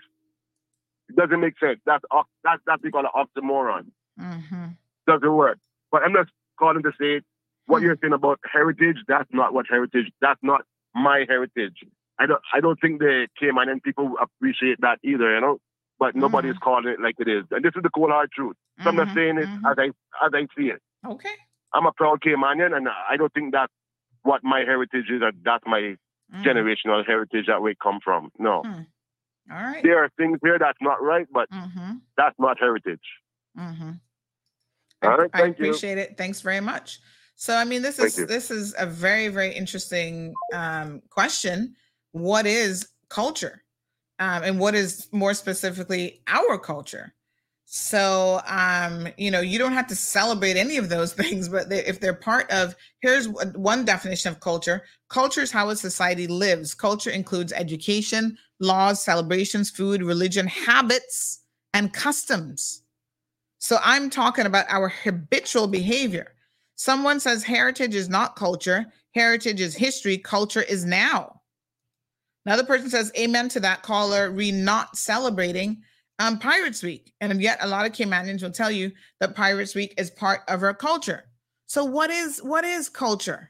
It doesn't make sense. That's that's that's we call an oxymoron. Mm-hmm. Doesn't work. But I'm just calling to say what mm-hmm. you're saying about heritage. That's not what heritage. That's not my heritage. I don't. I don't think the Cayman people appreciate that either. You know. But nobody's mm-hmm. calling it like it is. And this is the cold hard truth. So mm-hmm. I'm just saying it mm-hmm. as I as I see it. Okay. I'm a proud Caymanian, and I don't think that's what my heritage is. Or that's my Mm. generational heritage that we come from. No. Mm. All right. There are things here that's not right, but mm-hmm. that's not heritage. Mm-hmm. All I, right. I Thank appreciate you. It. Thanks very much. So, I mean, this is this is a very, very interesting um, question. What is culture, um, and what is more specifically our culture. So, um, you know, you don't have to celebrate any of those things, but they, if they're part of, here's one definition of culture. Culture is how a society lives. Culture includes education, laws, celebrations, food, religion, habits, and customs. So I'm talking about our habitual behavior. Someone says heritage is not culture. Heritage is history. Culture is now. Another person says, amen to that caller. We not celebrating Um, Pirates Week. And yet a lot of Caymanians will tell you that Pirates Week is part of our culture. So what is what is culture?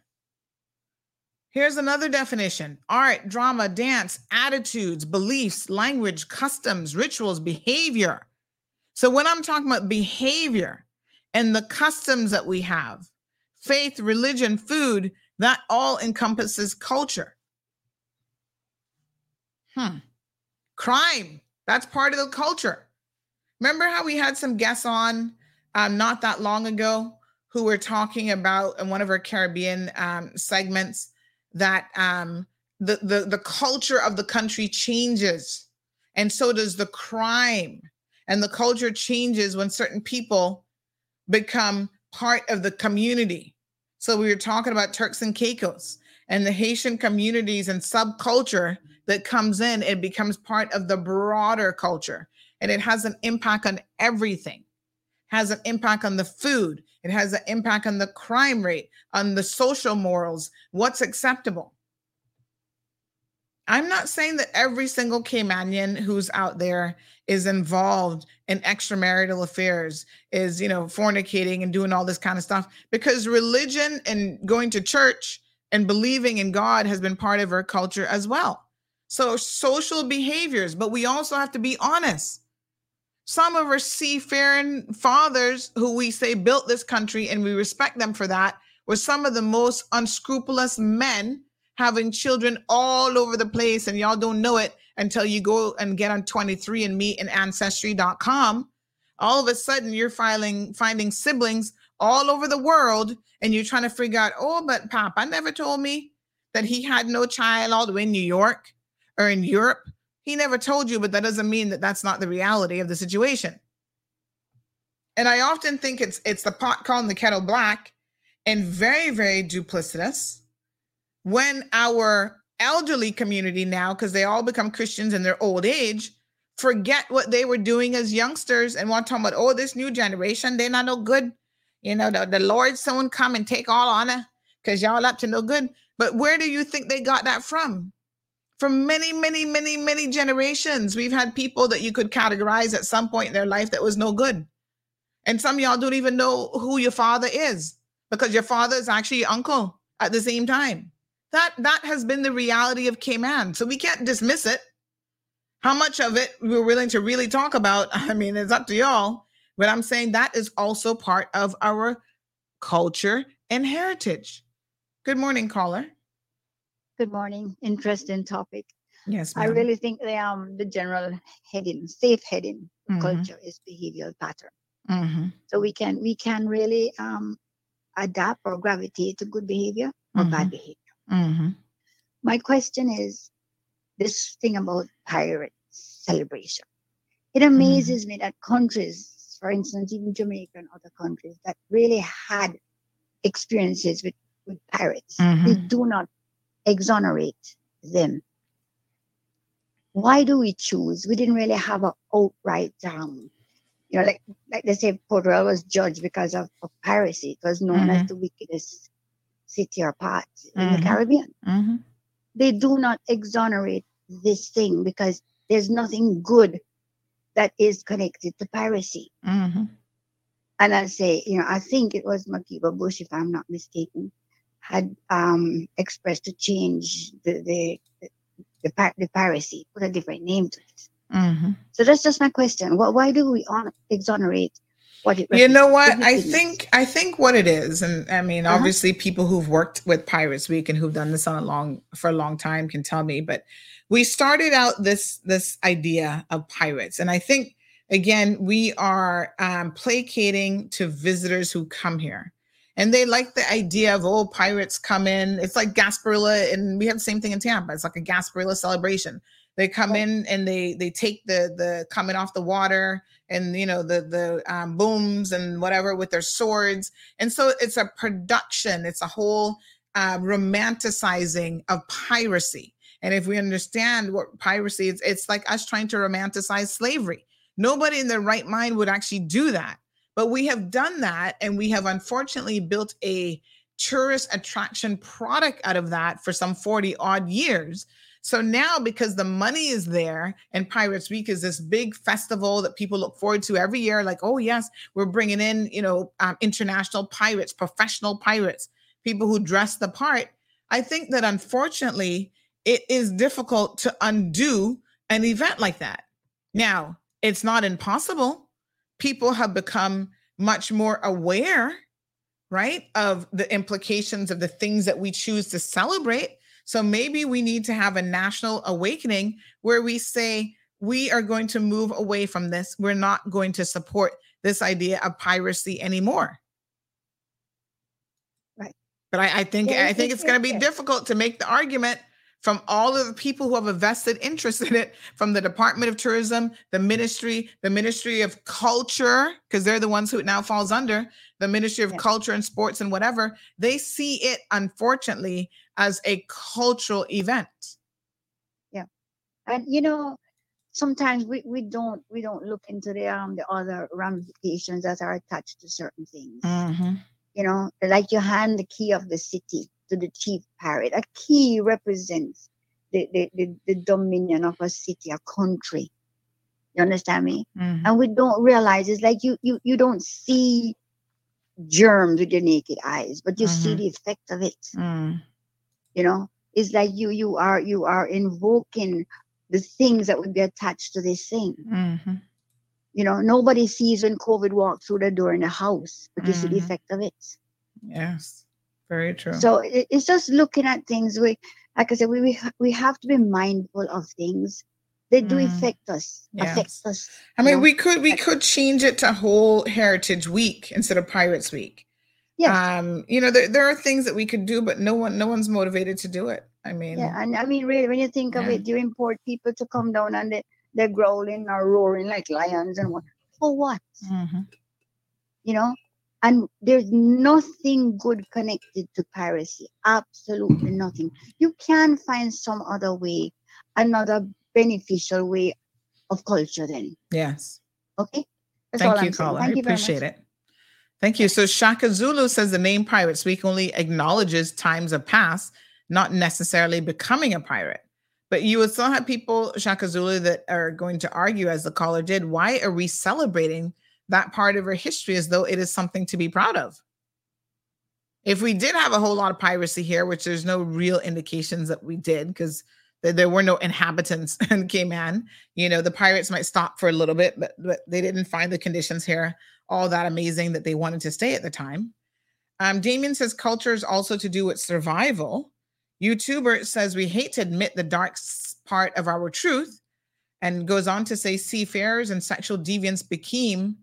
Here's another definition. Art, drama, dance, attitudes, beliefs, language, customs, rituals, behavior. So when I'm talking about behavior and the customs that we have, faith, religion, food, that all encompasses culture. Hmm. Crime. That's part of the culture. Remember how we had some guests on um, not that long ago who were talking about in one of our Caribbean um, segments that um, the, the, the culture of the country changes. And so does the crime. And the culture changes when certain people become part of the community. So we were talking about Turks and Caicos and the Haitian communities and subculture that comes in, it becomes part of the broader culture. And it has an impact on everything. It has an impact on the food. It has an impact on the crime rate, on the social morals, what's acceptable. I'm not saying that every single Caymanian who's out there is involved in extramarital affairs, is, you know, fornicating and doing all this kind of stuff, because religion and going to church and believing in God has been part of our culture as well. So social behaviors, but we also have to be honest. Some of our seafaring fathers who we say built this country, and we respect them for that, were some of the most unscrupulous men, having children all over the place, and y'all don't know it until you go and get on twenty-three and me and ancestry dot com. All of a sudden you're filing, finding siblings all over the world, and you're trying to figure out, oh, but Papa never told me that he had no child all the way in New York. Or in Europe, he never told you, but that doesn't mean that that's not the reality of the situation. And I often think it's it's the pot calling the kettle black and very, very duplicitous when our elderly community now, because they all become Christians in their old age, forget what they were doing as youngsters and want to talk about, oh, this new generation, they're not no good. You know, the, the Lord soon come and take all honor because y'all up to no good. But where do you think they got that from? For many, many, many, many generations, we've had people that you could categorize at some point in their life that was no good. And some of y'all don't even know who your father is because your father is actually your uncle at the same time. That that has been the reality of Cayman. So we can't dismiss it. How much of it we're willing to really talk about, I mean, it's up to y'all. But I'm saying that is also part of our culture and heritage. Good morning, caller. Good morning. Interesting topic. Yes, ma'am. I really think the um the general heading, safe heading, mm-hmm. culture is behavioral pattern. Mm-hmm. So we can we can really um adapt or gravitate to good behavior or mm-hmm. bad behavior. Mm-hmm. My question is this thing about pirate celebration. It amazes mm-hmm. me that countries, for instance, even Jamaica and other countries that really had experiences with with pirates, mm-hmm. they do not exonerate them. Why do we choose? We didn't really have an outright, um, you know, like like they say, Port Royal was judged because of, of piracy. It was known mm-hmm. as the wickedest city or port mm-hmm. in the Caribbean. Mm-hmm. They do not exonerate this thing because there's nothing good that is connected to piracy. Mm-hmm. And I say, you know, I think it was Makiba Bush, if I'm not mistaken, had um, expressed to change the the the, the, the piracy, put a different name to it. Mm-hmm. So that's just my question. What, why do we on, exonerate what it? You know what? I think I think what it is, and I mean, uh-huh. obviously, people who've worked with Pirates Week and who've done this on a long for a long time can tell me. But we started out this this idea of pirates, and I think again we are um, placating to visitors who come here. And they like the idea of, oh, pirates come in. It's like Gasparilla, and we have the same thing in Tampa. It's like a Gasparilla celebration. They come in and they they take the the coming off the water and, you know, the the um, booms and whatever with their swords. And so it's a production. It's a whole uh, romanticizing of piracy. And if we understand what piracy is, it's like us trying to romanticize slavery. Nobody in their right mind would actually do that. But we have done that, and we have unfortunately built a tourist attraction product out of that for some forty odd years. So now, because the money is there, and Pirates Week is this big festival that people look forward to every year, like, oh yes, we're bringing in, you know, um, international pirates, professional pirates, people who dress the part. I think that unfortunately, it is difficult to undo an event like that. Now, it's not impossible. People have become much more aware, right, of the implications of the things that we choose to celebrate. So maybe we need to have a national awakening where we say, we are going to move away from this. We're not going to support this idea of piracy anymore. Right. But I, I think yeah, I think it's going to be difficult to make the argument from all of the people who have a vested interest in it, from the Department of Tourism, the ministry, the Ministry of Culture, because they're the ones who it now falls under, the Ministry of yeah. Culture and Sports and whatever. They see it, unfortunately, as a cultural event. Yeah. And, you know, sometimes we, we don't we don't look into the um the other ramifications that are attached to certain things. Mm-hmm. You know, like you hand the key of the city to the chief pirate. A key represents the, the, the, the dominion of a city, a country. You understand me? Mm-hmm. And we don't realize, it's like you you you don't see germs with your naked eyes, but you mm-hmm. see the effect of it. Mm. You know, it's like you you are you are invoking the things that would be attached to this thing. Mm-hmm. You know, nobody sees when COVID walks through the door in the house, but you mm-hmm. see the effect of it. Yes, very true. So it, it's just looking at things. We, like I said, we we, we have to be mindful of things. They do mm. affect us. Yes. Affect us. I mean, know? we could we could change it to whole Heritage Week instead of Pirates Week. Yeah. Um, you know, there, there are things that we could do, but no one, no one's motivated to do it. I mean, yeah. And I mean, really, when you think yeah. of it, you import people to come down and they, they're growling or roaring like lions and what, for what? Mm-hmm. You know, and there's nothing good connected to piracy. Absolutely nothing. You can find some other way, another beneficial way of culture then. Yes. Okay. That's Thank all you, Colin. Thank I you very appreciate much. It. Thank you. So Shaka Zulu says the name Pirates Week only acknowledges times of past, not necessarily becoming a pirate. But you will still have people, Shaka Zulu, that are going to argue, as the caller did, why are we celebrating that part of our history as though it is something to be proud of? If we did have a whole lot of piracy here, which there's no real indications that we did, because there were no inhabitants in Cayman, you know, the pirates might stop for a little bit, but, but they didn't find the conditions here all that amazing that they wanted to stay at the time. Um, Damien says culture is also to do with survival. YouTuber says we hate to admit the dark part of our truth, and goes on to say seafarers and sexual deviants became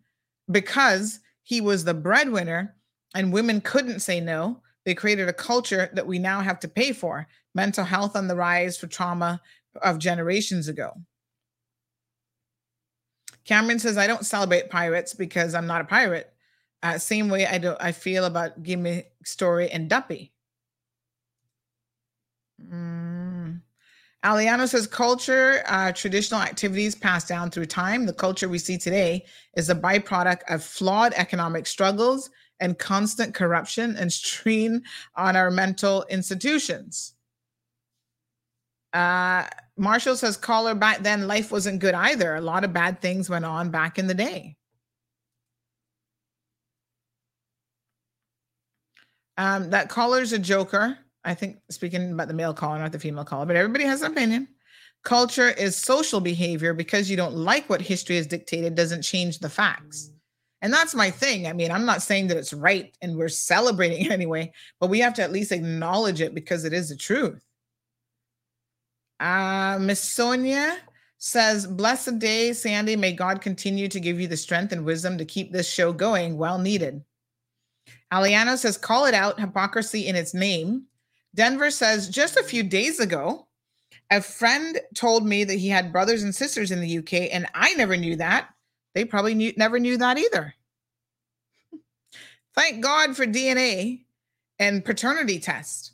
because he was the breadwinner and women couldn't say no. They created a culture that we now have to pay for. Mental health on the rise for trauma of generations ago. Cameron says, I don't celebrate pirates because I'm not a pirate. Uh, same way I do, I feel about Gimme Story and Duppy. Mm. Aliano says, culture, uh, traditional activities passed down through time. The culture we see today is a byproduct of flawed economic struggles and constant corruption and strain on our mental institutions. Uh, Marshall says, caller, back then life wasn't good either. A lot of bad things went on back in the day. Um, that caller's a joker. I think, speaking about the male caller, not the female caller, but everybody has an opinion. Culture is social behavior. Because you don't like what history has dictated doesn't change the facts. And that's my thing. I mean, I'm not saying that it's right and we're celebrating it anyway, but we have to at least acknowledge it because it is the truth. Uh, Miss Sonia says, blessed day, Sandy. May God continue to give you the strength and wisdom to keep this show going. Well needed. Aliano says, call it out, hypocrisy in its name. Denver says, just a few days ago, A friend told me that he had brothers and sisters in the U K, and I never knew that. They probably knew, never knew that either. Thank God for D N A and paternity test.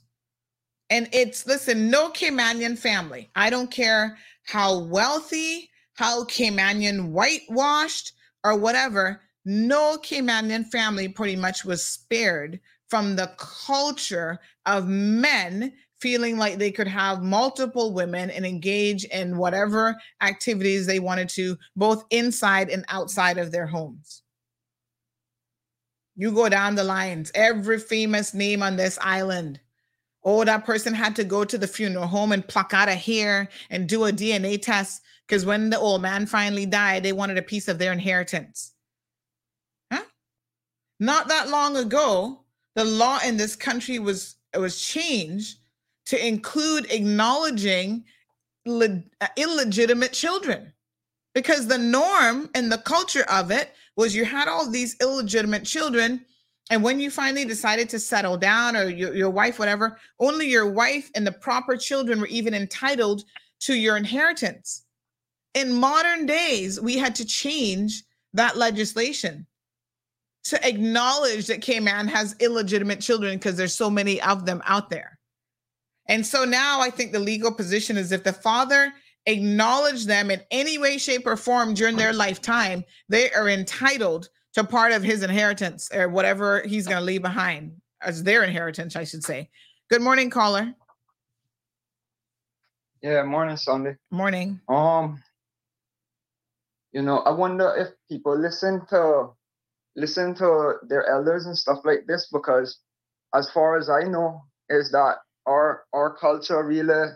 And it's, listen, no Caymanian family. I don't care how wealthy, how Caymanian whitewashed or whatever, no Caymanian family pretty much was spared from the culture of men feeling like they could have multiple women and engage in whatever activities they wanted to, both inside and outside of their homes. You go down the lines, every famous name on this island. Oh, that person had to go to the funeral home and pluck out a hair and do a D N A test because when the old man finally died, they wanted a piece of their inheritance. Huh? Not that long ago, the law in this country was, was changed to include acknowledging le- illegitimate children, because the norm and the culture of it was you had all these illegitimate children. And when you finally decided to settle down or your, your wife, whatever, only your wife and the proper children were even entitled to your inheritance. In modern days, we had to change that legislation to acknowledge that Cayman has illegitimate children because there's so many of them out there. And so now I think the legal position is if the father acknowledged them in any way, shape, or form during their lifetime, they are entitled to part of his inheritance or whatever he's going to leave behind as their inheritance, I should say. Good morning, caller. Yeah, morning, Sunday. Morning. Um, you know, I wonder if people listen to listen to their elders and stuff like this, because as far as I know, is that our our culture really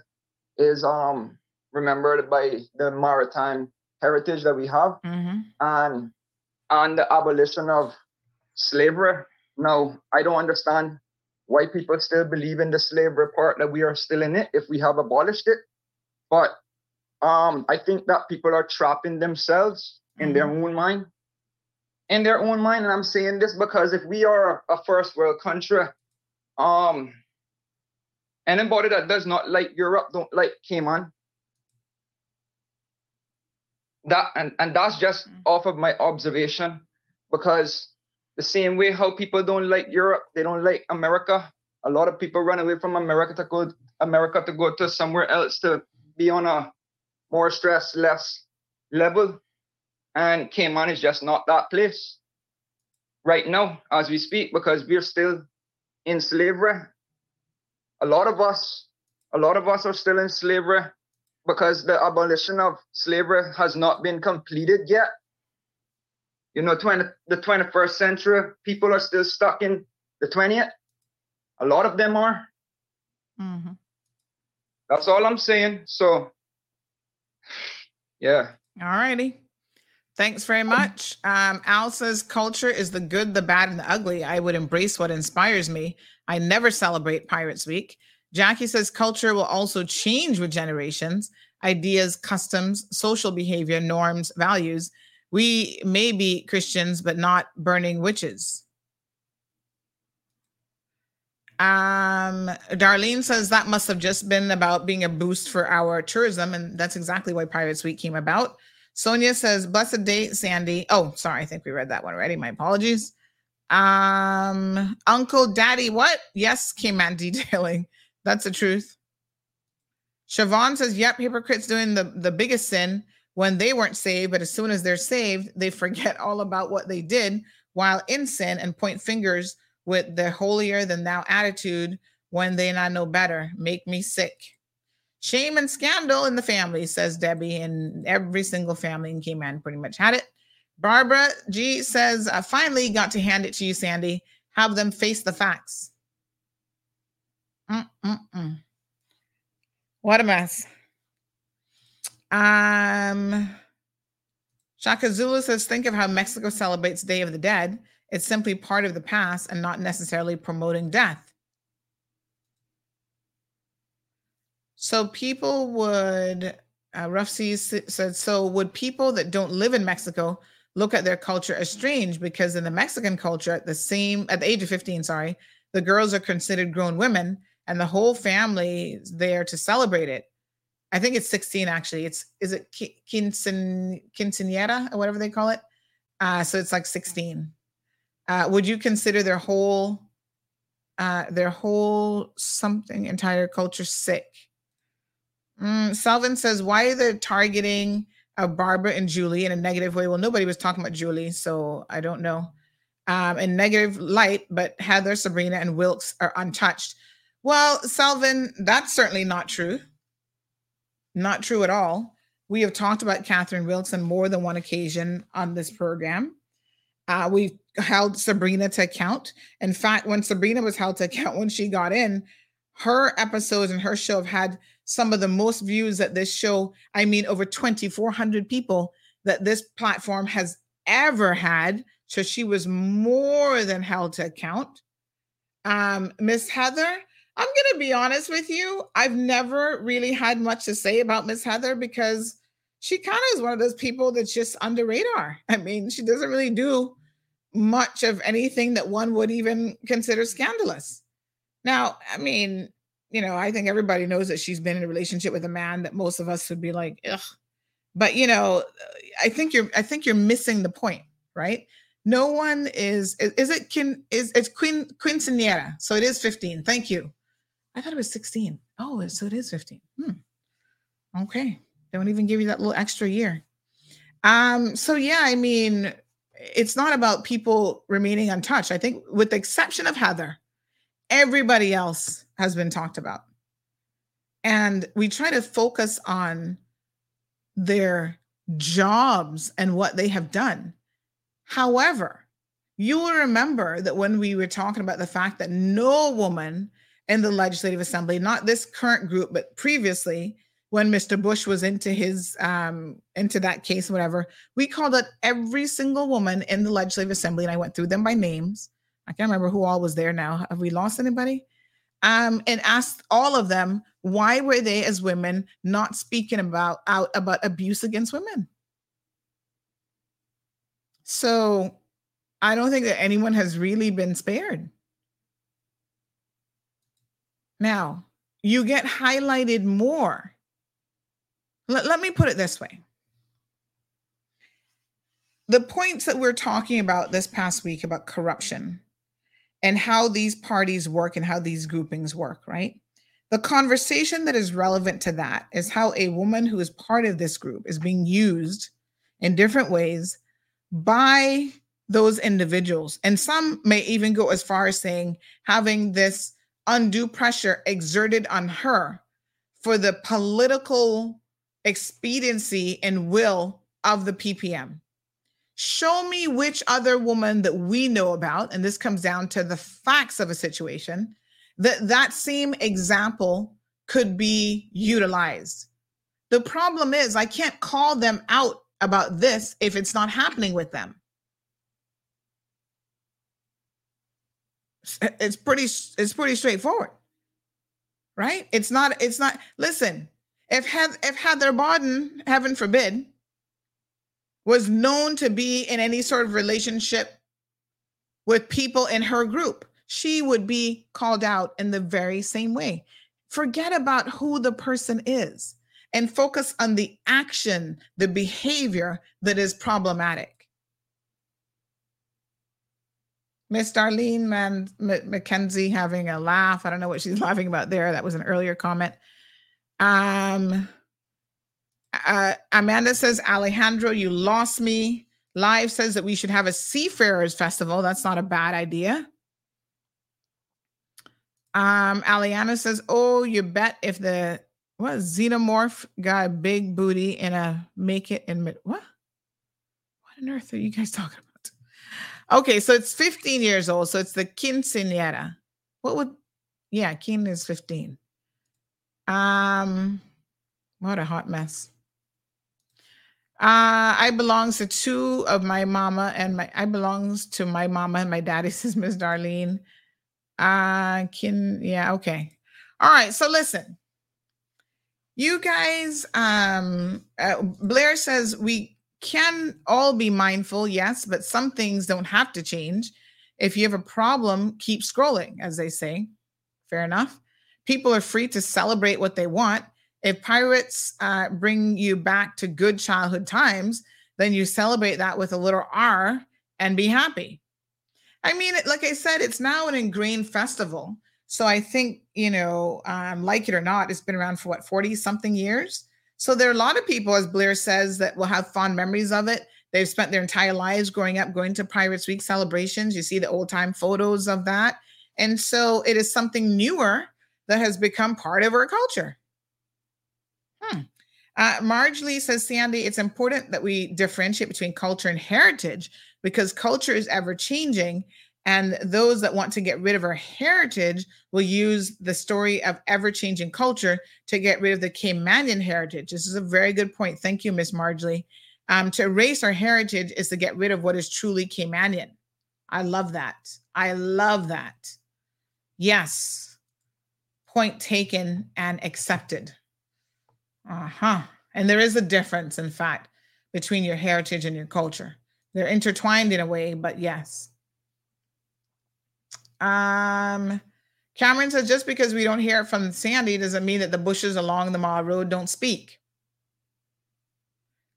is um remembered by the maritime heritage that we have, mm-hmm. and. on the abolition of slavery. Now, I don't understand why people still believe in the slavery part, that we are still in it if we have abolished it. But um, I think that people are trapping themselves in mm-hmm. their own mind. In their own mind, and I'm saying this because if we are a first world country, um, anybody that does not like Europe, don't like Cayman. That and, and that's just mm-hmm. off of my observation, because the same way how people don't like Europe, they don't like America. A lot of people run away from America to go America to go to somewhere else to be on a more stress less level. And Cayman is just not that place right now as we speak, because we're still in slavery. A lot of us, a lot of us are still in slavery, because the abolition of slavery has not been completed yet. You know, twenty, the twenty-first century, people are still stuck in the twentieth. A lot of them are. Mm-hmm. That's all I'm saying. So, yeah. All righty. Thanks very much. Um, Al says, culture is the good, the bad, and the ugly. I would embrace what inspires me. I never celebrate Pirates Week. Jackie says culture will also change with generations, ideas, customs, social behavior, norms, values. We may be Christians, but not burning witches. Um, Darlene says that must have just been about being a boost for our tourism. And that's exactly why Pirates Week came about. Sonia says, blessed day, Sandy. Oh, sorry. I think we read that one already. My apologies. Um, Uncle Daddy, what? Yes, Cayman detailing. That's the truth. Siobhan says, yep, hypocrites doing the, the biggest sin when they weren't saved, but as soon as they're saved, they forget all about what they did while in sin and point fingers with their holier-than-thou attitude when they not know better. Make me sick. Shame and scandal in the family, says Debbie, and every single family in Cayman pretty much had it. Barbara G says, I finally got to hand it to you, Sandy. Have them face the facts. Mm-mm-mm. What a mess. Um, Shaka Zulu says, think of how Mexico celebrates Day of the Dead. It's simply part of the past and not necessarily promoting death. So people would, uh, Rough Seas said, so would people that don't live in Mexico look at their culture as strange? Because in the Mexican culture, at the same, at the age of fifteen, sorry, the girls are considered grown women, and the whole family is there to celebrate it. I think it's sixteen actually. It's is it quincean, quinceañera or whatever they call it. Uh, so it's like sixteen. Uh, would you consider their whole uh, their whole something entire culture sick? Mm, Selvin says, why are they targeting uh, Barbara and Julie in a negative way? Well, nobody was talking about Julie, so I don't know. Um, in negative light, but Heather, Sabrina, and Wilkes are untouched. Well, Selvin, that's certainly not true. Not true at all. We have talked about Catherine Wilkes on more than one occasion on this program. Uh, we've held Sabrina to account. In fact, when Sabrina was held to account when she got in, her episodes and her show have had some of the most views that this show, I mean, over twenty-four hundred people that this platform has ever had. So she was more than held to account. Um, Miss Heather, I'm going to be honest with you. I've never really had much to say about Miss Heather because she kind of is one of those people that's just under radar. I mean, she doesn't really do much of anything that one would even consider scandalous. Now, I mean, you know, I think everybody knows that she's been in a relationship with a man that most of us would be like, ugh. But, you know, I think you're I think you're missing the point, right? No one is, is it, kin, is it's quin, quinceañera. So it is fifteen. Thank you. I thought it was sixteen. Oh, so it is fifteen. Hmm. Okay. They don't even give you that little extra year. Um. So, yeah, I mean, it's not about people remaining untouched. I think with the exception of Heather, everybody else has been talked about. And we try to focus on their jobs and what they have done. However, you will remember that when we were talking about the fact that no woman in the Legislative Assembly, not this current group, but previously, when Mister Bush was into his um, into that case, whatever, we called out every single woman in the Legislative Assembly, and I went through them by names. I can't remember who all was there now. Have we lost anybody? Um, and asked all of them, why were they as women not speaking about out about abuse against women? So I don't think that anyone has really been spared. Now, you get highlighted more. Let, let me put it this way. The points that we're talking about this past week about corruption and how these parties work and how these groupings work, right? The conversation that is relevant to that is how a woman who is part of this group is being used in different ways by those individuals. And some may even go as far as saying having this undue pressure exerted on her for the political expediency and will of the P P M. Show me which other woman that we know about, and this comes down to the facts of a situation, that that same example could be utilized. The problem is I can't call them out about this if it's not happening with them. It's pretty, it's pretty straightforward, right? It's not, it's not, listen, if Heather, if Heather Baden, heaven forbid, was known to be in any sort of relationship with people in her group, she would be called out in the very same way. Forget about who the person is and focus on the action, the behavior that is problematic. Miss Darlene Man- M- McKenzie having a laugh. I don't know what she's laughing about there. That was an earlier comment. Um, uh, Amanda says, Alejandro, you lost me. Live says that we should have a Seafarers Festival. That's not a bad idea. Um, Aliana says, oh, you bet if the what xenomorph got a big booty in a make it in mid. What? What on earth are you guys talking about? Okay, so it's fifteen years old. So it's the quinceañera. What would, yeah, quin is fifteen. Um, what a hot mess. Uh, I belongs to two of my mama and my, I belongs to my mama and my daddy, says Miss Darlene. Uh, kin, yeah, okay. All right, so listen. You guys, um, uh, Blair says we can all be mindful, yes, but some things don't have to change. If you have a problem, keep scrolling, as they say. Fair enough. People are free to celebrate what they want. If pirates uh, bring you back to good childhood times, then you celebrate that with a little R and be happy. I mean, like I said, it's now an ingrained festival. So I think, you know, um, like it or not, it's been around for what, forty something years. So there are a lot of people, as Blair says, that will have fond memories of it. They've spent their entire lives growing up, going to Pirates Week celebrations. You see the old time photos of that. And so it is something newer that has become part of our culture. Hmm. Uh, Marge Lee says, Sandy, it's important that we differentiate between culture and heritage because culture is ever changing. And those that want to get rid of our heritage will use the story of ever changing culture to get rid of the Caymanian heritage. This is a very good point. Thank you, Miss Marge Lee. Um, to erase our heritage is to get rid of what is truly Caymanian. I love that. I love that. Yes. Point taken and accepted. Uh-huh. And there is a difference, in fact, between your heritage and your culture. They're intertwined in a way, but yes. Um, Cameron says, just because we don't hear it from Sandy doesn't mean that the bushes along the mall road don't speak.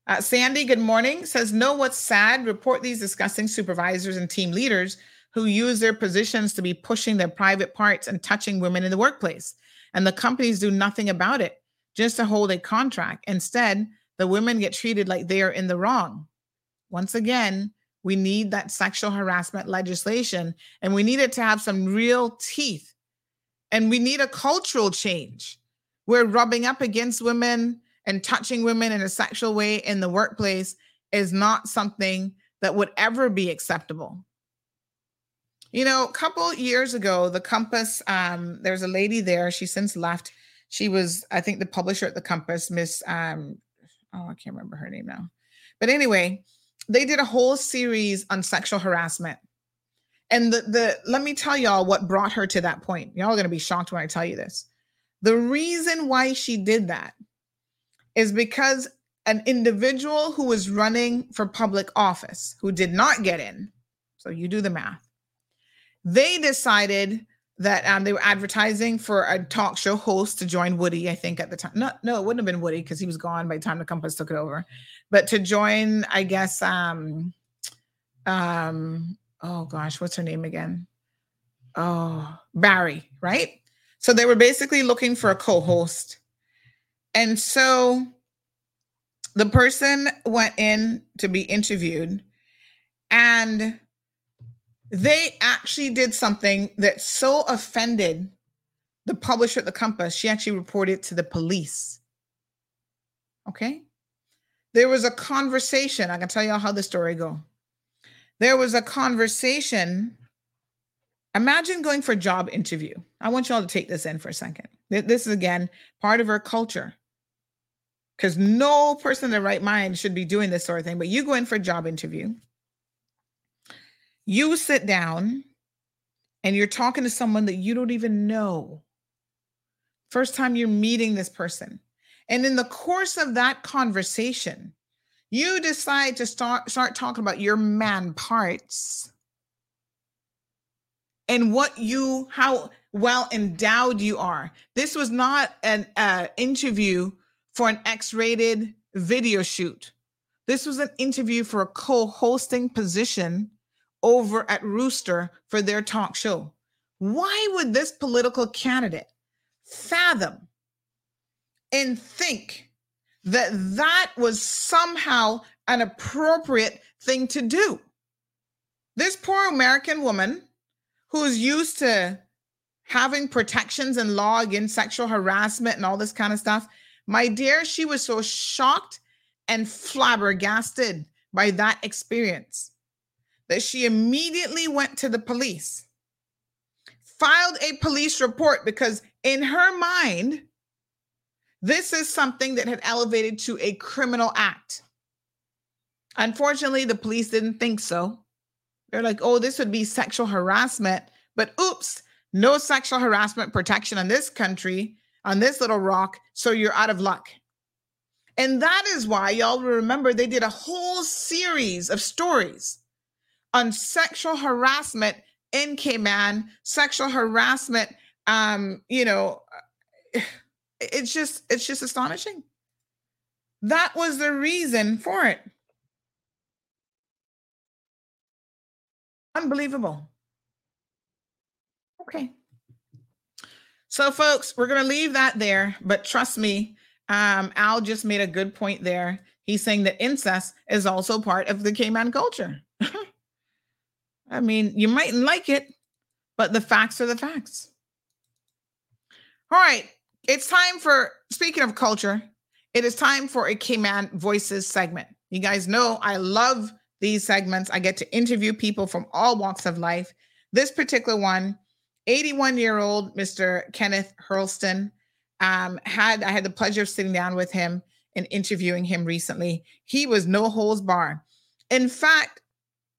Uh, Sandy, good morning, says, know what's sad? Report these disgusting supervisors and team leaders who use their positions to be pushing their private parts and touching women in the workplace. And the companies do nothing about it, just to hold a contract. Instead, the women get treated like they are in the wrong. Once again, we need that sexual harassment legislation, and we need it to have some real teeth. And we need a cultural change. We're rubbing up against women and touching women in a sexual way in the workplace is not something that would ever be acceptable. You know, a couple years ago, the Compass, um, there's a lady there, she's since left. She was, I think, the publisher at the Compass, Miss, um, oh, I can't remember her name now. But anyway, they did a whole series on sexual harassment. And the the let me tell y'all what brought her to that point. Y'all are going to be shocked when I tell you this. The reason why she did that is because an individual who was running for public office, who did not get in, so you do the math, they decided that um, they were advertising for a talk show host to join Woody, I think at the time. No, no, it wouldn't have been Woody because he was gone by the time the Compass took it over. But to join, I guess, um, um, oh gosh, what's her name again? Oh, Barry, right? So they were basically looking for a co-host. And so the person went in to be interviewed, and they actually did something that so offended the publisher at the Compass, she actually reported to the police. Okay? There was a conversation. I can tell y'all how the story go. There was a conversation. Imagine going for a job interview. I want y'all to take this in for a second. This is, again, part of our culture. Because no person in their right mind should be doing this sort of thing. But you go in for a job interview. You sit down and you're talking to someone that you don't even know. First time you're meeting this person. And in the course of that conversation, you decide to start, start talking about your man parts and what you, how well endowed you are. This was not an uh, interview for an X-rated video shoot. This was an interview for a co-hosting position over at Rooster for their talk show. Why would this political candidate fathom and think that that was somehow an appropriate thing to do? This poor American woman who is used to having protections and law against sexual harassment and all this kind of stuff, my dear, she was so shocked and flabbergasted by that experience that she immediately went to the police, filed a police report, because in her mind, this is something that had elevated to a criminal act. Unfortunately, the police didn't think so. They're like, oh, this would be sexual harassment, but oops, no sexual harassment protection in this country, on this little rock, so you're out of luck. And that is why, y'all remember, they did a whole series of stories on sexual harassment in Cayman, sexual harassment, um, you know, it's just it's just astonishing. That was the reason for it. Unbelievable. Okay. So folks, we're going to leave that there, but trust me, um, Al just made a good point there. He's saying that incest is also part of the Cayman culture. I mean, you mightn't like it, but the facts are the facts. All right. It's time for, speaking of culture, it is time for a Cayman Voices segment. You guys know I love these segments. I get to interview people from all walks of life. This particular one, eighty-one-year-old Mister Kenneth Hurlston, um, had I had the pleasure of sitting down with him and interviewing him recently. He was no holds barred. In fact,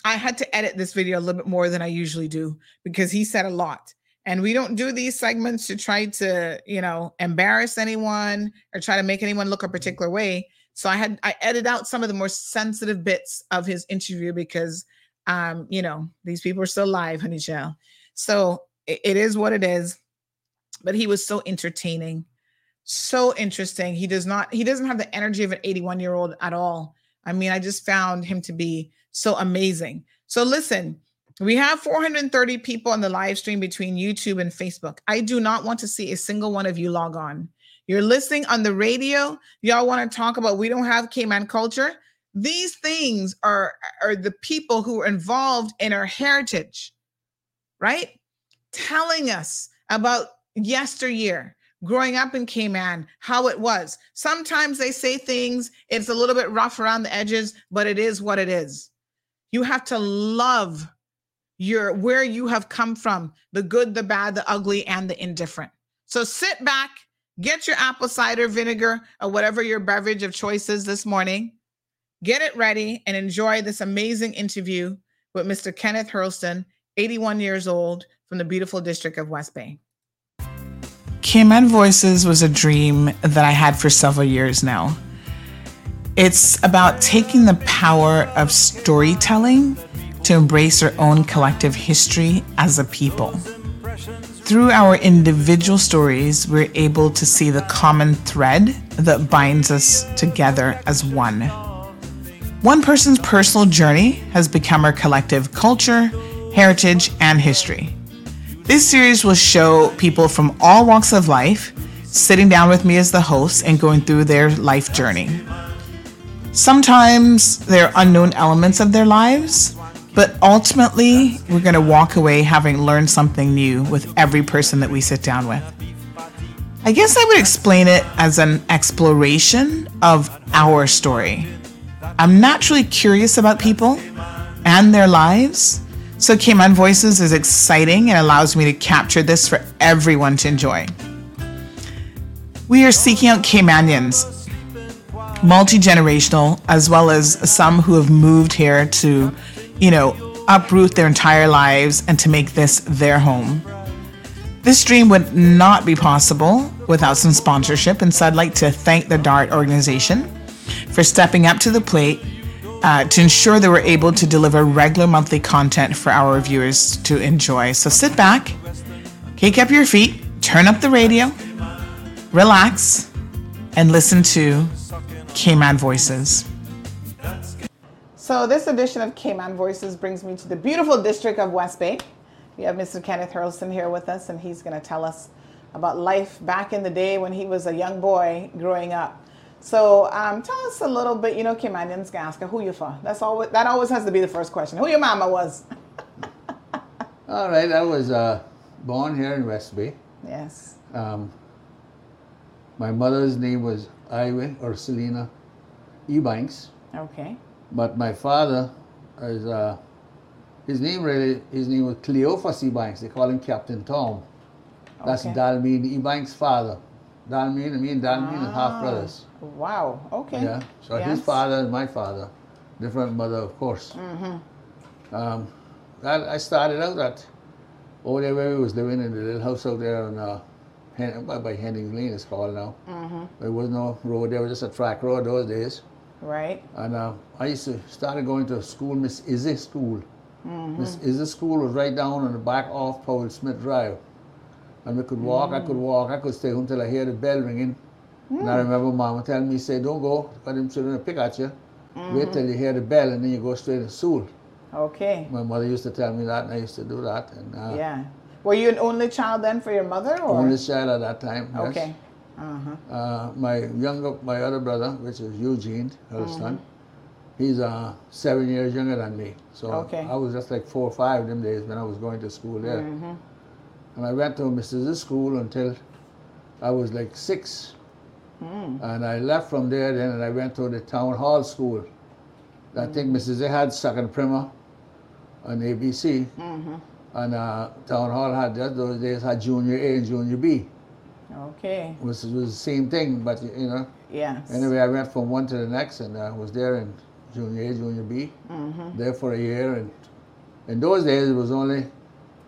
I had to edit this video a little bit more than I usually do because he said a lot. And we don't do these segments to try to, you know, embarrass anyone or try to make anyone look a particular way. So I had, I edited out some of the more sensitive bits of his interview because, um, you know, these people are still alive, honey child. So it, it is what it is, but he was so entertaining, so interesting. He does not, he doesn't have the energy of an eighty-one-year-old at all. I mean, I just found him to be so amazing. So listen, we have four hundred thirty people on the live stream between YouTube and Facebook. I do not want to see a single one of you log on. You're listening on the radio. Y'all want to talk about we don't have Cayman culture. These things are, are the people who are involved in our heritage, right? Telling us about yesteryear, growing up in Cayman, how it was. Sometimes they say things, it's a little bit rough around the edges, but it is what it is. You have to love your where you have come from, the good, the bad, the ugly, and the indifferent. So sit back, get your apple cider vinegar or whatever your beverage of choice is this morning, get it ready, and enjoy this amazing interview with Mister Kenneth Hurlston, eighty-one years old, from the beautiful district of West Bay. Cayman Voices was a dream that I had for several years now. It's about taking the power of storytelling to embrace our own collective history as a people. Through our individual stories, we're able to see the common thread that binds us together as one. One person's personal journey has become our collective culture, heritage, and history. This series will show people from all walks of life sitting down with me as the host and going through their life journey. Sometimes there are unknown elements of their lives, but ultimately, we're going to walk away having learned something new with every person that we sit down with. I guess I would explain it as an exploration of our story. I'm naturally curious about people and their lives, so Cayman Voices is exciting and allows me to capture this for everyone to enjoy. We are seeking out Caymanians, multi-generational, as well as some who have moved here to you know, uproot their entire lives and to make this their home. This dream would not be possible without some sponsorship, and so I'd like to thank the DART organization for stepping up to the plate uh, to ensure that we're able to deliver regular monthly content for our viewers to enjoy. So sit back, kick up your feet, turn up the radio, relax, and listen to Cayman Voices. So this edition of Cayman Voices brings me to the beautiful district of West Bay. We have Mister Kenneth Hurlston here with us, and he's going to tell us about life back in the day when he was a young boy growing up. So um, tell us a little bit, you know, Caymanians can ask who you for. That's always, that always has to be the first question. Who your mama was? All right, I was uh, born here in West Bay. Yes. Um, my mother's name was Iway or Selena Ebanks. Okay. But my father, is, uh, his name really, his name was Cleophas Ebanks. They call him Captain Tom. That's okay. Dalmin Ebanks' father. Dalmin, I mean Dalmin ah, and half brothers. Wow. Okay. Yeah. So yes. His father and my father, different mother, of course. Mm-hmm. Um, that I started out at over there where we was living in the little house out there on uh, Hen- by, by Henning Lane, it's called now. Mm-hmm. There was no road. There was just a track road those days. Right. And uh, I used to started going to school, Miss Isaac School. Mm-hmm. Miss Isaac School was right down on the back off Powell Smith Drive. and we could walk, mm. I could walk, I could stay home till I hear the bell ringing. Mm. And I remember Mama telling me, say, don't go, because them children will pick at you. Mm-hmm. Wait till you hear the bell and then you go straight to school. Okay. My mother used to tell me that and I used to do that. And, uh, yeah. Were you an only child then for your mother? Or? Only child at that time, yes. Okay. Uh-huh. Uh, my younger, my other brother, which is Eugene Hurlston, mm-hmm. he's uh, seven years younger than me. So okay. I was just like four or five them days when I was going to school there. Mm-hmm. And I went to Missus School until I was like six. Mm. And I left from there then and I went to the town hall school. I mm-hmm. think Missus had second primer on A B C. Mm-hmm. And uh, town hall had, just those days, had junior A and junior B. Okay. Which was, was the same thing, but you know. Yes. Anyway, I went from one to the next and I uh, was there in junior A, junior B. Mm-hmm. There for a year. And in those days, it was only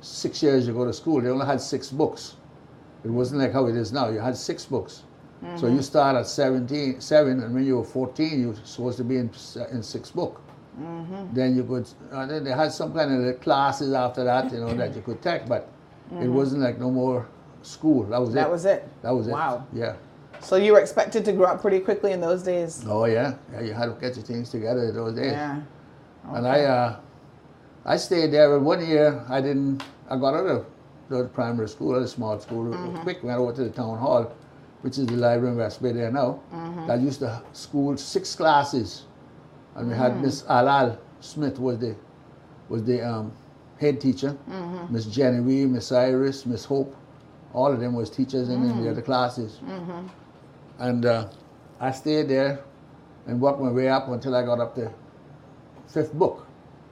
six years you go to school. They only had six books. It wasn't like how it is now. You had six books. Mm-hmm. So you start at seventeen, seven, and when you were fourteen, you were supposed to be in in sixth book. Mm-hmm. Then you could, uh, then they had some kind of classes after that, you know, that you could take, but mm-hmm. it wasn't like no more school. That was that it. That was it? That was wow. it. Wow. Yeah. So you were expected to grow up pretty quickly in those days? Oh, yeah. yeah you had to get your things together in those days. Yeah. Okay. And I uh, I stayed there, but one year I didn't, I got out of the primary school, out of small school, mm-hmm. quick, went over to the town hall, which is the library in West Bay there now, mm-hmm. that used to school six classes. And we mm-hmm. had Miss Alal Smith was the was the um, head teacher, mm-hmm. Miss Jenny Wee, Miss Iris, Miss Hope, all of them was teachers in, mm-hmm. in the other classes. Mm-hmm. And uh, I stayed there and worked my way up until I got up to fifth book.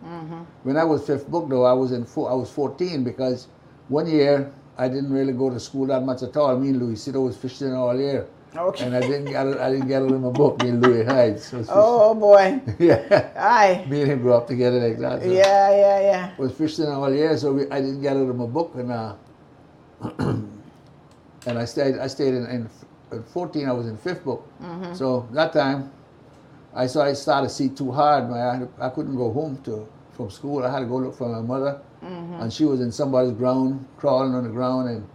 Mm-hmm. When I was fifth book though, I was in four, I was fourteen because one year, I didn't really go to school that much at all. Me and Luisito was fishing all year. Okay. And I didn't get I didn't get out of my book, me and Louis Hyde. So oh, oh boy. yeah. Aye. Me and him grew up together like that. So yeah, yeah, yeah. was fishing all year, so we, I didn't get out of my book and uh, and I stayed I stayed in, in at fourteen I was in fifth book. Mm-hmm. So that time I saw I started to see too hard. My I, I couldn't go home to from school. I had to go look for my mother. Mm-hmm. And she was in somebody's ground, crawling on the ground and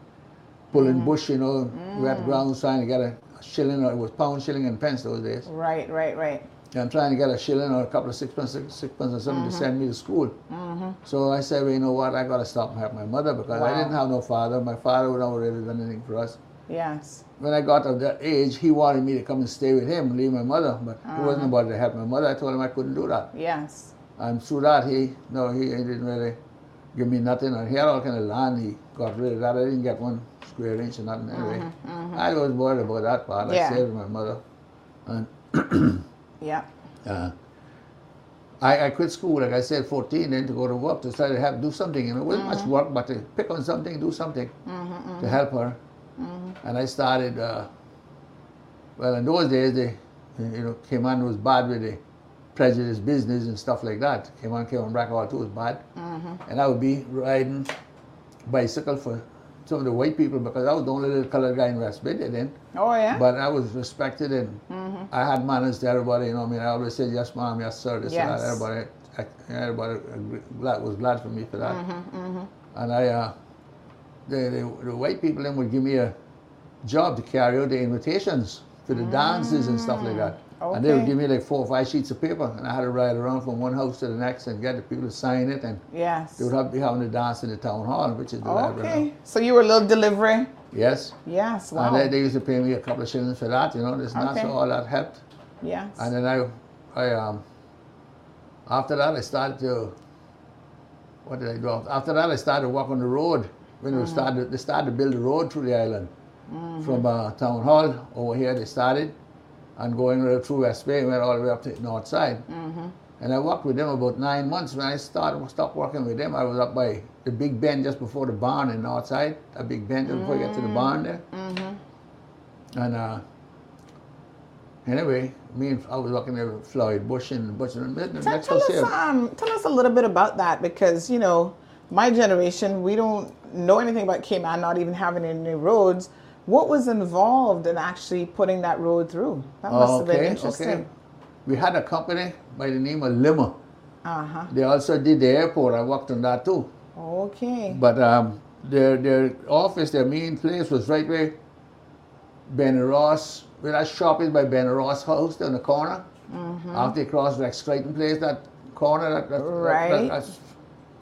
pulling mm-hmm. bush, you know, mm-hmm. we had grounds trying to get a shilling, or it was pound, shilling, and pence those days. Right, right, right. And I'm trying to get a shilling or a couple of sixpence, sixpence or something mm-hmm. to send me to school. Mm-hmm. So I said, well, you know what, I got to stop and help my mother because wow. I didn't have no father. My father would not really done anything for us. Yes. When I got of that age, he wanted me to come and stay with him, leave my mother, but uh-huh. he wasn't about to help my mother. I told him I couldn't do that. Yes. And through that, he, no, he, he didn't really give me nothing. I had all kind of land. He got rid of that. I didn't get one square inch or nothing anyway. Mm-hmm, mm-hmm. I was worried about that part. Yeah. I stayed with my mother. And yeah. Uh, I, I quit school, like I said, fourteen, then to go to work, to try to help do something. And it wasn't mm-hmm. much work, but to pick on something, do something mm-hmm, mm-hmm. to help her. Mm-hmm. And I started, uh, well, in those days, they, you know, Cayman was bad with the prejudice business and stuff like that. Came on, came on, back all too was bad. Mm-hmm. And I would be riding bicycle for some of the white people because I was the only little colored guy in West Bay then. Oh, yeah? But I was respected and mm-hmm. I had manners to everybody, you know I mean? I always said, yes, ma'am, yes, sir, this yes. and that. Everybody, I, everybody glad, was glad for me for that. Mm-hmm, mm-hmm. And I, uh, the, the, the white people then would give me a job to carry out the invitations for the mm-hmm. dances and stuff like that. Okay. And they would give me like four or five sheets of paper, and I had to ride around from one house to the next and get the people to sign it, and yes. they would have, be having a dance in the town hall, which is the okay. library. Okay, so you were a little delivery? Yes. Yes, wow. And then they used to pay me a couple of shillings for that, you know, this and okay. so all that helped. Yes. And then I, I um, after that I started to, what did I do? After that I started to walk on the road, when mm-hmm. it was started, they started to build a road through the island. Mm-hmm. From uh, town hall over here they started. And going through West Bay, went all the way up to the north side. Mm-hmm. And I worked with them about nine months. When I started, stopped working with them, I was up by the Big Bend just before the barn in the north side. A Big Bend just mm-hmm. before you get to the barn there. Mm-hmm. And uh, anyway, me and I was working there with Floyd Bush and Bush and the tell, next tell us, um, tell us a little bit about that because, you know, my generation, we don't know anything about Cayman, not even having any roads. What was involved in actually putting that road through? That must okay, have been interesting. Okay. We had a company by the name of Limmer. Uh-huh. They also did the airport. I worked on that too. Okay. But um, Their, their office, their main place was right where Ben Ross, where that shop is by Ben Ross' house down the corner. Mm-hmm. After you cross like Scranton Place, that corner, that, that, right. that, that, that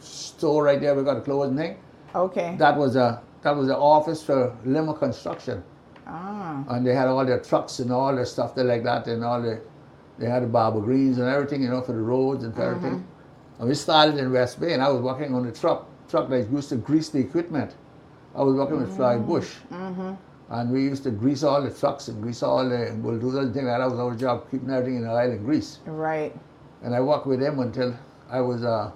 store right there, we got a clothing thing. Okay. That was a that was the office for Limmer Construction. Ah. And they had all their trucks and all their stuff there like that, and all the they had the barber greens and everything, you know, for the roads and for mm-hmm. everything. And we started in West Bay, and I was working on the truck truck that used to grease the equipment. I was working mm-hmm. with Floyd Bush. Mm-hmm. And we used to grease all the trucks and grease all the bulldozers and things like that. That was our job, keeping everything in the oil and grease. Right. And I worked with them until I was, uh,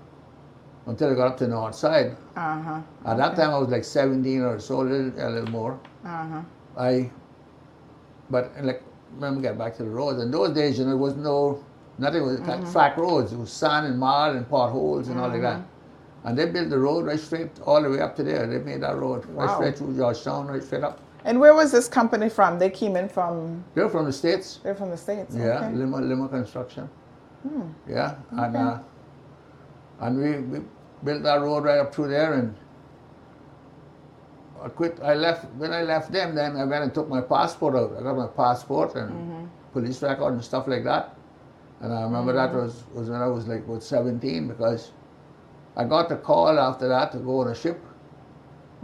until I got up to the north side. Uh-huh. At that okay. time I was like seventeen or so, a little, a little more. Uh-huh. I, but like, when we got back to the roads, in those days, you know, there was no, nothing was mm-hmm. track roads. It was sand and mud and potholes and mm-hmm. all like that. And they built the road right straight all the way up to there. They made that road wow. right straight through Georgetown, right straight up. And where was this company from? They came in from... They're from the States. They're from the States, okay. Yeah, Limmer, Limmer Construction. Hmm. Yeah, okay. and uh, and we, we built that road right up through there, and I quit. I left, when I left them, then I went and took my passport out. I got my passport and mm-hmm. police record and stuff like that. And I remember mm-hmm. that was, was when I was like, about seventeen, because I got the call after that to go on a ship.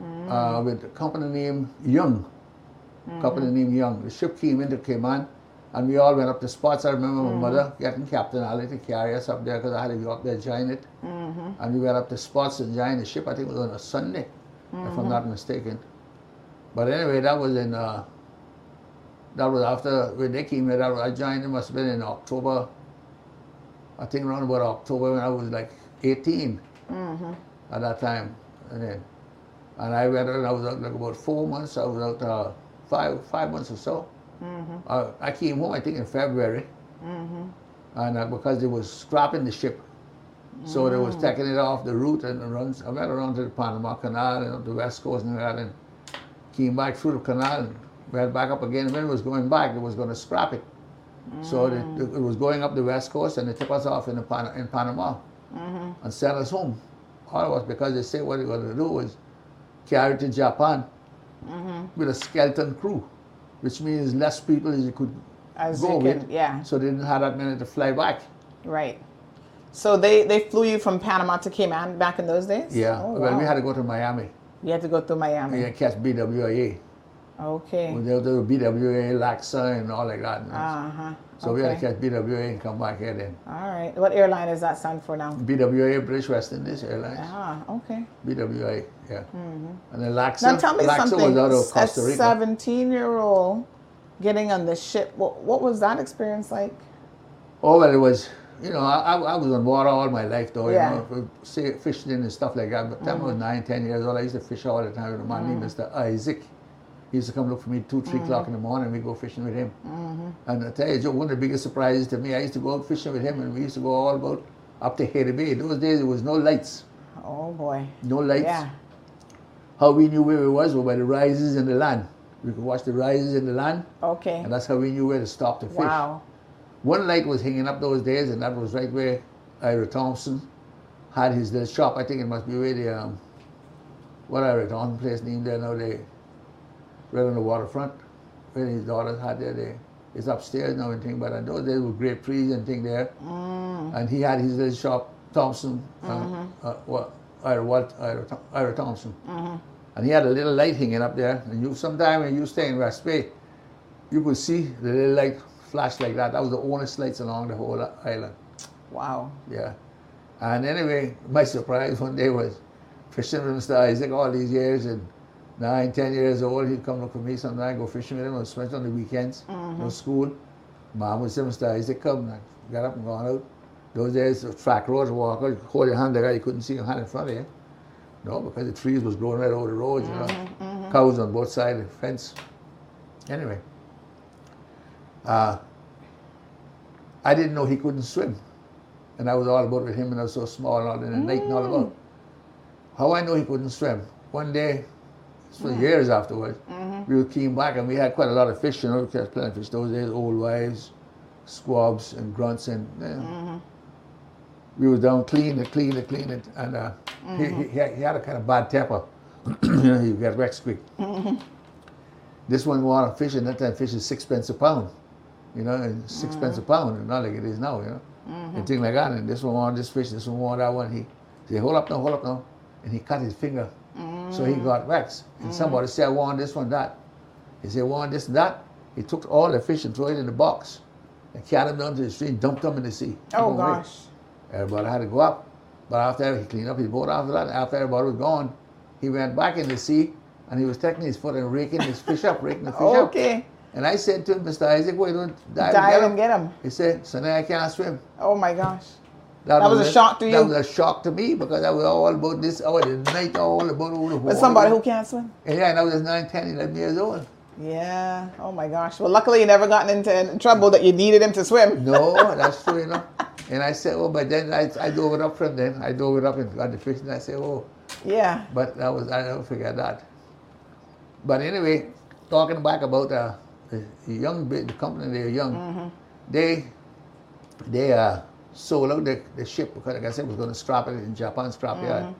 Mm-hmm. Uh, with a company named Young, mm-hmm. company named Young. The ship came into Cayman, and we all went up to spots. I remember mm-hmm. my mother getting Captain Ali to carry us up there because I had to go up there join it. Mm-hmm. And we went up to spots and joined the ship. I think it was on a Sunday, mm-hmm. if I'm not mistaken. But anyway, that was in, uh, that was after, when they came here, that was, I joined, it must have been in October, I think around about October when I was like eighteen mm-hmm. at that time. And then, And I went out, and I was out like about four months. I was out uh, five five months or so. Mm-hmm. Uh, I came home, I think, in February. Mm-hmm. And uh, because they was scrapping the ship. Mm-hmm. So they was taking it off the route and runs. I went around to the Panama Canal and up the West Coast and that, and came back through the canal and went back up again. And when it was going back, they was going to scrap it. Mm-hmm. So they, it was going up the West Coast, and they took us off in, the Pan- in Panama mm-hmm. and sent us home. All of us, because they said what they were going to do was carried to Japan mm-hmm. with a skeleton crew, which means less people as you could as go you with. Could, yeah. So they didn't have that many to fly back. Right. So they, they flew you from Panama to Cayman back in those days? Yeah. Oh, well, wow. we had to go to Miami. You had to go to Miami. Yeah, catch B W A. Okay. Well, there, there were B W A, Laxa, and all like that. Uh-huh. So okay. we had to catch B W A and come back here then. All right. What airline is that signed for now? B W A, British West Indies Airlines. Ah, okay. B W A, yeah. Mm-hmm. And then Laxa, now tell me Laxa something. Was out of Costa Rica. A seventeen-year-old getting on the ship, what, what was that experience like? Oh, well, it was, you know, I, I was on water all my life, though, yeah. you know, fishing and stuff like that. But time mm-hmm. I was nine, ten years old, I used to fish all the time with a man mm-hmm. named Mister Isaac. He used to come look for me two, three mm-hmm. o'clock in the morning. We go fishing with him, mm-hmm. and I tell you, Joe, one of the biggest surprises to me, I used to go out fishing with him, and we used to go all about up to Haiti Bay. In those days, there was no lights. Oh boy! No lights. Yeah. How we knew where we was was by the rises in the land. We could watch the rises in the land. Okay. And that's how we knew where to stop to fish. Wow. One light was hanging up those days, and that was right where Ira Thompson had his little shop. I think it must be where the um, what Ira Thompson place named there now they. Right on the waterfront, where his daughters had their day. It's upstairs now and thing, but in those days were grape trees and thing there. Mm. And he had his little shop, Thompson, mm-hmm. uh, uh, what, Ira, what, Ira, Ira Thompson. Mm-hmm. And he had a little light hanging up there. And you, sometime when you stay in West Bay, you could see the little light flash like that. That was the oldest lights along the whole island. Wow. Yeah. And anyway, my surprise one day was fishing with Mister Isaac all these years, and nine, ten years old, he'd come look for me sometimes, I'd go fishing with him, I'd spend on the weekends, mm-hmm. no school. Mom would say, Mister Isaac, come, and I got up and gone out. Those days, the track roads, walker, you could hold your hand like that, you couldn't see your hand in front of you. No, because the trees was growing right over the road, you mm-hmm. know, mm-hmm. cows on both sides of the fence. Anyway, uh, I didn't know he couldn't swim. And I was all about with him, and I was so small and all, and at mm. night and all about. How I know he couldn't swim? One day, for mm-hmm. years afterwards, mm-hmm. we came back and we had quite a lot of fish, you know, we catch plenty of fish those days, old wives, squabs and grunts, and you know, mm-hmm. we were down clean and clean and clean, and, and uh, mm-hmm. he, he, he had a kind of bad temper. You get wrecked quick. Mm-hmm. This one go out and fish, and that time fish is sixpence a pound. You know, and sixpence mm-hmm. a pound, and not like it is now, you know. Mm-hmm. And things like that, and this one want this fish, this one want that one. He said, hold up now, hold up now. And he cut his finger. Mm-hmm. So he got wrecked. And mm-hmm. somebody said, I want this one, that. He said, I want this, that. He took all the fish and threw it in the box. And carried them down to the stream, dumped them in the sea. Oh, gosh. Away. Everybody had to go up. But after that, he cleaned up his boat after that. After everybody was gone, he went back in the sea, and he was taking his foot and raking his fish up, raking the fish okay. up. Okay. And I said to him, Mister Isaac, why don't you dive, dive and get him? Get him. He said, so now I can't swim. Oh, my gosh. That, that was, was a shock to you? That was a shock to me, because I was all about this, all the night, all about all the water. But somebody who can't swim? And yeah, and I was nine, ten, eleven years old. Yeah. Oh, my gosh. Well, luckily, you never gotten into trouble that you needed him to swim. No, that's true enough. And I said, oh, but then I, I dove it up from then. I dove it up and got the fish, and I said, oh. Yeah. But that was, I never forget that. But anyway, talking back about uh, the young, the company, they were young. Mm-hmm. They they uh, sold out the, the ship, because like I said, we was going to strap it in Japan, strap yard. Mm-hmm.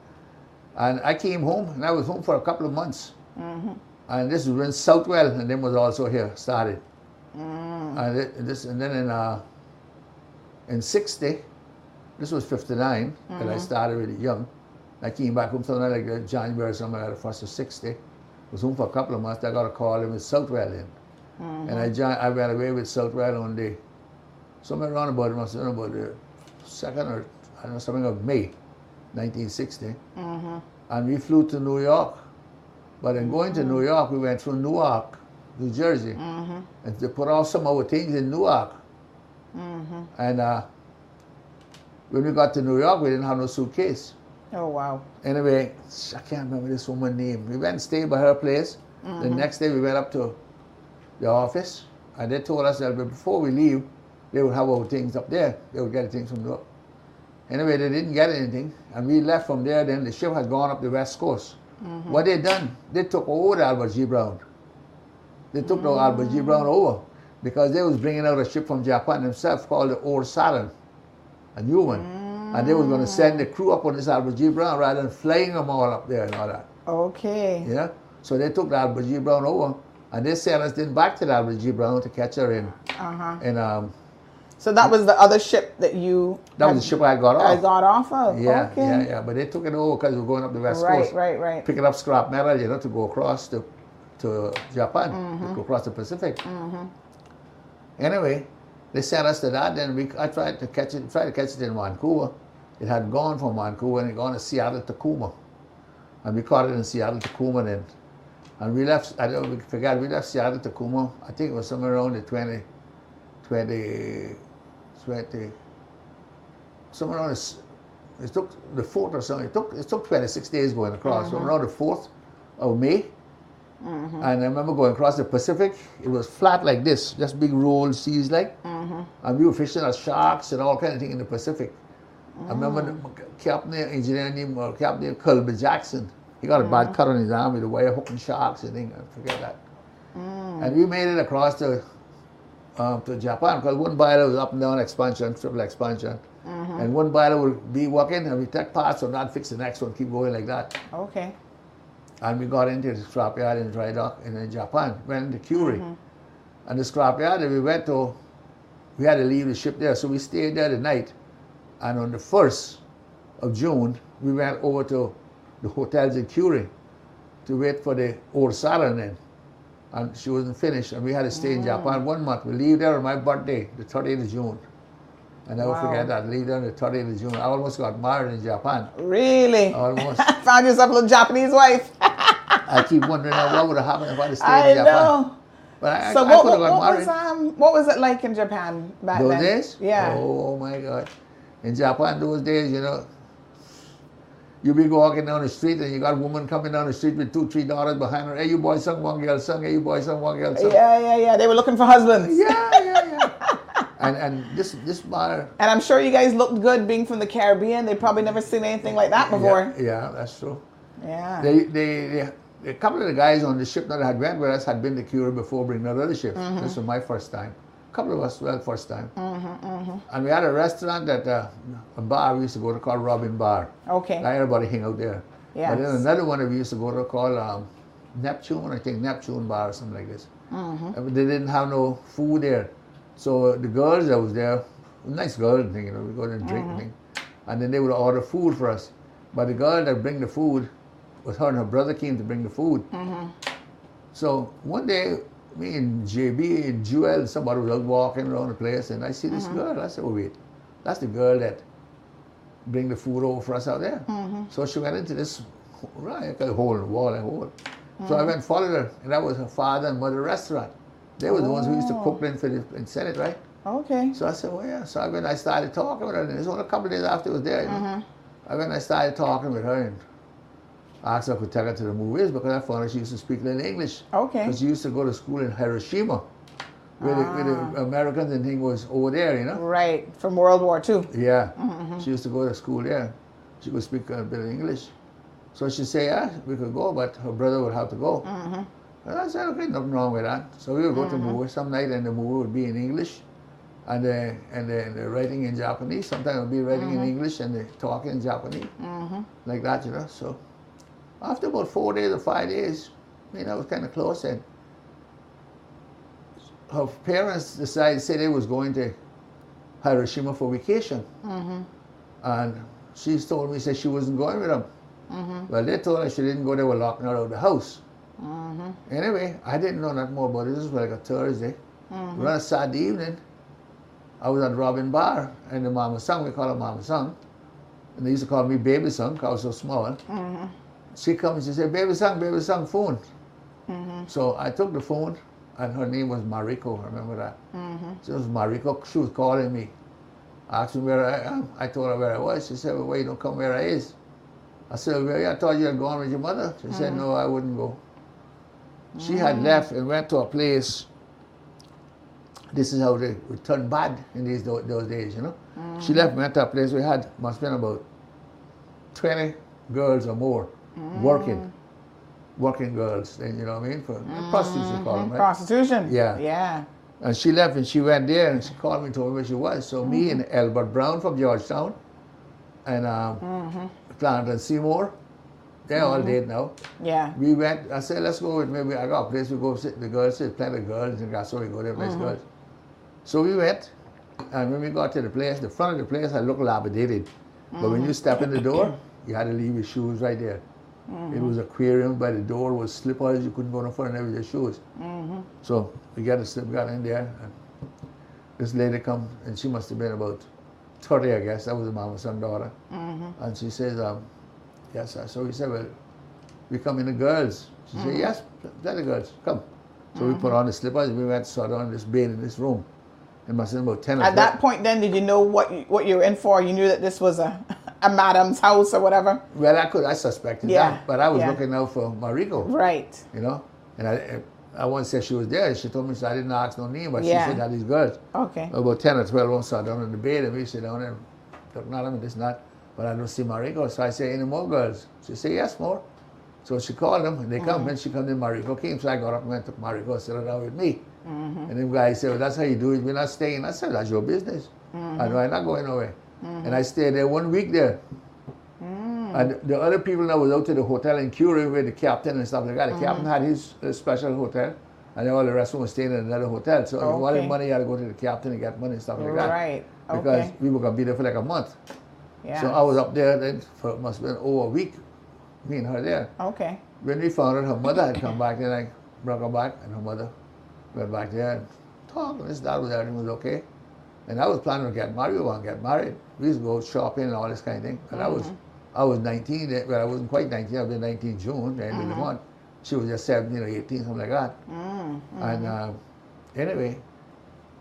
And I came home, and I was home for a couple of months. Mm-hmm. And this was when Southwell and them was also here, started. Mm. And this, and then in uh, in sixty, this was fifty-nine, mm-hmm. and I started really young. I came back home somewhere like January, somewhere like the first of sixty. Was home for a couple of months. I got a call in with Southwell in, mm-hmm. and I joined, I ran away with Southwell on the somewhere around about must have about the second or I don't know something of May, nineteen sixty, mm-hmm. and we flew to New York. But in going to mm-hmm. New York, we went through Newark, New Jersey, mm-hmm. and they put all some of our things in Newark. Mm-hmm. And uh, when we got to New York, we didn't have no suitcase. Oh, wow. Anyway, I can't remember this woman's name. We went and stayed by her place. Mm-hmm. The next day, we went up to the office, and they told us that before we leave, they would have our things up there. They would get the things from Newark. Anyway, they didn't get anything, and we left from there. Then the ship had gone up the West Coast. Mm-hmm. What they done, they took over the Albert G. Brown. They took mm-hmm. the Albert G. Brown over because they was bringing out a ship from Japan themselves called the Old Saturn, a new one. Mm-hmm. And they was going to send the crew up on this Albert G. Brown rather than flying them all up there and all that. Okay. Yeah. So they took the Albert G. Brown over and they sent us then back to the Albert G. Brown to catch her in. Uh-huh. And, um, so that was the other ship that you... That had, was the ship I got off. I got off of, yeah, okay. Yeah, yeah, but they took it over because we were going up the West right, Coast. Right, right, right. Picking up scrap metal, you know, to go across to, to Japan, mm-hmm. to go across the Pacific. Mm-hmm. Anyway, they sent us to that, then we, I tried to catch it tried to catch it in Vancouver. It had gone from Vancouver and it gone to Seattle Tacoma. And we caught it in Seattle Tacoma then. And we left, I don't forget, we left Seattle Tacoma, I think it was somewhere around the twentieth, twentieth, twenty, somewhere around the, it took the fourth or something, it took, it took twenty-six days going across, mm-hmm. so around the fourth of May, mm-hmm. and I remember going across the Pacific, it was flat like this, just big rolled seas like, mm-hmm. and we were fishing at sharks and all kind of thing in the Pacific. Mm-hmm. I remember the captain, engineer named, uh, Captain Colby Jackson, he got a mm-hmm. bad cut on his arm with a wire hooking sharks and things, I forget that. Mm-hmm. And we made it across the Um, to Japan, because one boiler was up and down expansion, triple expansion, mm-hmm. and one boiler would be working and we take parts or not fix the next one, keep going like that. Okay. And we got into the scrapyard in dry dock and in Japan, went into Curie, mm-hmm. and the scrapyard we went to, we had to leave the ship there, so we stayed there the night, and on the first of June we went over to the hotels in Curie to wait for the Old Saturn in. And she wasn't finished, and we had to stay mm-hmm. in Japan one month. We leave there on my birthday, the thirtieth of June. And I wow. will forget that, leave there on the thirtieth of June. I almost got married in Japan. Really? Almost. Found yourself a little Japanese wife. I keep wondering now, what would have happened if I had stayed I in Japan. Know. But I, so I, I what, could what, have got married. Was, um, what was it like in Japan back those then? Those days? Yeah. Oh, my God. In Japan those days, you know, you be walking down the street and you got a woman coming down the street with two, three daughters behind her. Hey, you boys, sung one girl, sung. Hey, you boys, sung one girl, sung. Yeah, yeah, yeah. They were looking for husbands. Yeah, yeah, yeah. and and this this bar. And I'm sure you guys looked good, being from the Caribbean. They probably never seen anything like that before. Yeah, yeah, that's true. Yeah. They, they they a couple of the guys on the ship that had went with us had been to Cuba before, bringing out other ships. Mm-hmm. This was my first time. A couple of us, well, first time. Mm-hmm, mm-hmm. And we had a restaurant that, uh, a bar we used to go to called Robin Bar. Okay. Like everybody hang out there. Yes. But then another one of you used to go to call um, Neptune, I think Neptune Bar or something like this. Mm-hmm. I mean, they didn't have no food there. So the girls that was there, nice girls, thing, you know, we go there and drink mm-hmm. thing. And then they would order food for us. But the girl that bring the food was her and her brother came to bring the food. Mm-hmm. So one day, me and J B and Jewel, somebody was out walking around the place, and I see this mm-hmm. girl. I said, oh, wait, that's the girl that bring the food over for us out there. Mm-hmm. So she went into this right, hole, wall and hole. Mm-hmm. So I went and followed her, and that was her father and mother restaurant. They were oh. the ones who used to cook in for the, and sell it, right? Okay. So I said, well, yeah. So I went and I started talking with her, and it was only a couple of days after it was there. Mm-hmm. I went and I started talking with her, and asked her if I could take her to the movies, because I found out she used to speak little English. Okay. Because she used to go to school in Hiroshima, where, ah. the, where the Americans and thing was over there, you know? Right, from World War Two. Yeah. Mm-hmm. She used to go to school there. She could speak a bit of English. So she said, yeah, we could go, but her brother would have to go. Mm-hmm. And I said, okay, nothing wrong with that. So we would go mm-hmm. to the movie some night, and the movie would be in English, and the, and the, the writing in Japanese. Sometimes it would be writing mm-hmm. in English and the talking in Japanese, mm-hmm. like that, you know? So. After about four days or five days, I mean, I was kind of close, and her parents decided, said they was going to Hiroshima for vacation. Mm-hmm. And she told me, said she wasn't going with them. Mm-hmm. Well, they told her she didn't go, they were locking her out of the house. Mm-hmm. Anyway, I didn't know that more about it. This was like a Thursday. Mm-hmm. On a Saturday evening, I was at Robin Bar, and the Mama San, we call her Mama San. And they used to call me Baby San, because I was so small. Mm-hmm. She comes and she said, Baby Sang, Baby Sang, phone. Mm-hmm. So I took the phone, and her name was Mariko, I remember that. Mm-hmm. She was Mariko, she was calling me. I asked her where I am. I told her where I was. She said, well, why you don't come where I is? I said, well, I thought you had gone with your mother. She mm-hmm. said, no, I wouldn't go. Mm-hmm. She had left and went to a place. This is how they would turn bad in these those days, you know. Mm-hmm. She left and went to a place we had, must have been about twenty girls or more. Mm. Working, working girls, you know what I mean? For mm. prostitution, call them, right? Prostitution. Yeah. Yeah. And she left and she went there and she called me and told me where she was. So mm-hmm. me and Albert Brown from Georgetown and um, mm-hmm. Plant and Seymour, they're mm-hmm. all dead now. Yeah. We went, I said, let's go with maybe I got a place we go sit, the girls sit, plant the girls and so we go there, place mm-hmm. girls. So we went, and when we got to the place, the front of the place, I looked lapidated. Mm-hmm. But when you step in the door, you had to leave your shoes right there. Mm-hmm. It was aquarium by the door was slippers. You couldn't go no further with your shoes. Mm-hmm. So we got a slip, got in there. And this lady come, and she must have been about thirty, I guess. That was the Mama's son daughter. Mm-hmm. And she says, um, "Yes, sir." So we said, "Well, we come in the girls." She mm-hmm. said, "Yes, tell the girls come." So mm-hmm. we put on the slippers. We went sat on this bed in this room. It must have been about ten. At that point, then did you know what you, what you were in for? You knew that this was a. a madam's house or whatever. Well, I could, I suspected yeah. that, but I was yeah. looking out for Mariko. Right. You know, and I, I once said she was there. She told me so I didn't ask no name, but yeah. she said that these girls. Okay. About ten or twelve of us sat down in the bed, and we sit down and look, not I mean this, not, but I don't see Mariko. So I say, any more girls? She said, yes, more. So she called them, and they come. Mm-hmm. When she come in, Mariko came. So I got up and went to Mariko and sat down with me. Mm-hmm. And them guys said, well, that's how you do it. We're not staying. I said, that's your business. Mm-hmm. I know I'm not going nowhere. Mm-hmm. And I stayed there one week there. Mm. And the other people that was out to the hotel in Curie with the captain and stuff like that. The mm-hmm. captain had his uh, special hotel, and all the rest of them were staying in another hotel. So okay. if you wanted money, you had to go to the captain and get money and stuff like right. that. Right. Okay. Because we were going to be there for like a month. Yeah. So I was up there then for must have been over a week, me and her there. Okay. When we found out her mother had come back, then I brought her back, and her mother went back there and talked. And this, that was everything was okay. And I was planning to get married. We want to get married. We used to go shopping and all this kind of thing. And mm-hmm. I was, I was nineteen. Well, I wasn't quite nineteen. I was nineteen June, the end mm-hmm. of the month. She was just seventeen or eighteen, something like that. Mm-hmm. And uh, anyway,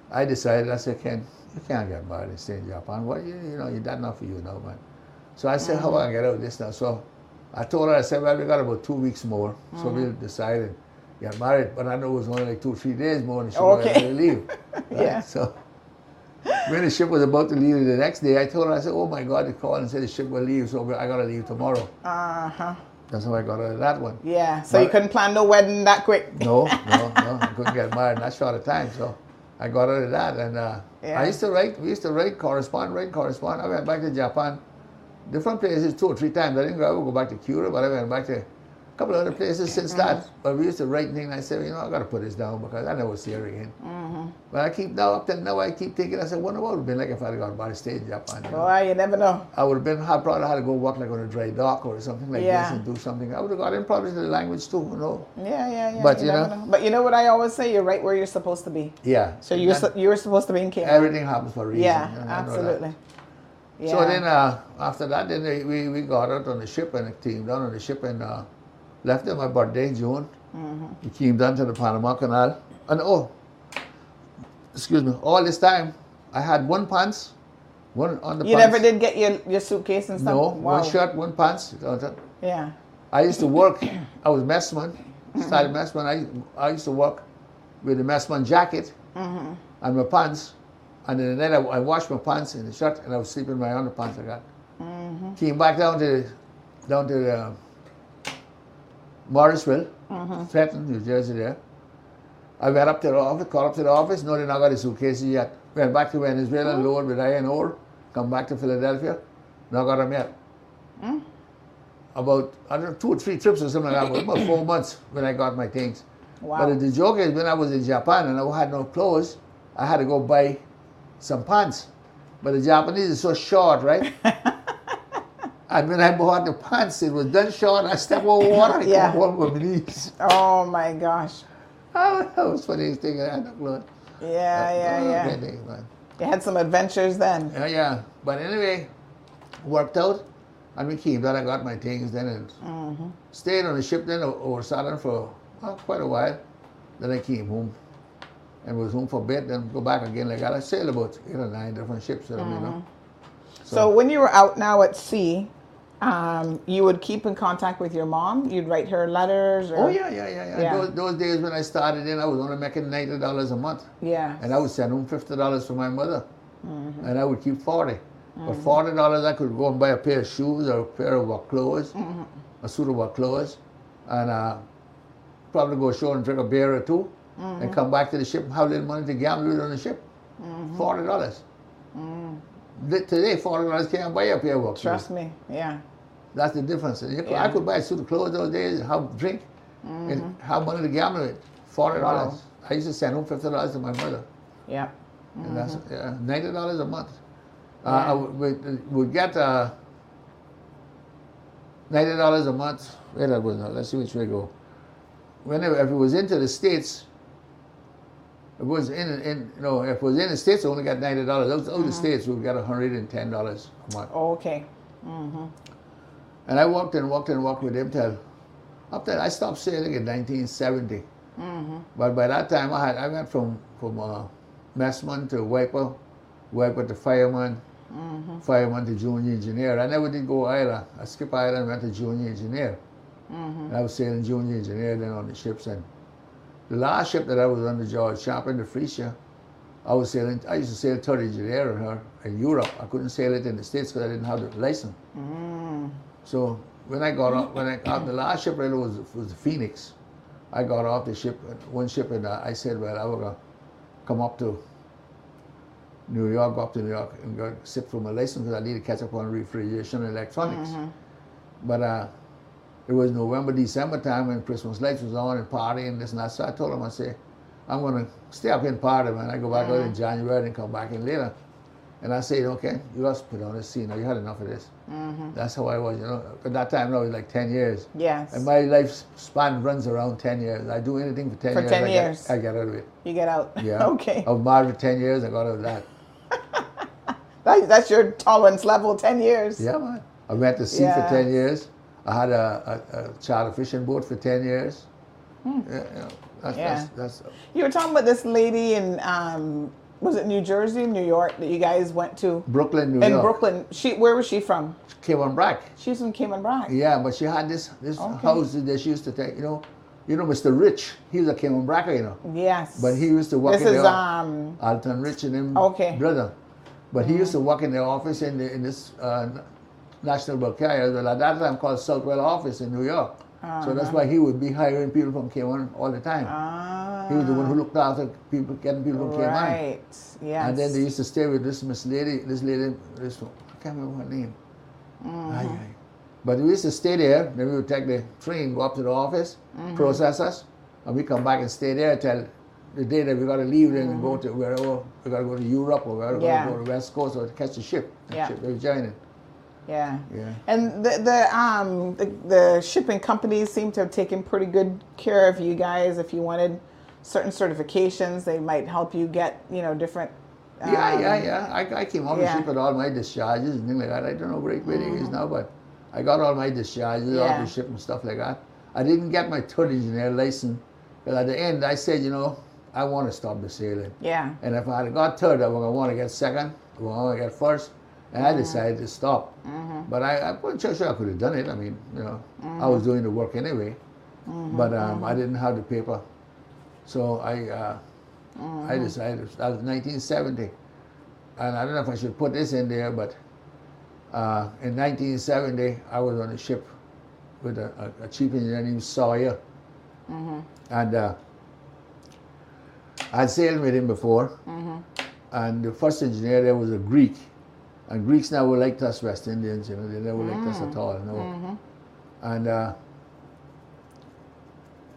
I decided. I said, Ken, you can't get married and stay in Japan. What you, you know, that's not for you now, man. So I said, mm-hmm. how about I get out of this now? So I told her. I said, well, we got about two weeks more, mm-hmm. so we'll decide and get married. But I know it was only like two, three days more, and she oh, okay. wanted to leave. Right? Yeah. So. When the ship was about to leave the next day, I told her, I said, oh my God, they called and said the ship will leave, so I got to leave tomorrow. Uh-huh. That's how I got out of that one. Yeah, so but you couldn't plan no wedding that quick? No, no, no. I couldn't get married in that short a time, so I got out of that. And uh, yeah. I used to write, we used to write, correspond, write, correspond. I went back to Japan different places two or three times. I didn't ever go back to Cuba, but I went back to a couple of other places since mm-hmm. that. But we used to write things and I said, you know, I got to put this down because I never see her again. Mm-hmm. But I keep, now up till now, I keep thinking, I said, wonder what it would have been like if I had got by the stage in Japan. You know? Oh, you never know. I would have been, I probably had to go walk like on a dry dock or something like yeah. this and do something. I would have gotten probably the language too, you know. Yeah, yeah, yeah. But you, you know? know. But you know what I always say? You're right where you're supposed to be. Yeah. So you're su you're supposed to be in Canada. Everything happens for a reason. Yeah, you know, absolutely. Yeah. So then uh, after that, then they, we, we got out on the ship and it came down on the ship and uh, left on my birthday in June. Mm-hmm. We came down to the Panama Canal. And oh, excuse me, all this time I had one pants, one on the you pants. You never did get your, your suitcase and stuff? No, wow. One shirt, one pants. Yeah. I used to work, I was messman, started messman. I, I used to work with a messman jacket mm-hmm. and my pants. And then, then I, I washed my pants in the shirt, and I was sleeping in my underpants I got. Mm-hmm. Came back down to down to uh, Morrisville, mm-hmm. Trenton, New Jersey there. I went up to the office, called up to the office. No, they not got the suitcases yet. Went back to Venezuela, mm-hmm. lowered with iron ore. Come back to Philadelphia, not got them yet. Mm-hmm. About I don't know, two or three trips or something like that. About four months when I got my things. Wow. But the joke is, when I was in Japan and I had no clothes, I had to go buy some pants, but the Japanese is so short, right? And when I bought the pants, it was done short. I stepped over water. Yeah. Over my knees. Oh my gosh. Oh, that was funny thing. I had no clue. Yeah, yeah, no, yeah. Thing, but... You had some adventures then. Yeah, yeah. But anyway, worked out, and we came. Then I got my things. Then and mm-hmm. stayed on the ship. Then over Saturn for well, quite a while. Then I came home. And was home for bed, then go back again. Like I sailed about eight or nine different ships, mm-hmm. you know. So, so when you were out now at sea, um, you would keep in contact with your mom. You'd write her letters. Or... Oh yeah, yeah, yeah, yeah. yeah. Those, those days when I started in, I was only making ninety dollars a month. Yeah. And I would send home fifty dollars for my mother, mm-hmm. and I would keep forty. Mm-hmm. But forty dollars, I could go and buy a pair of shoes or a pair of work clothes, mm-hmm. a suit of work clothes, and uh, probably go ashore and drink a beer or two. Mm-hmm. And come back to the ship and have little money to gamble with on the ship. Mm-hmm. Forty dollars. Mm-hmm. Today, forty dollars can't buy a pair of work. Trust me, yeah. That's the difference. Could, yeah. I could buy a suit of clothes those days, have drink, mm-hmm. and have money to gamble with. Forty dollars. Wow. I used to send home fifty dollars to my mother. Yeah. Mm-hmm. And that's yeah, ninety dollars a month. Yeah. Uh, I would, would get uh, ninety dollars a month. Where that was now? Let's see which way to go. Whenever if it was into the States. It was in, in you know, if it was in the States, I only got ninety dollars. Out mm-hmm. of the States, we got a hundred and ten dollars a month. Oh, okay. Mm-hmm. And I walked and walked and walked with him till up there. I stopped sailing in nineteen seventy. Mm-hmm. But by that time, I had I went from from uh, messman to wiper, wiper to fireman, mm-hmm. fireman to junior engineer. I never did go island. I skipped island and went to junior engineer. Mm-hmm. And I was sailing junior engineer then on the ships and. The last ship that I was on, the George Chapin, the Frisia, I was sailing. I used to sail Torre Gilera on her in Europe. I couldn't sail it in the States because I didn't have the license. Mm. So when I got off, when I got the last ship really was was the Phoenix. I got off the ship, one ship, and I said, well, I was gonna come up to New York, go up to New York, and go sit for my license because I need to catch up on refrigeration and electronics. Mm-hmm. But. Uh, It was November, December time when Christmas lights was on and partying and this and that. So I told him, I said, I'm going to stay up and party, man. I go back mm-hmm. out in January and come back in later. And I said, okay, you guys put on the scene. Now you had enough of this. Mm-hmm. That's how I was, you know. At that time, I was like ten years. Yes. And my life span runs around ten years. I do anything for ten for years. For ten I years. Get, I get out of it. You get out. Yeah. Okay. I was married for ten years. I got out of that. that. That's your tolerance level, ten years. Yeah, man. I went to sea yeah. for ten years. I had a, a, a charter fishing boat for ten years. Hmm. Yeah, you know, that's, yeah. that's, that's, you were talking about this lady in, um, was it New Jersey, New York, that you guys went to? Brooklyn, New in York. In Brooklyn. She, where was she from? Cayman Brac. She's from Cayman Brac. Yeah, but she had this, this okay. house that she used to take, you know. You know, Mister Rich, he was a Cayman Bracker, you know. Yes. But he used to work this in is, the um, Alton Rich and him okay. brother. But mm. he used to work in the office in, the, in this... Uh, National Bulk Carrier, well, at that time called Southwell office in New York. Uh-huh. So that's why he would be hiring people from Cayman all the time. Ah. He was the one who looked after people, getting people from right. Cayman. Yes. And then they used to stay with this Miss Lady, this lady, this, I can't remember her name. Mm-hmm. aye, aye. But we used to stay there. Maybe we would take the train, go up to the office, mm-hmm. process us, and we come back and stay there until the day that we got to leave. Then mm-hmm. we go to wherever we got to go to Europe or wherever yeah. we go to the West Coast or to catch the ship. Yeah. Ship, they were joining. Yeah. Yeah. And the the um the, the shipping companies seem to have taken pretty good care of you guys. If you wanted certain certifications, they might help you get, you know, different. Um, yeah, yeah, yeah. I, I came on yeah. the ship with all my discharges and things like that. I don't know great where mm-hmm. it is now, but I got all my discharges yeah. off the ship and stuff like that. I didn't get my third engineer license, but at the end I said, you know, I want to stop the sailing. Yeah. And if I had got third, I would want to get second. I would want to get first. And mm-hmm. I decided to stop. Mm-hmm. But I, I wasn't sure, sure I could have done it. I mean, you know, mm-hmm. I was doing the work anyway. Mm-hmm. But um, mm-hmm. I didn't have the paper. So I uh, mm-hmm. I decided, that was nineteen seventy. And I don't know if I should put this in there, but uh, in nineteen seventy, I was on a ship with a, a, a chief engineer named Sawyer. Mm-hmm. And uh, I'd sailed with him before. Mm-hmm. And the first engineer there was a Greek. And Greeks never liked us West Indians, you know, they never liked mm. us at all, no. Mm-hmm. And uh,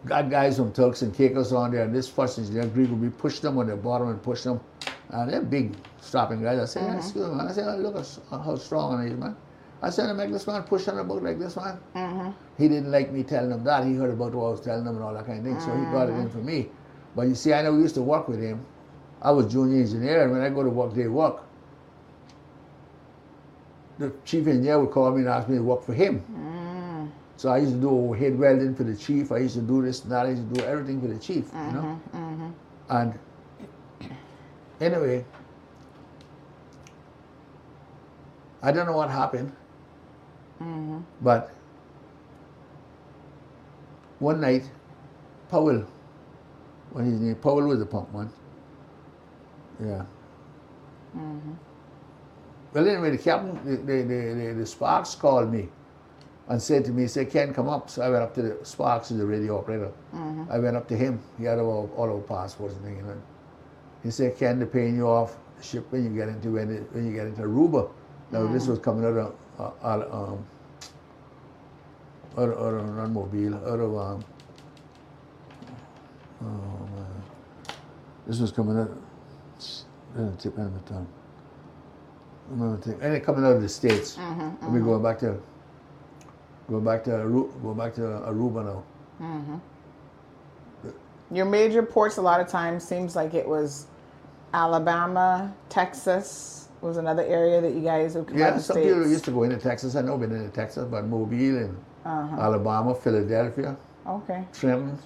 got guys from Turks and Caicos on there, and this first engineer Greek would be pushed them on the bottom and push them, and they're big, strapping guys. I said, mm-hmm. excuse me, man. I said, oh, look how strong he is, man. I said, I make this man push on the boat like this, man. Mm-hmm. He didn't like me telling him that. He heard about what I was telling him and all that kind of thing, mm-hmm. so he got it in for me. But you see, I never used to work with him. I was junior engineer, and when I go to work, they work. The chief engineer would call me and ask me to work for him. Mm. So I used to do overhead welding for the chief. I used to do this and that. I used to do everything for the chief, mm-hmm, you know? Mm-hmm. And anyway, I don't know what happened, mm-hmm. but one night, Powell, when his name, Powell was a punk man. Yeah. Mm-hmm. Well, anyway, the captain, the, the, the, the Sparks called me and said to me, he said, Ken, come up. So I went up to the Sparks, the radio operator. Mm-hmm. I went up to him. He had all, all our passports and things. He said, Ken, they're paying you off the ship when you get into when, it, when you get into Aruba. Now, mm-hmm. this was coming out of, uh, out of, um, out of, out of Mobile, out of, um, oh, man. This was coming out, I don't tip my tongue. And they're coming out of the States. Mm-hmm, and mm-hmm. we're going back to going back to Aruba, going back to Aruba now. Mm-hmm. Your major ports a lot of times seems like it was Alabama, Texas was another area that you guys would come yeah, out of some States. People used to go into Texas. I know been into Texas, but Mobile and uh-huh. Alabama, Philadelphia, okay, Trenton,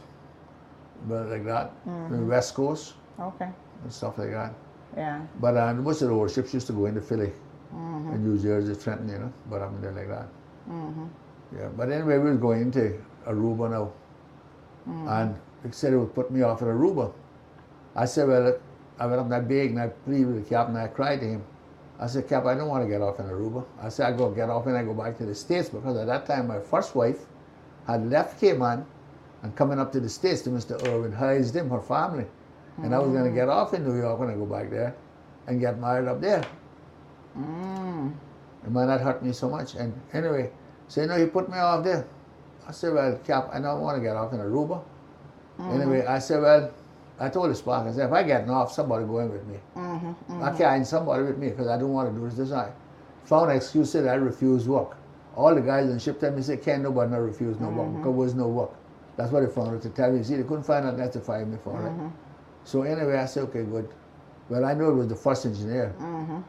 but like that, mm-hmm. the West Coast, okay, and stuff like that. Yeah. But uh, most of the old ships used to go into Philly mm-hmm. and New Jersey, Trenton, you know, but I'm there like that. Mm-hmm. Yeah. But anyway, we were going into Aruba now. Mm-hmm. And they said it would put me off at Aruba. I said, well, look, I went up that big and I pleaded with the captain and I cried to him. I said, Cap, I don't want to get off in Aruba. I said, I go get off and I go back to the States because at that time my first wife had left Cayman and coming up to the States to Mister Irwin Hayes, them, her family. And mm. I was going to get off in New York when I go back there and get married up there. Mm. It might not hurt me so much. And anyway, so, you know, he put me off there. I said, well, Cap, I don't want to get off in Aruba. Mm-hmm. Anyway, I said, well, I told the Spark, I said, if I get off, somebody go in with me. Mm-hmm, mm-hmm. I can't somebody with me because I don't want to do this design. Found an excuse that I refused work. All the guys on the ship told me, said, can't nobody not refuse no mm-hmm. work because there was no work. That's what they found out to tell me. See, they couldn't find out that to fire me for it. Mm-hmm. So anyway, I said, okay, good. Well, I know it was the first engineer. Mm-hmm.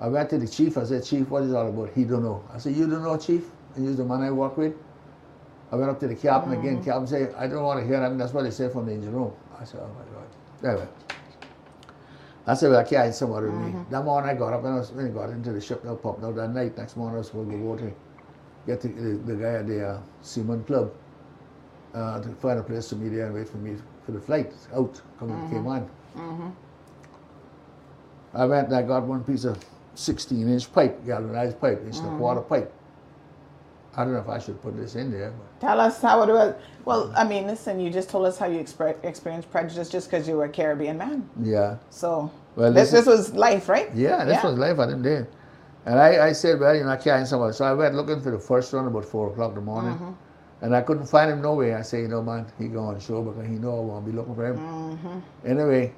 I went to the chief. I said, Chief, what is it all about? He don't know. I said, you don't know, Chief? And he was the man I work with. I went up to the captain mm-hmm. again. Captain said, I don't want to hear that. And that's what they said from the engine room. I said, oh, my God. Anyway. I said, well, I can't somebody mm-hmm. with me. That morning, I got up and I was, when I got into the ship, no pop. Now, that night, next morning, I was supposed to go to get the, the, the guy at the uh, Seaman Club uh, to find a place to meet there and wait for me. For the flight out, coming mm-hmm. came on. Mm-hmm. I went and I got one piece of sixteen inch pipe, galvanized pipe, inch mm-hmm. and a quarter pipe. I don't know if I should put this in there. But. Tell us how it was. Well, I mean, listen, you just told us how you exp- experienced prejudice just because you were a Caribbean man. Yeah. So well, this, this was life, right? Yeah, this yeah. was life at them there. And I, I said, well, you know, I can't somewhere. So I went looking for the first one about four o'clock in the morning. Mm-hmm. And I couldn't find him nowhere. I said, you know, man, he gone sure because he know I won't be looking for him. Mm-hmm. Anyway,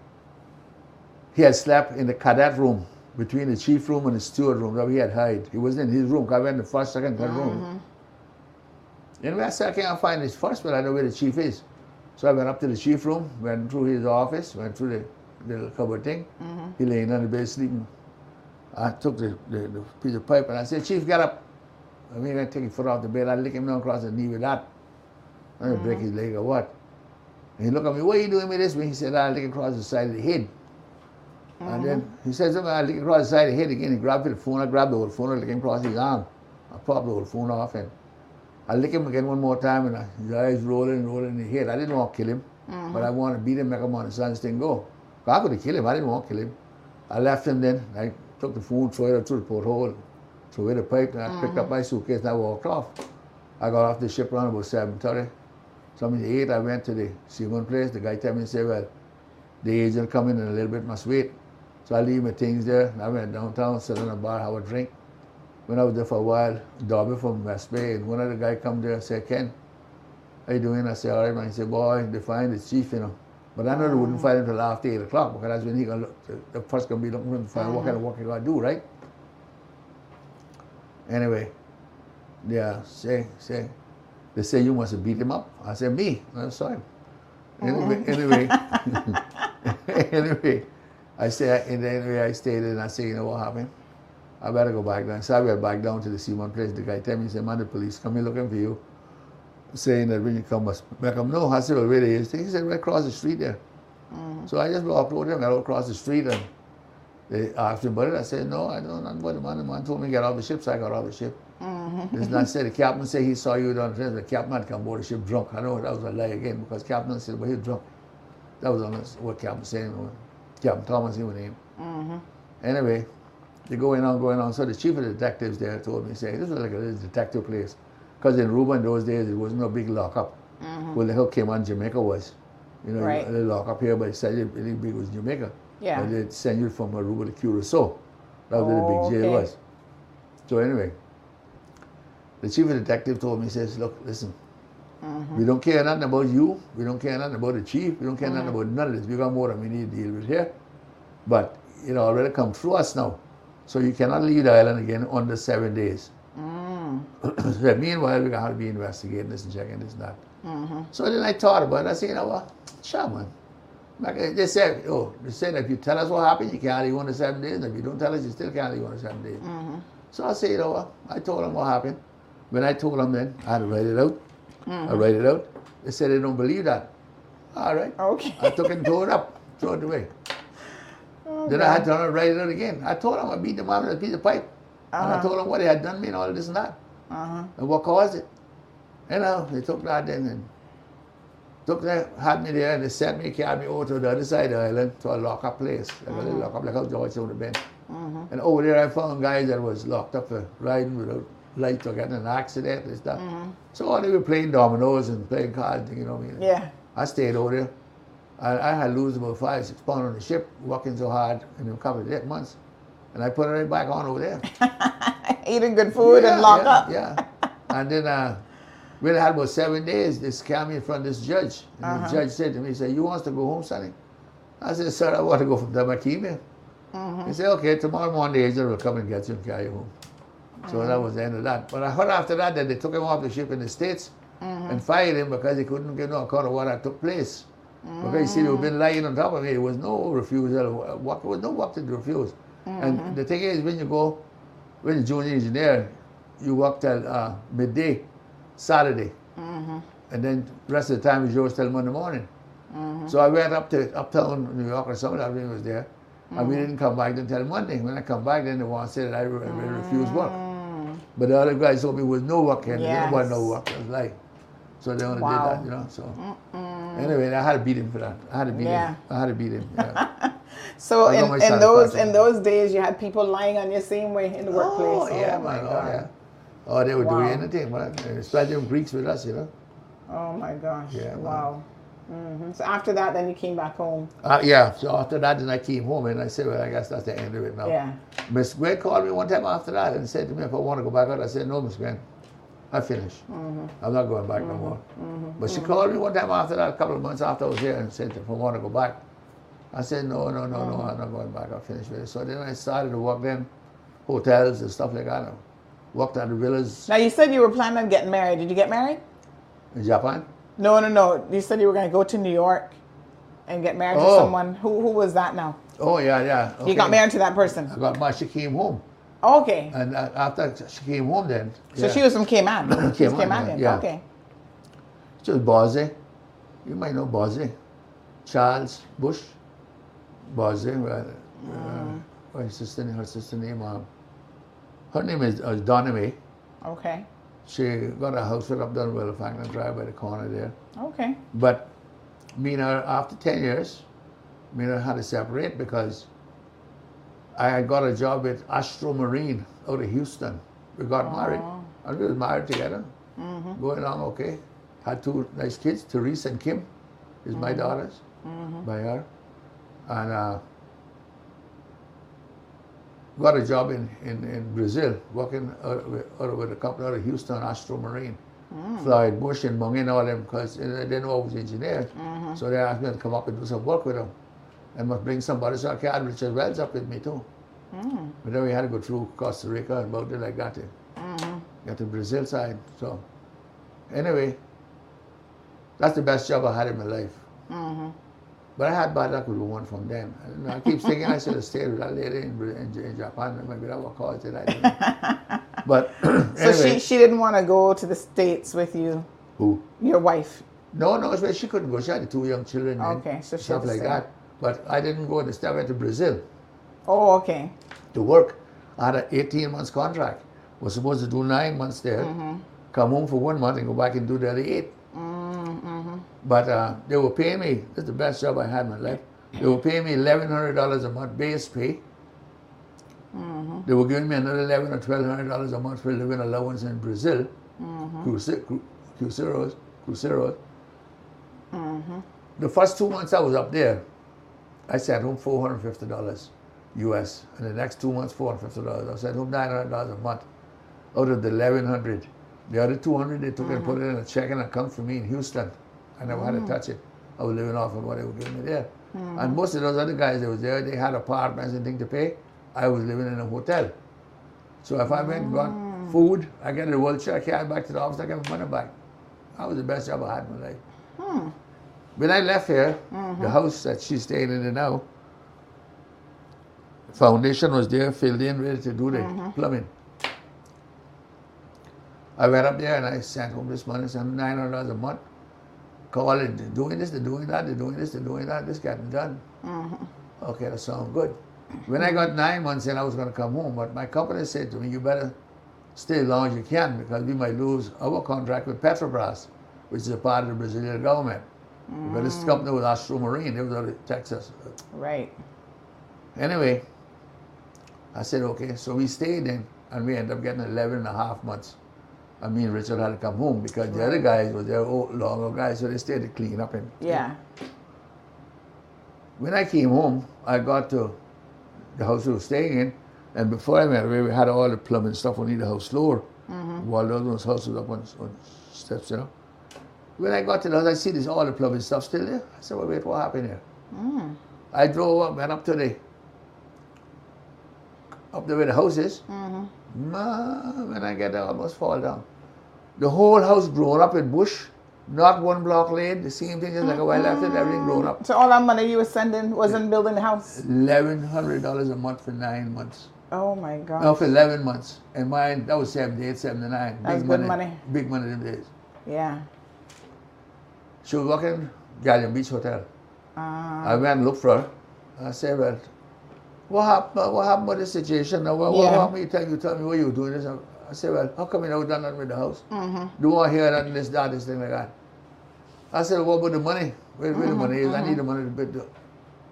he had slept in the cadet room between the chief room and the steward room that we had hide. He wasn't in his room. I went in the first, second, third mm-hmm. room. Anyway, I said, I can't find his first, but I know where the chief is. So I went up to the chief room, went through his office, went through the little cupboard thing. Mm-hmm. He laying on the bed sleeping. I took the, the, the piece of pipe and I said, Chief, get up. I mean, I take his foot off the bed. I lick him down across the knee with that. I'm going to break his leg or what? And he looked at me, what are you doing with this? He said, I'll lick across the side of the head. Mm-hmm. And then he said something, I'll lick across the side of the head again. He grabbed for the phone. I grabbed the old phone. I licked him across his arm. I popped the old phone off and I licked him again one more time and I, his eyes rolling and rolling in his head. I didn't want to kill him, mm-hmm. but I wanted to beat him, make him understand this thing go. I could have killed him. I didn't want to kill him. I left him then. I took the phone, threw it through the porthole, threw away the pipe, and I mm-hmm. picked up my suitcase and I walked off. I got off the ship around about seven thirty. Somebody ate, I went to the Seaman place. The guy told me and said, well, the agent come in in a little bit, must wait. So I leave my things there. I went downtown, sat in a bar, have a drink. When I was there for a while, Darby from West Bay, and one of the guys come there and said, Ken, how you doing? I said, all right, man. He said, boy, they find the chief, you know. But I know mm-hmm. they wouldn't find him till after eight o'clock because that's when he gonna look, the first gonna be looking for him to find mm-hmm. what kind of work he gonna do, right? Anyway, yeah, say say, they say you must have beat him up. I said me, I'm sorry. Anyway, mm-hmm. anyway, anyway, I say and anyway I stayed there and I say you know what happened? I better go back down. So I went back down to the C one place. The guy tell me he said, man, the police come here looking for you. Saying that when you come, back up, no, I said, well, where is he? He said, right across the street there. Mm-hmm. So I just walked over there and I walked across the street and they asked him about it. I said, no, I don't know about the man. The man told me to get off the ship, so I got off the ship. Mm-hmm. This man said, the captain said he saw you down there. The captain had come aboard the ship drunk. I know that was a lie again because captain said, well, he was drunk. That was honest, what captain said. Captain Thomas, he was named. Mm-hmm. Anyway, they going on, going on. So the chief of the detectives there told me, saying, this was like a little detective place. Because in Aruba in those days, it was no big lockup. Mm-hmm. Well, the hell came on Jamaica was. You know, right. The lockup here, but it said it really big was Jamaica. Yeah. And they'd send you from Aruba to Curacao. That was where oh, the big jail okay. was. So anyway, the chief of detective told me, he says, look, listen, mm-hmm. we don't care nothing about you. We don't care nothing about the chief. We don't care mm-hmm. nothing about none of this. We got more than we need to deal with here. But it already come through us now. So you cannot leave the island again under seven days. So meanwhile, we're going to be investigating this and checking this and that. Mm-hmm. So then I thought about it. I said, you know what? Sure, man. Like they said, oh, they said if you tell us what happened, you can't leave on the seven days. And if you don't tell us, you still can't leave on the seven days. Mm-hmm. So I said, you know what? I told them what happened. When I told them then, I had to write it out. Mm-hmm. I write it out. They said they don't believe that. All right. Okay. I took it and tore it up, throw it away. Oh, then God. I had to write it out again. I told them I beat the man with a piece of pipe. Uh-huh. And I told them what they had done me and all this and that. Uh-huh. And what caused it? You know, they took that then and took that, had me there and they sent me, carried me over to the other side of the island to a lock-up place. Like uh-huh. a little lock-up, like how George would have been. Uh-huh. And over there I found guys that was locked up for riding without lights or getting an accident and stuff. Uh-huh. So all they were playing dominoes and playing cards, you know what I mean? Yeah. I stayed over there. I, I had lost about five, six pounds on the ship, working so hard in a couple of months. And I put it right back on over there. Eating good food yeah, and locked yeah, up. Yeah. And then uh, we had about seven days. They scammed me from this judge. And uh-huh. the judge said to me, he said, you want to go home, Sonny? I said, sir, I want to go from Damakimia. Uh-huh. He said, okay, tomorrow morning the agent will come and get you and carry you home. So uh-huh. that was the end of that. But I heard after that that they took him off the ship in the States uh-huh. and fired him because he couldn't give no account of what had took place. Uh-huh. Because he said he'd been lying on top of me. There was no refusal. There was no work to refuse. Mm-hmm. And the thing is, when you go, when you're junior engineer, you work till uh, midday, Saturday. Mm-hmm. And then the rest of the time is yours till Monday morning. Mm-hmm. So I went up to uptown New York or something, I was there. Mm-hmm. And we didn't come back until Monday. When I come back, then the one said that I re- mm-hmm. refused work. But the other guys told me there was no work here. Yes. There was no work. It was like, so they only wow. did that, you know. So mm-mm. anyway, I had to beat him for that. I had to beat yeah. him. I had to beat him. Yeah. So in, in those in those days, you had people lying on your same way in the workplace. Oh, yeah, oh, my God. Oh, yeah. oh they would wow. do anything, man. Especially Greeks with us, you know. Oh, my gosh. Yeah, wow. Mm-hmm. So after that, then you came back home. Uh, yeah. So after that, then I came home and I said, well, I guess that's the end of it now. Yeah. Miss Gwen called me one time after that and said to me, if I want to go back out, I said, no, Miss Gwen, I finished. Mm-hmm. I'm not going back mm-hmm. no more. Mm-hmm. But she mm-hmm. called me one time after that, a couple of months after I was here, and said, if I want to go back. I said, no, no, no, mm-hmm. no, I'm not going back. I finished with it. So then I started to work in hotels and stuff like that. I worked at the villas. Now, you said you were planning on getting married. Did you get married? In Japan? No, no, no. You said you were going to go to New York and get married oh. to someone. Who who was that now? Oh, yeah, yeah. Okay. You got married to that person? I got married. She came home. Okay. And uh, after she came home then. So yeah. she was from Cayman? She was Cayman, Cayman yeah. Okay. She was Bozzi. You might know Bozzi. Charles Bush. Bozzi. Uh, mm. uh, her sister, her sister name. Uh, her name is uh, Donna Mae. Okay. She got a house up down Willow Franklin Drive by the corner there. Okay. But me and her, after ten years, me and her had to separate because I had got a job with Astro-Marine out of Houston. We got oh. married. And we were married together. Mm-hmm. Going on okay. Had two nice kids, Therese and Kim, is mm-hmm. my daughters, mm-hmm. by her. And uh, got a job in, in, in Brazil, working out with, out with a company out of Houston, Astro-Marine. Mm. Floyd Bush and Mung and all them, because they didn't know I was engineers. Mm-hmm. So they asked me to come up and do some work with them. And must bring somebody, so I carried Richard Wells up with me too. Mm. But then we had to go through Costa Rica and about there like that. Mm-hmm. Got to Brazil side, so. Anyway, that's the best job I had in my life. Mm-hmm. But I had bad luck with the one from them. I, I keep thinking I should have stayed with that lady in, in, in Japan. Maybe that would cause it. I didn't. But anyway. So she, she didn't want to go to the States with you? Who? Your wife. No, no. She couldn't go. She had two young children okay, and so she stuff like that. But I didn't go to stay. I went to Brazil. Oh, okay. To work. I had an eighteen-month contract. I was supposed to do nine months there, mm-hmm. come home for one month and go back and do the other eight. But uh, they were paying me, this is the best job I had in my life, they were paying me eleven hundred dollars a month base pay. Mm-hmm. They were giving me another eleven hundred dollars or twelve hundred dollars a month for living allowance in Brazil, mm-hmm. cruceros, cruceros. cruceros. Mm-hmm. The first two months I was up there, I sent home four hundred fifty dollars U S, and the next two months four hundred fifty dollars. I sent home nine hundred dollars a month out of the eleven hundred dollars. The other two hundred dollars they took mm-hmm. and put it in a checking account for me in Houston. I never mm-hmm. had to touch it. I was living off of what they were giving me there. Mm-hmm. And most of those other guys that was there, they had apartments and things to pay. I was living in a hotel. So if I went and got food, I get a wheelchair, I came back to the office, I get my money back. That was the best job I had in my life. Hmm. When I left here, mm-hmm. the house that she's staying in now, foundation was there, filled in, ready to do the mm-hmm. plumbing. I went up there and I sent home this money, some nine hundred dollars a month. Call it, doing this, they're doing that, they're doing this, they're doing that, this got done. Mm-hmm. Okay, that sounds good. When I got nine months in, I was going to come home, but my company said to me, you better stay as long as you can because we might lose our contract with Petrobras, which is a part of the Brazilian government. Mm. But this company was Astro-Marine, they was out of Texas. Right. Anyway, I said, okay, so we stayed in, and we ended up getting eleven and a half months. I mean, Richard had to come home because the other guys were there, old, long old guys, so they stayed to clean up and yeah. When I came home, I got to the house we were staying in, and before I went away, we had all the plumbing stuff on the house floor. Mm-hmm. Waldo's house was up on, on steps, you know. When I got to the house, I see this all the plumbing stuff still there. I said, well, wait, what happened here? Mm. I drove up, went up to the up the way the house is. Mm-hmm. Man, when I get there, I almost fall down. The whole house grown up in bush, not one block laid, the same thing, just like mm-hmm. a while after, everything grown up. So all that money you were sending wasn't building the house? eleven hundred dollars a month for nine months. Oh my God. No, for eleven months. And mine, that was seventy-eight, seventy-nine. That was good money, money. Big money them days. Yeah. She was working Galleon Beach Hotel. Uh, I went and looked for her. I said, well, What happened? What happened with the situation? Now, what, yeah. what happened? You tell, you tell me what you were doing this. I said, well, how come you never done nothing with the house? Mm-hmm. Do I hear that, this, that, this thing like that? I said, what about the money? Where, where mm-hmm. the money is? Mm-hmm. I need the money to bid.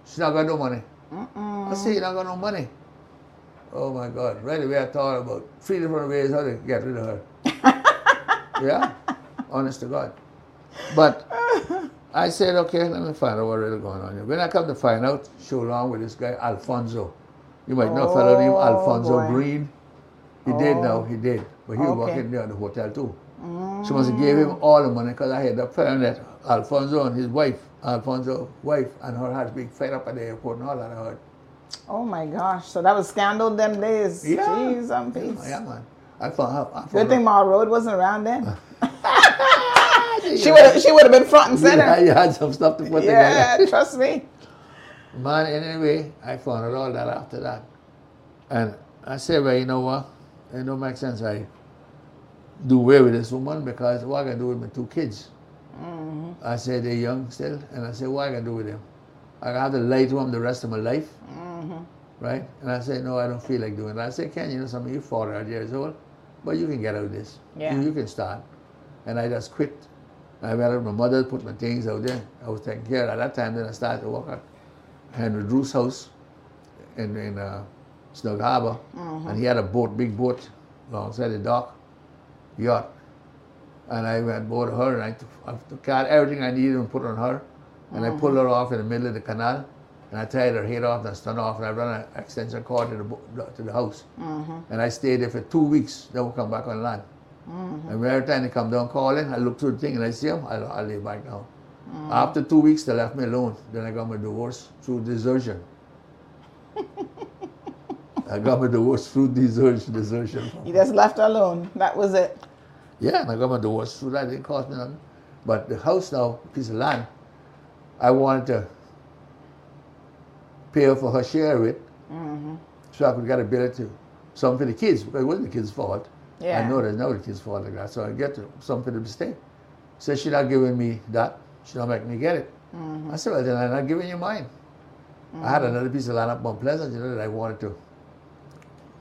She's not got no money. Mm-mm. I said, you not got no money. Oh my God! Right away, I thought about three different ways how to get rid of her. Yeah, honest to God. But I said, okay, let me find out what really going on here. When I come to find out, she was along with this guy, Alfonso. You might know a fellow named Alfonso Green. He oh. did now, he did. But he was okay. working there at the hotel too. Mm. She must have gave him all the money because I had that friend that Alfonso and his wife, Alfonso's wife and her husband fed up at the airport and all that I heard. Oh my gosh. So that was scandal them days. Yeah. Jeez, I'm peace. Yeah, yeah, man. I found out. Good thing Ma Road wasn't around then. She would she would have been front and center. Yeah, you had some stuff to put yeah, together. Yeah, trust me. Man, anyway, I found out all that after that. And I said, well, you know what? It don't make sense I do away with this woman because what I can do with my two kids? Mm-hmm. I said, they're young still. And I said, what I can do with them? I have to lie to them the rest of my life. Mm-hmm. Right? And I said, no, I don't feel like doing that. I said, Ken, you know something? You're forty years old, but you can get out of this. Yeah. You, you can start. And I just quit. I went out with my mother, put my things out there. I was taking care of it. At that time, then I started to work at Henry Drew's house in, in uh, Snug Harbor. Mm-hmm. And he had a boat, big boat, alongside the dock, yacht. And I went aboard her, and I took, I took out everything I needed and put on her. And mm-hmm. I pulled her off in the middle of the canal, and I tied her head off and I spun off, and I ran an extension cord to the, bo- to the house. Mm-hmm. And I stayed there for two weeks, then we come back on land. Mm-hmm. And every time they come down calling, I look through the thing and I see them, I'll, I'll lay back down. Mm-hmm. After two weeks, they left me alone. Then I got my divorce through desertion. I got my divorce through desertion. desertion. You just left alone. That was it. Yeah, and I got my divorce through that. It didn't cost me nothing. But the house now, piece of land, I wanted to pay her for her share of it mm-hmm. so I could get a bill to something for the kids, because it wasn't the kids' fault. Yeah. I know there's no kids for like that, so I get something to mistake. So she's not giving me that. She's not making me get it. Mm-hmm. I said, well, then I'm not giving you mine. Mm-hmm. I had another piece of land up on Pleasant, you know, that I wanted to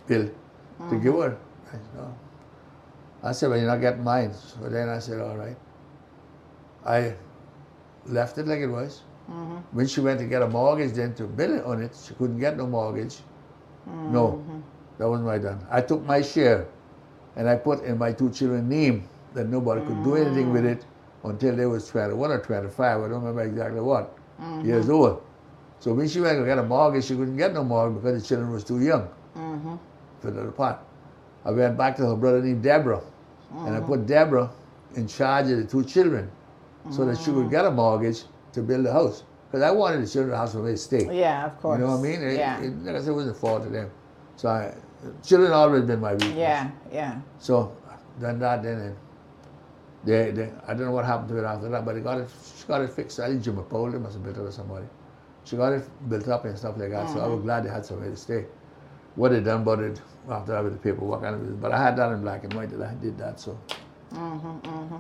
build, mm-hmm. to give her. I said, no. I said, well, you're not getting mine. So then I said, all right. I left it like it was. Mm-hmm. When she went to get a mortgage then to build on it, she couldn't get no mortgage. Mm-hmm. No, that wasn't what I done. I took my share. And I put in my two children's name that nobody could mm-hmm. do anything with it until they was twenty-one or twenty-five, I don't remember exactly what, mm-hmm. years old. So when she went to get a mortgage, she couldn't get no mortgage because the children was too young mm-hmm. for the part. I went back to her brother named Deborah, mm-hmm. and I put Deborah in charge of the two children mm-hmm. so that she could get a mortgage to build a house. Because I wanted the children's house for me to stay. Yeah, of course. You know what I mean? It, yeah. it, like I said, it wasn't fault to them. So I, children always been my weakness. Yeah, yeah. So done that then, and they, they, I don't know what happened to it after that, but they got it, she got it fixed. I think Jim Paul, they must have built it or somebody. She got it built up and stuff like that, mm-hmm. so I was glad they had somewhere to stay. What they done about it after that with the paperwork and everything, but I had that in black and white that I did that, so. Mm-hmm, mm-hmm.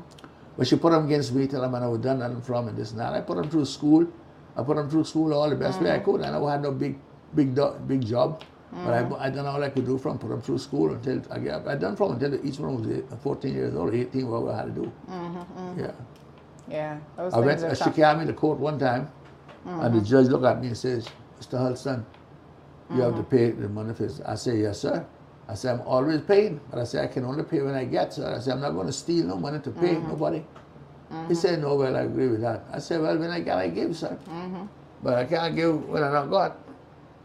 But she put them against me, tell them I was done nothing from and this and that. I put them through school. I put them through school all the best mm-hmm. way I could. I never had no big, big, big job. Mm-hmm. But I, I done all I could do from put them through school until I got, I done from until each one was fourteen years old, eighteen, whatever I had to do. Mm-hmm, mm-hmm. Yeah. Yeah. Those I went, she tough. carried me to court one time, mm-hmm. and the judge looked at me and says, Mister Hurlston, you mm-hmm. have to pay the money for this. I say, yes, sir. I say, I'm always paying, but I say, I can only pay when I get, sir. I say, I'm not going to steal no money to pay mm-hmm. nobody. Mm-hmm. He said, no, well, I agree with that. I said, well, when I get, I give, sir. Mm-hmm. But I can't give when I don't got.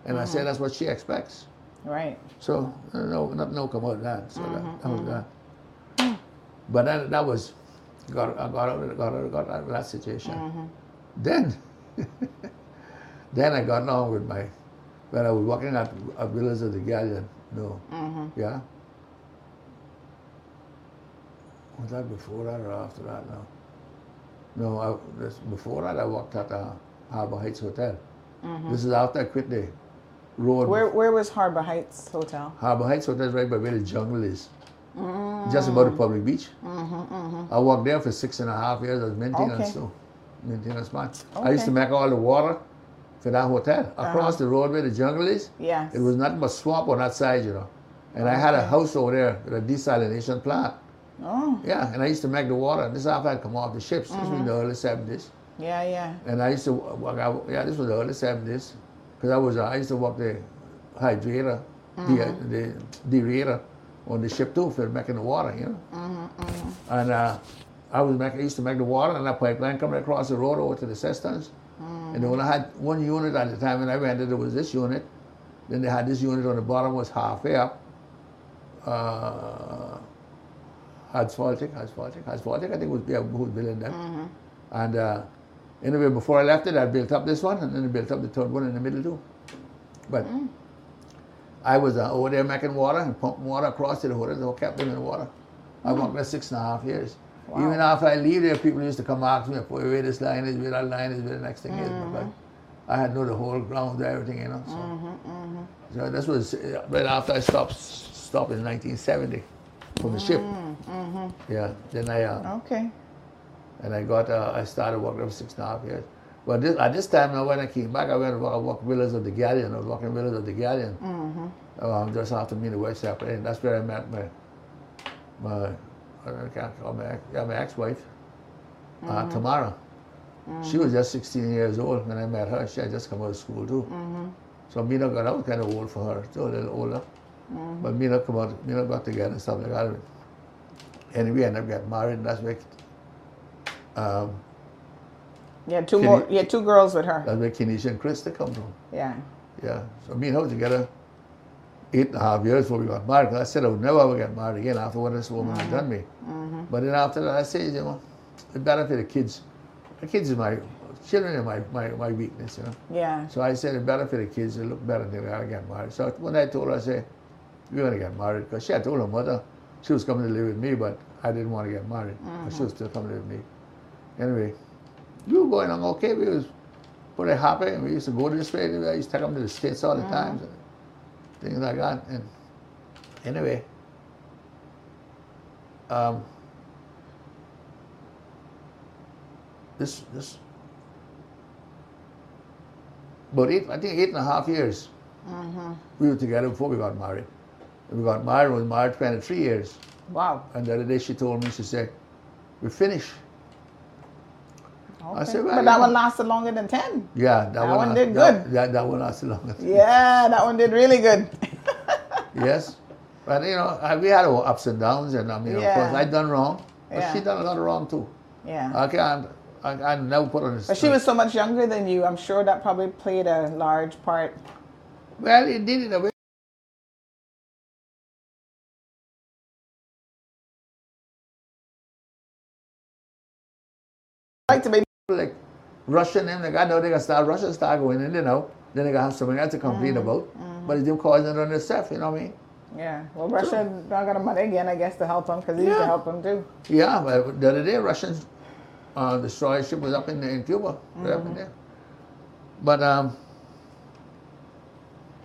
And mm-hmm. I said that's what she expects. Right. So, no, no, no come out of that. So mm-hmm, that, that mm-hmm. was that. But that, that was, got, I got out, got out, got out of that situation. Mm-hmm. Then, then I got on with my, when I was working at, at Villas of the Galleon, no. Mm-hmm. Yeah? Was that before that or after that? No. No, I, this, before that I worked at uh, Harbor Heights Hotel. Mm-hmm. This is after I quit the road. Where where was Harbor Heights Hotel? Harbor Heights Hotel is right by where the jungle is. Mm-hmm. Just above the public beach. Mm-hmm, mm-hmm. I worked there for six and a half years as maintenance, okay. so maintenance man. Okay. I used to make all the water for that hotel. Across uh-huh. the road where the jungle is, yes. it was nothing but swamp on that side, you know. And okay. I had a house over there with a desalination plant. Oh. Yeah, and I used to make the water. This is after I come off the ships. Mm-hmm. This was in the early seventies. Yeah, yeah. And I used to work out, yeah, this was the early seventies, because I was, uh, I used to work the hydrator, mm-hmm. the, the derailleur on the ship too for making the water, you know. Mm-hmm, mm-hmm. And uh, I was making, I used to make the water and the pipeline coming across the road over to the cisterns. Mm. And when I had one unit at the time, and I rented, it was this unit. Then they had this unit on the bottom, was halfway up. Uh, asphaltic, asphaltic, asphaltic, I think was, yeah, was building that. Mm-hmm. And uh, anyway, before I left it, I built up this one, and then I built up the third one in the middle too. But mm. I was uh, over there making water and pumping water across to the hood, so I kept them in the water. I worked there six and a half years. Wow. Even after I leave there, people used to come ask me, where this line is, where that line is, where the next thing mm-hmm. is. But like, I had known the whole ground, everything, you know. So, mm-hmm, mm-hmm. so this was right after I stopped, stopped in nineteen seventy from the mm-hmm, ship. Mm-hmm. Yeah, then I... Uh, okay. And I got, uh, I started working for six and a half years. But this, at this time, now, when I came back, I went and I walked Villas of the Galleon. I was walking Villas of the Galleon. Mm-hmm. um, just after me and the wife separated. That's where I met my... my I can't call my, yeah, my ex-wife, mm-hmm. uh, Tamara. Mm-hmm. She was just sixteen years old when I met her. She had just come out of school too. Mm-hmm. So Mina got out kind of old for her, too, a little older. Mm-hmm. But Mina come out, Mina got together and stuff like that. And we ended up getting married, and that's where. Um, you had two Kine- more. You had two girls with her. That's where Kenisha and Krista come from. Yeah. Yeah. So me and her together. Eight and a half years before we got married, because I said I would never ever get married again after what this woman mm-hmm. had done me. Mm-hmm. But then after that, I said, you know, it's better for the kids. The kids is my, children are my, my, my weakness, you know. Yeah. So I said, it's better for the kids, they look better than they are to get married. So when I told her, I said, we're going to get married, because she had told her mother she was coming to live with me, but I didn't want to get married. Mm-hmm. But she was still coming to live with me. Anyway, we were going on okay. We was pretty happy, and we used to go this way. I used to take them to the States all the mm-hmm. time. So, things like that, and anyway, um, this, this, about eight, I think eight and a half years mm-hmm. we were together before we got married. We got married, we were married twenty-three years. Wow. And the other day she told me, she said, we're finished. Okay. I said, well, but that know. one lasted longer than ten. Yeah, that, that one, one did that, good. That, that one lasted longer than yeah, that one did really good. Yes. But, you know, I, we had our ups and downs, and I mean, yeah. of course, I done wrong, but yeah. she done a lot of wrong, too. Yeah. I can't, I, I never put on this. But she was so much younger than you. I'm sure that probably played a large part. Well, it did in a way. Like to be like rushing in, like I know they can start rushing, start going in, you know. Then they can have something else to complain mm-hmm. about. Mm-hmm. But it's them causing it on themselves, you know what I mean? Yeah. Well, Russia so, not got a money again, I guess, to help them because they yeah. used to help them too. Yeah, but the other day, Russian uh, destroyer ship was up in, in Cuba, mm-hmm. right up in there. But um,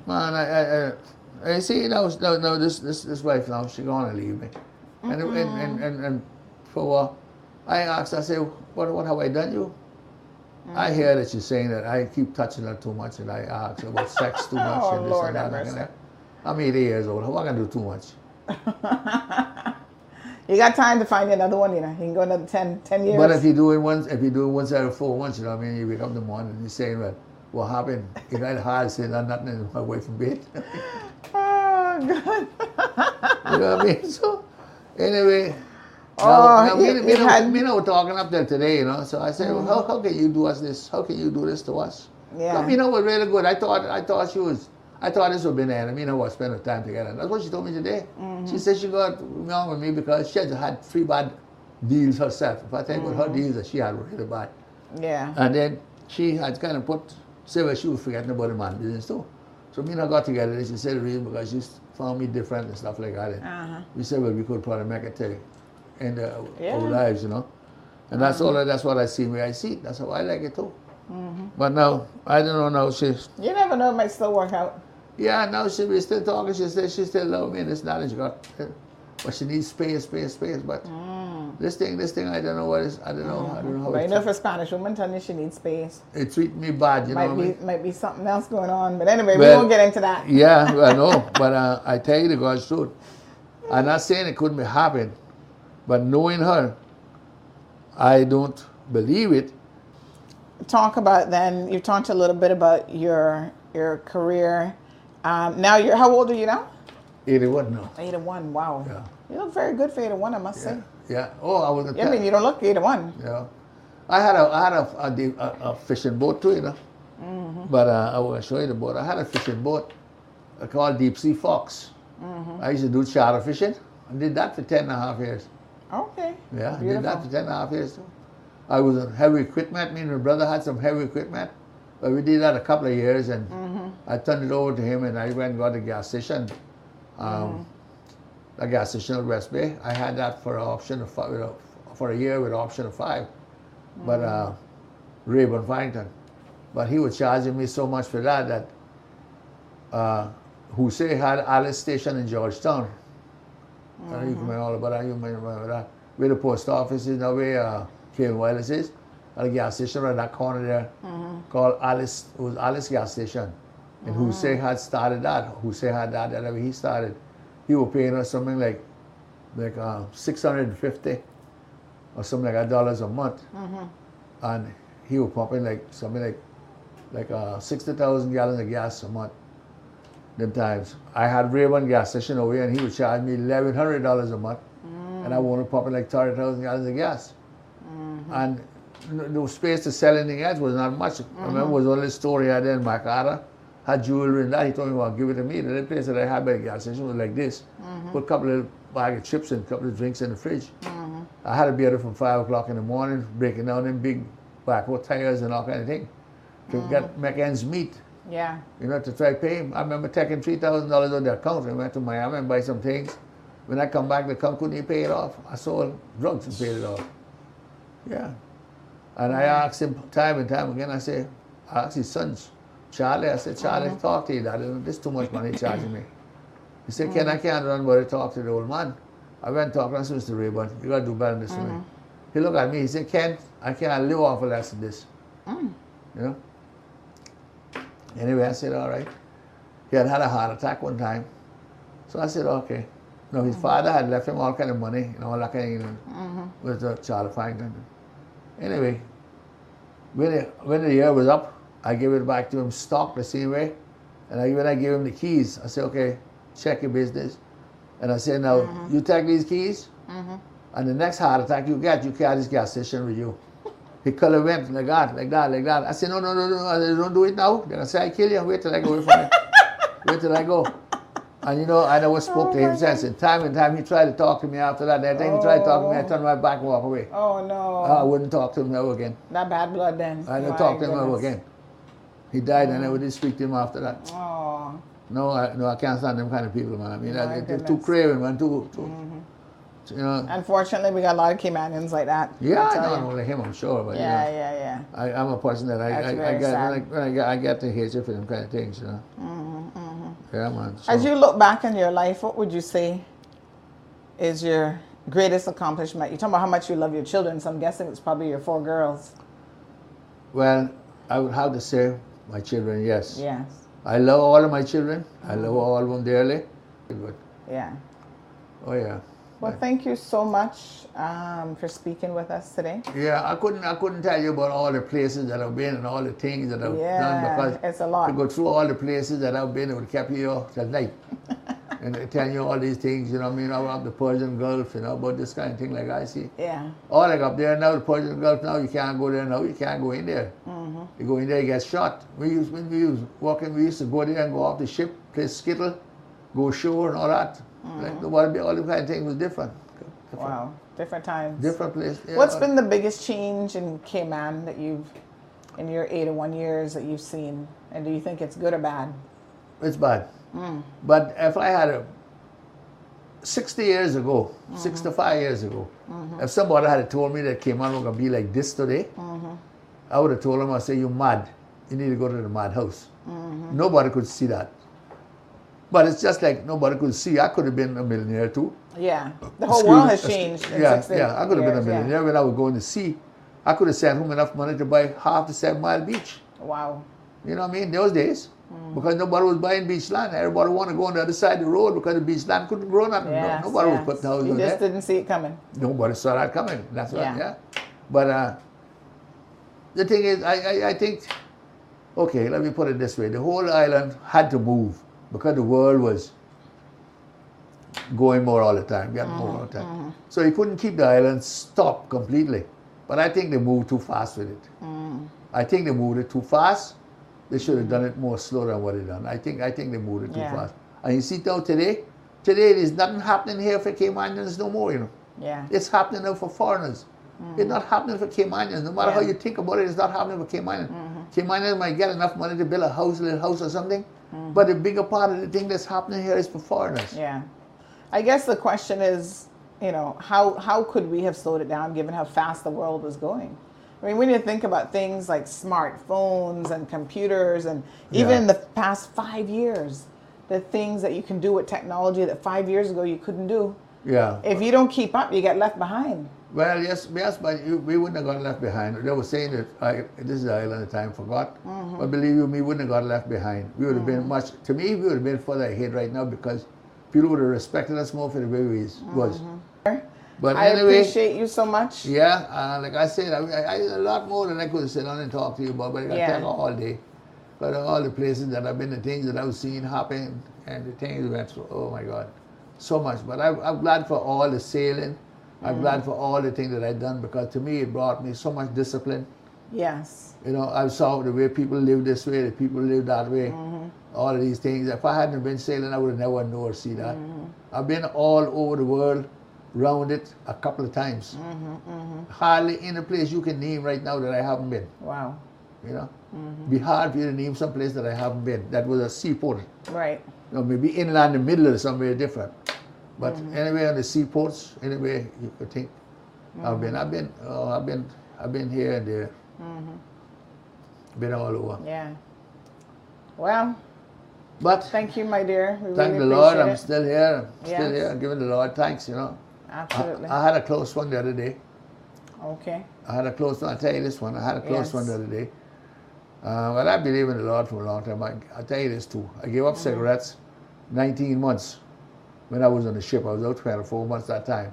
man, I, I, I, I see now, no, no, this, this, this wife now she gonna leave me, mm-hmm. and, and and and and for uh, I asked, I said, What, what have I done you? Mm-hmm. I hear that you're saying that I keep touching her too much and I ask about sex too much oh, and this Lord and that, and that. I'm eighty years old. How am I going to do too much? You got time to find another one, you know. You can go another ten, ten years. But if you do it once, if you do it once out of four once, you know what I mean? You wake up in the morning and you're saying, well, what happened? You got hard saying I'm nothing away from bed. Oh, God. You know what I mean? So, anyway. Oh, we know talking up there today, you know. So I said, mm-hmm. well, how, how can you do us this? How can you do this to us? Yeah. So, you know, was really good. I thought, I thought she was, I thought this would be an enemy. You know, we spend time together. That's what she told me today. Mm-hmm. She said she got wrong with me because she had had three bad deals herself. If I think mm-hmm. about her deals that she had were really bad. Yeah. And then she had kind of put, say, well, she was forgetting about the man business too. So me and her got together, and she said the reason because she found me different and stuff like that. And uh-huh. we said, well, we could probably make it too. In the, yeah. our lives, you know, and that's mm-hmm. all. That's what I see. Where I see, that's how I like it too. Mm-hmm. But now I don't know. Now she's. You never know. It might still work out. Yeah, now she we still talking. She said she still love me. And it's not that she got, but she needs space, space, space. But mm. this thing, this thing, I don't know what is. I don't know. Mm-hmm. I don't know. How but you know, for Spanish woman telling you she needs space, it treat me bad. You might know, what be, I mean? Might be something else going on. But anyway, well, we won't get into that. Yeah, I know. Well, but uh, I tell you the God's truth. I'm not saying it couldn't be happening. But knowing her, I don't believe it. Talk about then, you talked a little bit about your your career. Um, now, you're how old are you now? eighty-one now. eighty-one, wow. Yeah. You look very good for eighty-one, I must yeah. say. Yeah. Oh, I was. Yeah, I mean, you don't look either one. Yeah. I had a I had a a, a fishing boat too, you know. Mm-hmm. But uh, I will show you the boat. I had a fishing boat called Deep Sea Fox. Mm-hmm. I used to do charter fishing. I did that for ten and a half years. Okay. Yeah, beautiful. I did that for ten and a half years too. I was on heavy equipment. Me and my brother had some heavy equipment. But we did that a couple of years, and mm-hmm. I turned it over to him, and I went and got a gas station. Um, mm-hmm. A gas station at West Bay. I had that for an option of five, for a year with an option of five. Mm-hmm. But uh, Rayburn Farrington. But he was charging me so much for that that uh, Hussein had Alice Station in Georgetown. Mm-hmm. I don't know you can remember all about that. You remember that. Where the post office is now, where uh, K M Wireless is. At a gas station right in that corner there, mm-hmm. called Alice. It was Alice gas station. And mm-hmm. Hussein had started that. Hussein had that, whenever he started. He was paying us something like like uh, six hundred fifty or something like that dollars a month. Mm-hmm. And he was pumping like something like like uh, sixty thousand gallons of gas a month, them times. I had Rayburn gas station over here, and he would charge me eleven hundred dollars a month. Mm-hmm. And I wanted pumping like thirty thousand gallons of gas. Mm-hmm. And no, no space to sell anything else was not much. Mm-hmm. I remember it was only store he had in Macarthur. Had jewelry and that. He told me, well, give it to me. The only place that I had by the gas station was like this. Mm-hmm. Put a couple of bag of chips and a couple of drinks in the fridge. Mm-hmm. I had to be out from five o'clock in the morning, breaking down them big backhoe tires and all kind of thing to mm-hmm. get make ends meet. Yeah. You know, to try to pay him. I remember taking three thousand dollars on the account. I went to Miami and buy some things. When I come back, the company couldn't even pay it off. I sold drugs and paid it off. Yeah. And I asked him time and time again, I said, I asked his sons, Charlie, I said, Charlie, mm-hmm. talk to you, Daddy. This is too much money charging me. He said, Ken, I can't run, but I talk to the old man. I went and talked to Mister Rayburn. You got to do better than this mm-hmm. to me. He looked at me, he said, Ken, I can't live off of less than this. Mm. You know? Anyway, I said, all right. He had had a heart attack one time. So I said, okay. No, his mm-hmm. father had left him all kind of money, you know, all that kind of thing with the Charlie Farrington. Anyway, when the, when the year was up, I gave it back to him stock the same way. And I, when I gave him the keys, I said, okay, check your business. And I said, now, mm-hmm. you take these keys, mm-hmm. and the next heart attack you get, you carry this gas station with you. He colour went like that, like that, like that. I said, no, no, no, no, I said, don't do it now. Then I said, I kill you, wait till I go away from it. Wait till I go. And you know, I never spoke oh to him since. And time and time he tried to talk to me after that. That time oh. he tried to talk to me, I turned my back and walked away. Oh no. I wouldn't talk to him ever again. That bad blood then. I never talked to him ever again. He died mm. and I never did speak to him after that. Oh. No, I no I can't stand them kind of people, man. I mean I, they're too craving, man, too too mm-hmm. you know. Unfortunately we got a lot of Caymanians like that. Yeah, not only him, I'm sure, but yeah, you know, yeah, yeah. I, I'm a person that I I, I, got, when I, when I got I got to hate you for them kind of things, you know. Mm-hmm. Yeah, man, so. As you look back in your life, what would you say is your greatest accomplishment? You're talking about how much you love your children, so I'm guessing it's probably your four girls. Well, I would have to say my children, yes. Yes. I love all of my children. Mm-hmm. I love all of them dearly. But, yeah. Oh, yeah. Well, I, thank you so much um, for speaking with us today. Yeah, I couldn't I couldn't tell you about all the places that I've been and all the things that I've yeah, done, because it's a lot. To go through all the places that I've been, it would keep you up at night. And tell you all these things, you know what I mean, about the Persian Gulf, you know, about this kind of thing like I see. Yeah. Or like up there now, the Persian Gulf now, you can't go there now, you can't go in there. Mm-hmm. You go in there, you get shot. We used, when we was walking, we used to go there and go off the ship, play skittle, go ashore and all that. Mm-hmm. Like the water, all the kind of thing was different. different. Wow, different times. Different place. Yeah. What's been the biggest change in Cayman that you've, in your eighty-one years that you've seen? And do you think it's good or bad? It's bad. Mm. But if I had a, sixty years ago, mm-hmm. sixty-five years ago, mm-hmm. if somebody had told me that Cayman was going to be like this today, mm-hmm. I would have told them, I say, you're mad. You need to go to the madhouse. Mm-hmm. Nobody could see that. But it's just like nobody could see. I could have been a millionaire too. Yeah. The whole world has changed. Yeah, yeah. I could have been a millionaire when I was going to sea. I could have sent home enough money to buy half the Seven Mile Beach. Wow. You know what I mean? Those days. Mm. Because nobody was buying beach land. Everybody wanted to go on the other side of the road because the beach land couldn't grow nothing. Yes, no, nobody yes. was putting houses on there. You just didn't see it coming. Nobody saw that coming. That's right. Yeah. yeah. But uh, the thing is, I, I, I think, okay, let me put it this way. The whole island had to move. Because the world was going more all the time, get mm-hmm. more all the time. Mm-hmm. So he couldn't keep the island stopped completely. But I think they moved too fast with it. Mm. I think they moved it too fast. They should have done it more slow than what they done. I think I think they moved it too yeah. fast. And you see now today, today there's nothing happening here for Caymanians no more, you know. Yeah. It's happening now for foreigners. Mm-hmm. It's not happening for Caymanians. No matter yeah. how you think about it, it's not happening for Caymanians. Mm-hmm. Caymanians might get enough money to build a house, a little house or something, mm-hmm. but the bigger part of the thing that's happening here is for foreigners. Yeah. I guess the question is, you know, how, how could we have slowed it down given how fast the world was going? I mean, we need to think about things like smartphones and computers and even yeah. in the past five years, the things that you can do with technology that five years ago you couldn't do. Yeah. If you don't keep up, you get left behind. Well, yes, yes, but we wouldn't have got left behind. They were saying that I, this is the island of time, forgot. Mm-hmm. But believe you me, we wouldn't have got left behind. We would have mm-hmm. been much, to me, we would have been further ahead right now because people would have respected us more for the way we mm-hmm. was. But I anyway, appreciate you so much. Yeah, uh, like I said, I, I, I a lot more than I could sit down and talk to you about, but I got yeah. talk all day. But all the places that I've been, the things that I've seen happen, and the things went, oh my God, so much. But I, I'm glad for all the sailing. I'm mm-hmm. glad for all the things that I've done because to me, it brought me so much discipline. Yes. You know, I saw the way people live this way, the people live that way. Mm-hmm. All of these things. If I hadn't been sailing, I would have never known or seen that. Mm-hmm. I've been all over the world, round it a couple of times. Mm-hmm, mm-hmm. Hardly any place you can name right now that I haven't been. Wow. You know, mm-hmm. be hard for you to name some place that I haven't been. That was a seaport. Right. You know, maybe inland, the middle, or somewhere different. But mm-hmm. anywhere on the seaports, anywhere you could think, mm-hmm. I've been. I've been. Oh, I've been. I've been here and there. Mm-hmm. Been all over. Yeah. Well. But thank you, my dear. We thank really the Lord. It. I'm still here. I'm yes. still here. I'm giving the Lord thanks. You know. Absolutely. I, I had a close one the other day. Okay. I had a close one. I'll tell you this one. I had a close yes. one the other day. Uh, well, I believe in the Lord for a long time. I, I'll tell you this too. I gave up mm-hmm. cigarettes nineteen months when I was on the ship. I was out twenty-four months that time.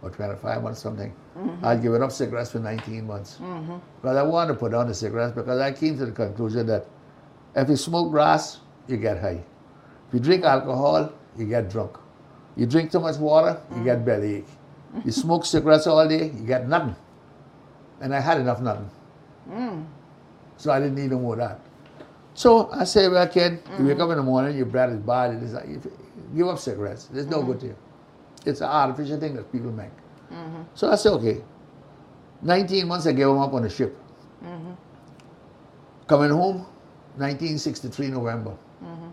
Or twenty-five months, something. Mm-hmm. I'd given up cigarettes for nineteen months. Mm-hmm. But I wanted to put down the cigarettes because I came to the conclusion that if you smoke grass, you get high. If you drink alcohol, you get drunk. You drink too much water, you mm. get bellyache. You smoke cigarettes all day, you get nothing. And I had enough nothing. Mm. So I didn't need no more of that. So I say, well, kid, mm. you wake up in the morning, your breath is bad, it is like, give up cigarettes. There's no mm. good to you. It's an artificial thing that people make. Mm-hmm. So I say, okay. nineteen months I gave them up on the ship. Mm-hmm. Coming home, nineteen sixty-three, November. Mm-hmm.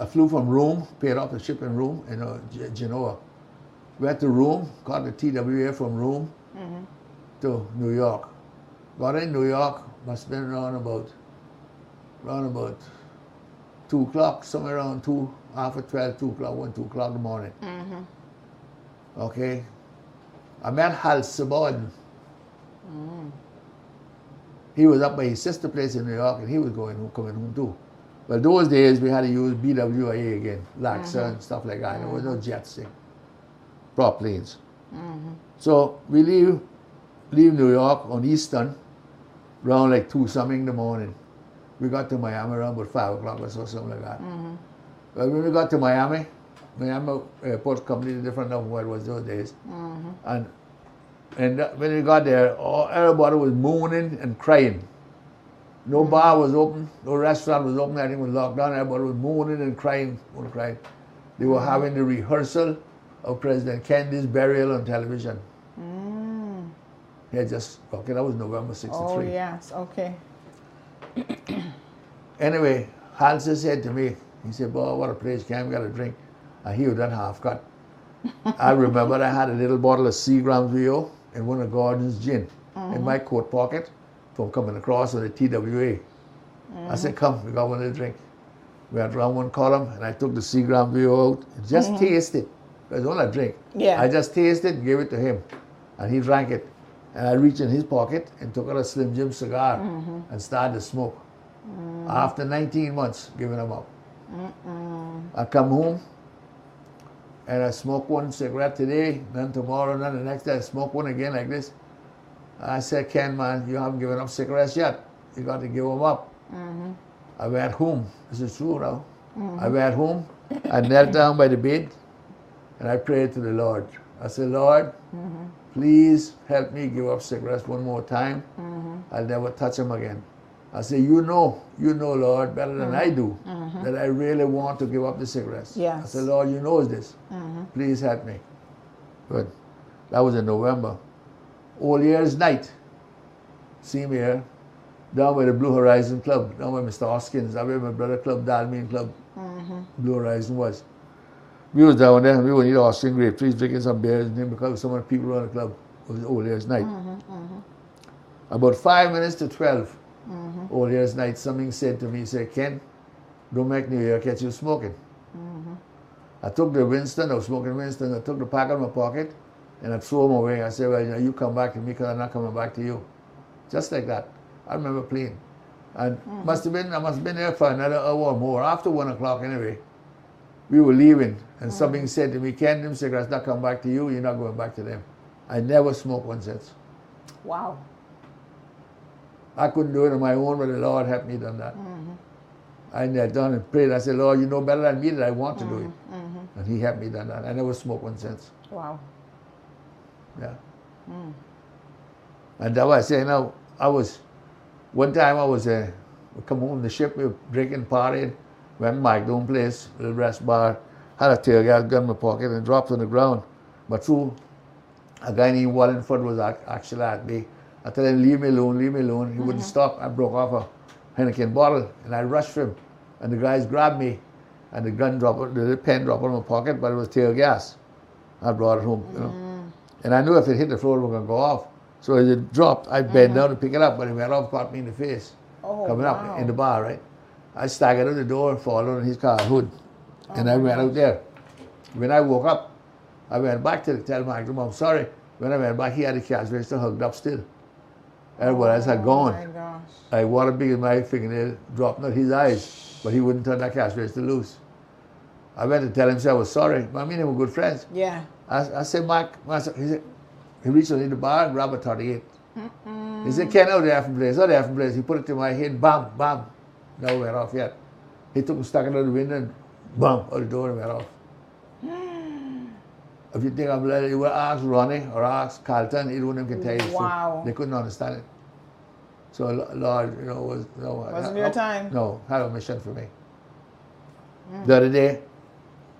I flew from Rome, paid off the ship in Rome, in uh, G- Genoa. Went to Rome, got the T W A from Rome mm-hmm. to New York. Got in New York, must have been around about, around about two o'clock, somewhere around two, after twelve, two o'clock, one, two o'clock in the morning. Mm-hmm. Okay. I met Hal Saborden. Mm. He was up by his sister's place in New York, and he was going home, coming home too. Well, those days we had to use B W I A again, Laxa mm-hmm. and stuff like that. Mm-hmm. There was no jets thing, prop planes. Mm-hmm. So we leave, leave New York on Easton, around like two something in the morning. We got to Miami around about five o'clock or so, something like that. Mm-hmm. Well, when we got to Miami, Miami airport completely different than what it was those days. Mm-hmm. And and that, when we got there, all, everybody was moaning and crying. No bar was open, no restaurant was open, everything was locked down, everybody was moaning and crying, moaning, crying. They were mm-hmm. having the rehearsal of President Kennedy's burial on television. Mm. Yeah, just, okay, that was November sixty-three. Oh, yes, okay. Anyway, Halsey said to me, he said, boy, what a place, can't get a drink. And he was done half cut. I remember I had a little bottle of Seagram's V O and one of Gordon's gin mm-hmm. in my coat pocket. From coming across on the T W A. Mm-hmm. I said, come, we got one to drink. We went around one column and I took the Seagram V O out and just mm-hmm. tasted it. Because all I drink. Yeah. I just tasted it and gave it to him. And he drank it. And I reached in his pocket and took out a Slim Jim cigar mm-hmm. and started to smoke. Mm-hmm. After nineteen months, giving them up. Mm-mm. I come home and I smoke one cigarette today, then tomorrow, then the next day I smoke one again like this. I said, Ken, man, you haven't given up cigarettes yet. You got to give them up. Mm-hmm. I went home. This is true now. Mm-hmm. I went home. I knelt down by the bed and I prayed to the Lord. I said, Lord, mm-hmm. please help me give up cigarettes one more time. Mm-hmm. I'll never touch them again. I said, you know, you know, Lord, better than mm-hmm. I do, mm-hmm. that I really want to give up the cigarettes. Yes. I said, Lord, you know this. Mm-hmm. Please help me. Good. That was in November. All Year's night, same year, down by the Blue Horizon Club, down by Mister Hoskins, down by my brother club, Dalmin Club, mm-hmm. Blue Horizon was. We was down there, we were eating Austrian grape trees, drinking some beers, and then because so many people around the club, it was All Year's night. Mm-hmm, mm-hmm. About five minutes to twelve, mm-hmm. All Year's night, something said to me, he said, Ken, don't make New Year catch you smoking. Mm-hmm. I took the Winston, I was smoking Winston, I took the pack out of my pocket, and I threw him away. I said, well, you know, you come back to me because I'm not coming back to you. Just like that. I remember playing. And mm-hmm. must have been, I must have been there for another hour or more, after one o'clock anyway. We were leaving, and mm-hmm. something said to me, Ken, them cigarettes not come back to you, you're not going back to them. I never smoked one since. Wow. I couldn't do it on my own, but the Lord helped me done that. Mm-hmm. I knelt down and prayed. I said, Lord, you know better than me that I want mm-hmm. to do it. Mm-hmm. And He helped me done that. I never smoked one since. Wow. Yeah. Mm. And that was, you know, I was, one time I was, uh, we come home on the ship, we were drinking, partying, went to Mike, own place, little rest bar, had a tear gas gun in my pocket and dropped on the ground. But through, a guy named Wallingford was actually at me. I told him, leave me alone, leave me alone. He mm-hmm. wouldn't stop. I broke off a Henneken bottle and I rushed for him. And the guys grabbed me and the gun dropped, the pen dropped on my pocket, but it was tear gas. I brought it home, you know. Mm. And I knew if it hit the floor, it was going to go off. So as it dropped, I bent mm-hmm. down to pick it up, but it went off, caught me in the face. Oh, coming wow. up in the bar, right? I staggered out the door, followed in his car hood. Oh, and I went out there. When I woke up, I went back to tell my uncle, I'm sorry. When I went back, he had the cash register hugged up still. Everyone oh, else had gone. Oh my gosh. I water big in my fingernail, dropped out his eyes, but he wouldn't turn that cash register loose. I went to tell him, so I was sorry. But I mean, they were good friends. Yeah. I, I said, Mike, he said, he reached out in the bar and grabbed a thirty-eight. Mm-mm. He said, Ken, out there from place, out there from place. He put it to my head, bam, bam. No, went off yet. He took and stuck it out the window and bam, out the door and went off. If you think I'm bloody, you will ask Ronnie or ask Carlton, either one of them can tell you. Wow. They couldn't understand it. So, Lord, you know, was, no, wasn't I, your I, time. No, had a mission for me. Mm. The other day,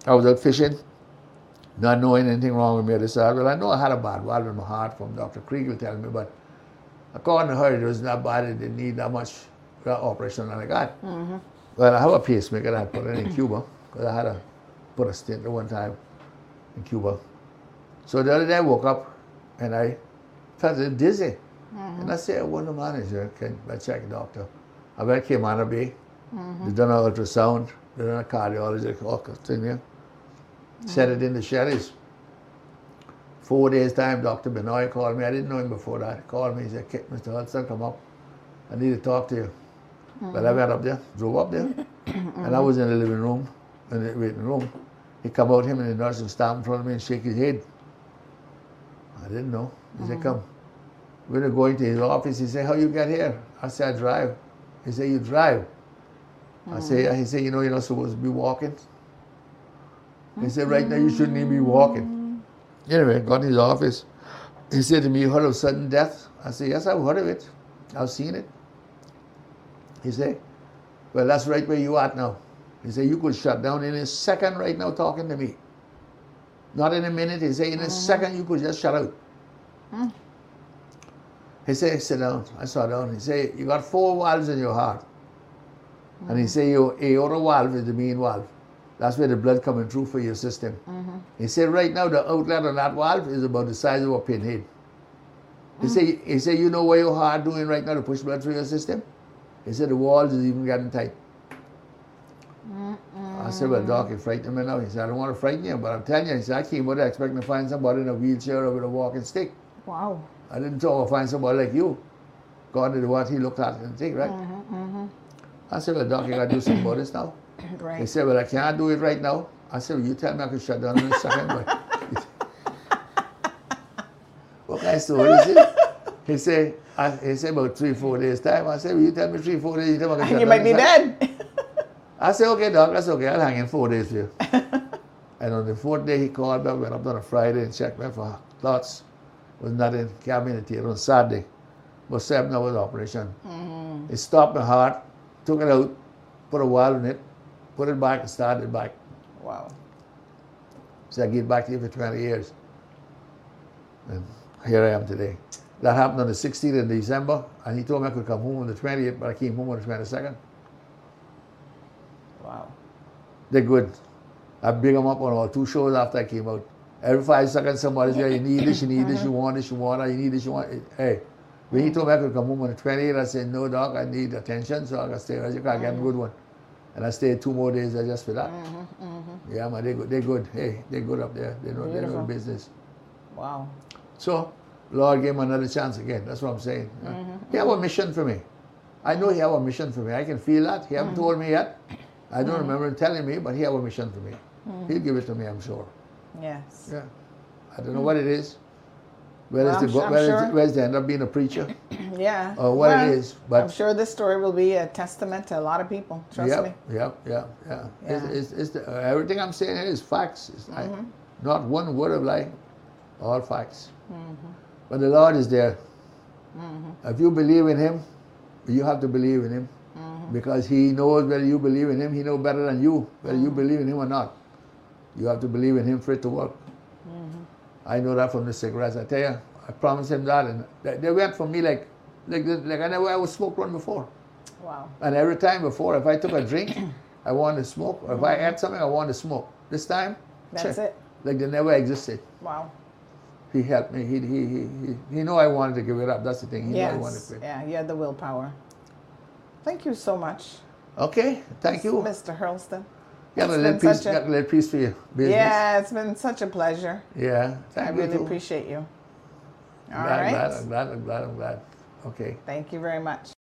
I was out fishing. Not knowing anything wrong with me at the side. Well, I know I had a bad valve in my heart from Doctor Kriegel telling me, but according to her, it was not bad. It didn't need that much operation like that. Mm-hmm. Well, I have a pacemaker that I put in in Cuba, because I had to put a stint at one time in Cuba. So the other day I woke up and I felt a little dizzy. Mm-hmm. And I said, I wonder, manager, can I check the doctor? I went to Cayman Bay. Mm-hmm. They done an ultrasound, they done a cardiologist, all thing there. Mm-hmm. Set it in the Sherry's. Four days' time, Doctor Benoy called me. I didn't know him before that. He called me. He said, Mister Hurlston, come up. I need to talk to you. Mm-hmm. But I went up there, drove up there, mm-hmm. and I was in the living room, in the waiting room. He come out, him and the nurse, and stand in front of me and shake his head. I didn't know. He mm-hmm. said, come. We were going to his office. He said, how you get here? I said, I drive. He said, you drive? Mm-hmm. I said, he said, you know, you're not supposed to be walking. He said, right now you shouldn't even be walking. Anyway, got in his office. He said to me, you heard of sudden death? I said, yes, I've heard of it. I've seen it. He said, well, that's right where you are now. He said, you could shut down in a second right now talking to me. Not in a minute. He said, in a mm-hmm. second you could just shut out. Mm. He said, sit down. I sat down. He said, you got four valves in your heart. Mm-hmm. And he said, your aorta valve is the main valve. That's where the blood coming through for your system. Mm-hmm. He said, right now, the outlet on that valve is about the size of a pinhead. Mm-hmm. He said, he said, you know what your heart doing right now to push blood through your system? He said, the walls is even getting tight. Mm-hmm. I said, well, Doc, you frightened me now. He said, I don't want to frighten you, but I'm telling you. He said, I came out there expecting to find somebody in a wheelchair or with a walking stick. Wow. I didn't talk I'd find somebody like you. God did what he looked at and think, right? Mm-hmm, mm-hmm. I said, well, Doc, you got to do something about this now. Right. He said, well, I can't do it right now. I said, well, you tell me I can shut down in a second. What kind of story is it? He said, I, he said about three, four days' time. I said, well, you tell me three, four days, you tell me I can shut down. You might be dead. I said, okay, Doc, that's okay. I'll hang in four days here. And on the fourth day, he called me. I went up on a Friday and checked me for thoughts. Was not in cabin theater on Saturday. But seven hours operation. Mm-hmm. It stopped my heart, took it out, put a wire in it, put it back and started it back. Wow. So I get back to you for twenty years. And here I am today. That happened on the sixteenth of December, and he told me I could come home on the twentieth, but I came home on the twenty-second. Wow. They're good. I bring them up on all two shows after I came out. Every five seconds, somebody's there, you need this, you need this, you want this, you want that, you need this, you want it. Hey, when he told me I could come home on the twentieth, I said, no, Doc, I need attention, so I can stay. I said, I get a good one. And I stayed two more days there just for that. Mm-hmm, mm-hmm. Yeah, man, they're good. They're good. Hey, they're good up there. They know, they know business. Wow. So, Lord gave me another chance again. That's what I'm saying. Mm-hmm. He have a mission for me. I know he have a mission for me. I can feel that. He haven't mm-hmm. told me yet. I don't mm-hmm. remember him telling me, but he have a mission for me. Mm-hmm. He'll give it to me, I'm sure. Yes. Yeah. I don't know mm-hmm. what it is. Whether well, it's the, whether sure. it's, whether it's the end up being a preacher. Yeah. Or what well, it is. But I'm sure this story will be a testament to a lot of people. Trust yep, me. Yeah, yeah, yeah. yeah. It's, it's, it's the, uh, everything I'm saying here is facts. It's mm-hmm. I, not one word of lie. All facts. Mm-hmm. But the Lord is there. Mm-hmm. If you believe in Him, you have to believe in Him. Mm-hmm. Because He knows whether you believe in Him. He knows better than you, whether mm-hmm. you believe in Him or not. You have to believe in Him for it to work. Mm-hmm. I know that from the cigarettes. I tell you, I promised him that. And they went for me like like, like I never ever smoked one before. Wow. And every time before, if I took a drink, I wanted to smoke. Or if I had something, I wanted to smoke. This time, that's check. It. Like they never existed. Wow. He helped me. He he he he, he knew I wanted to give it up. That's the thing. He yes. knew I wanted to quit. Yeah, you had the willpower. Thank you so much. Okay. Thank you. Mister Hurlston. Got a little piece, a, got a little piece for you. Business. Yeah, it's been such a pleasure. Yeah. Thank I you really too. Appreciate you. All I'm glad, right. I'm glad, I'm glad, I'm glad, I'm glad. Okay. Thank you very much.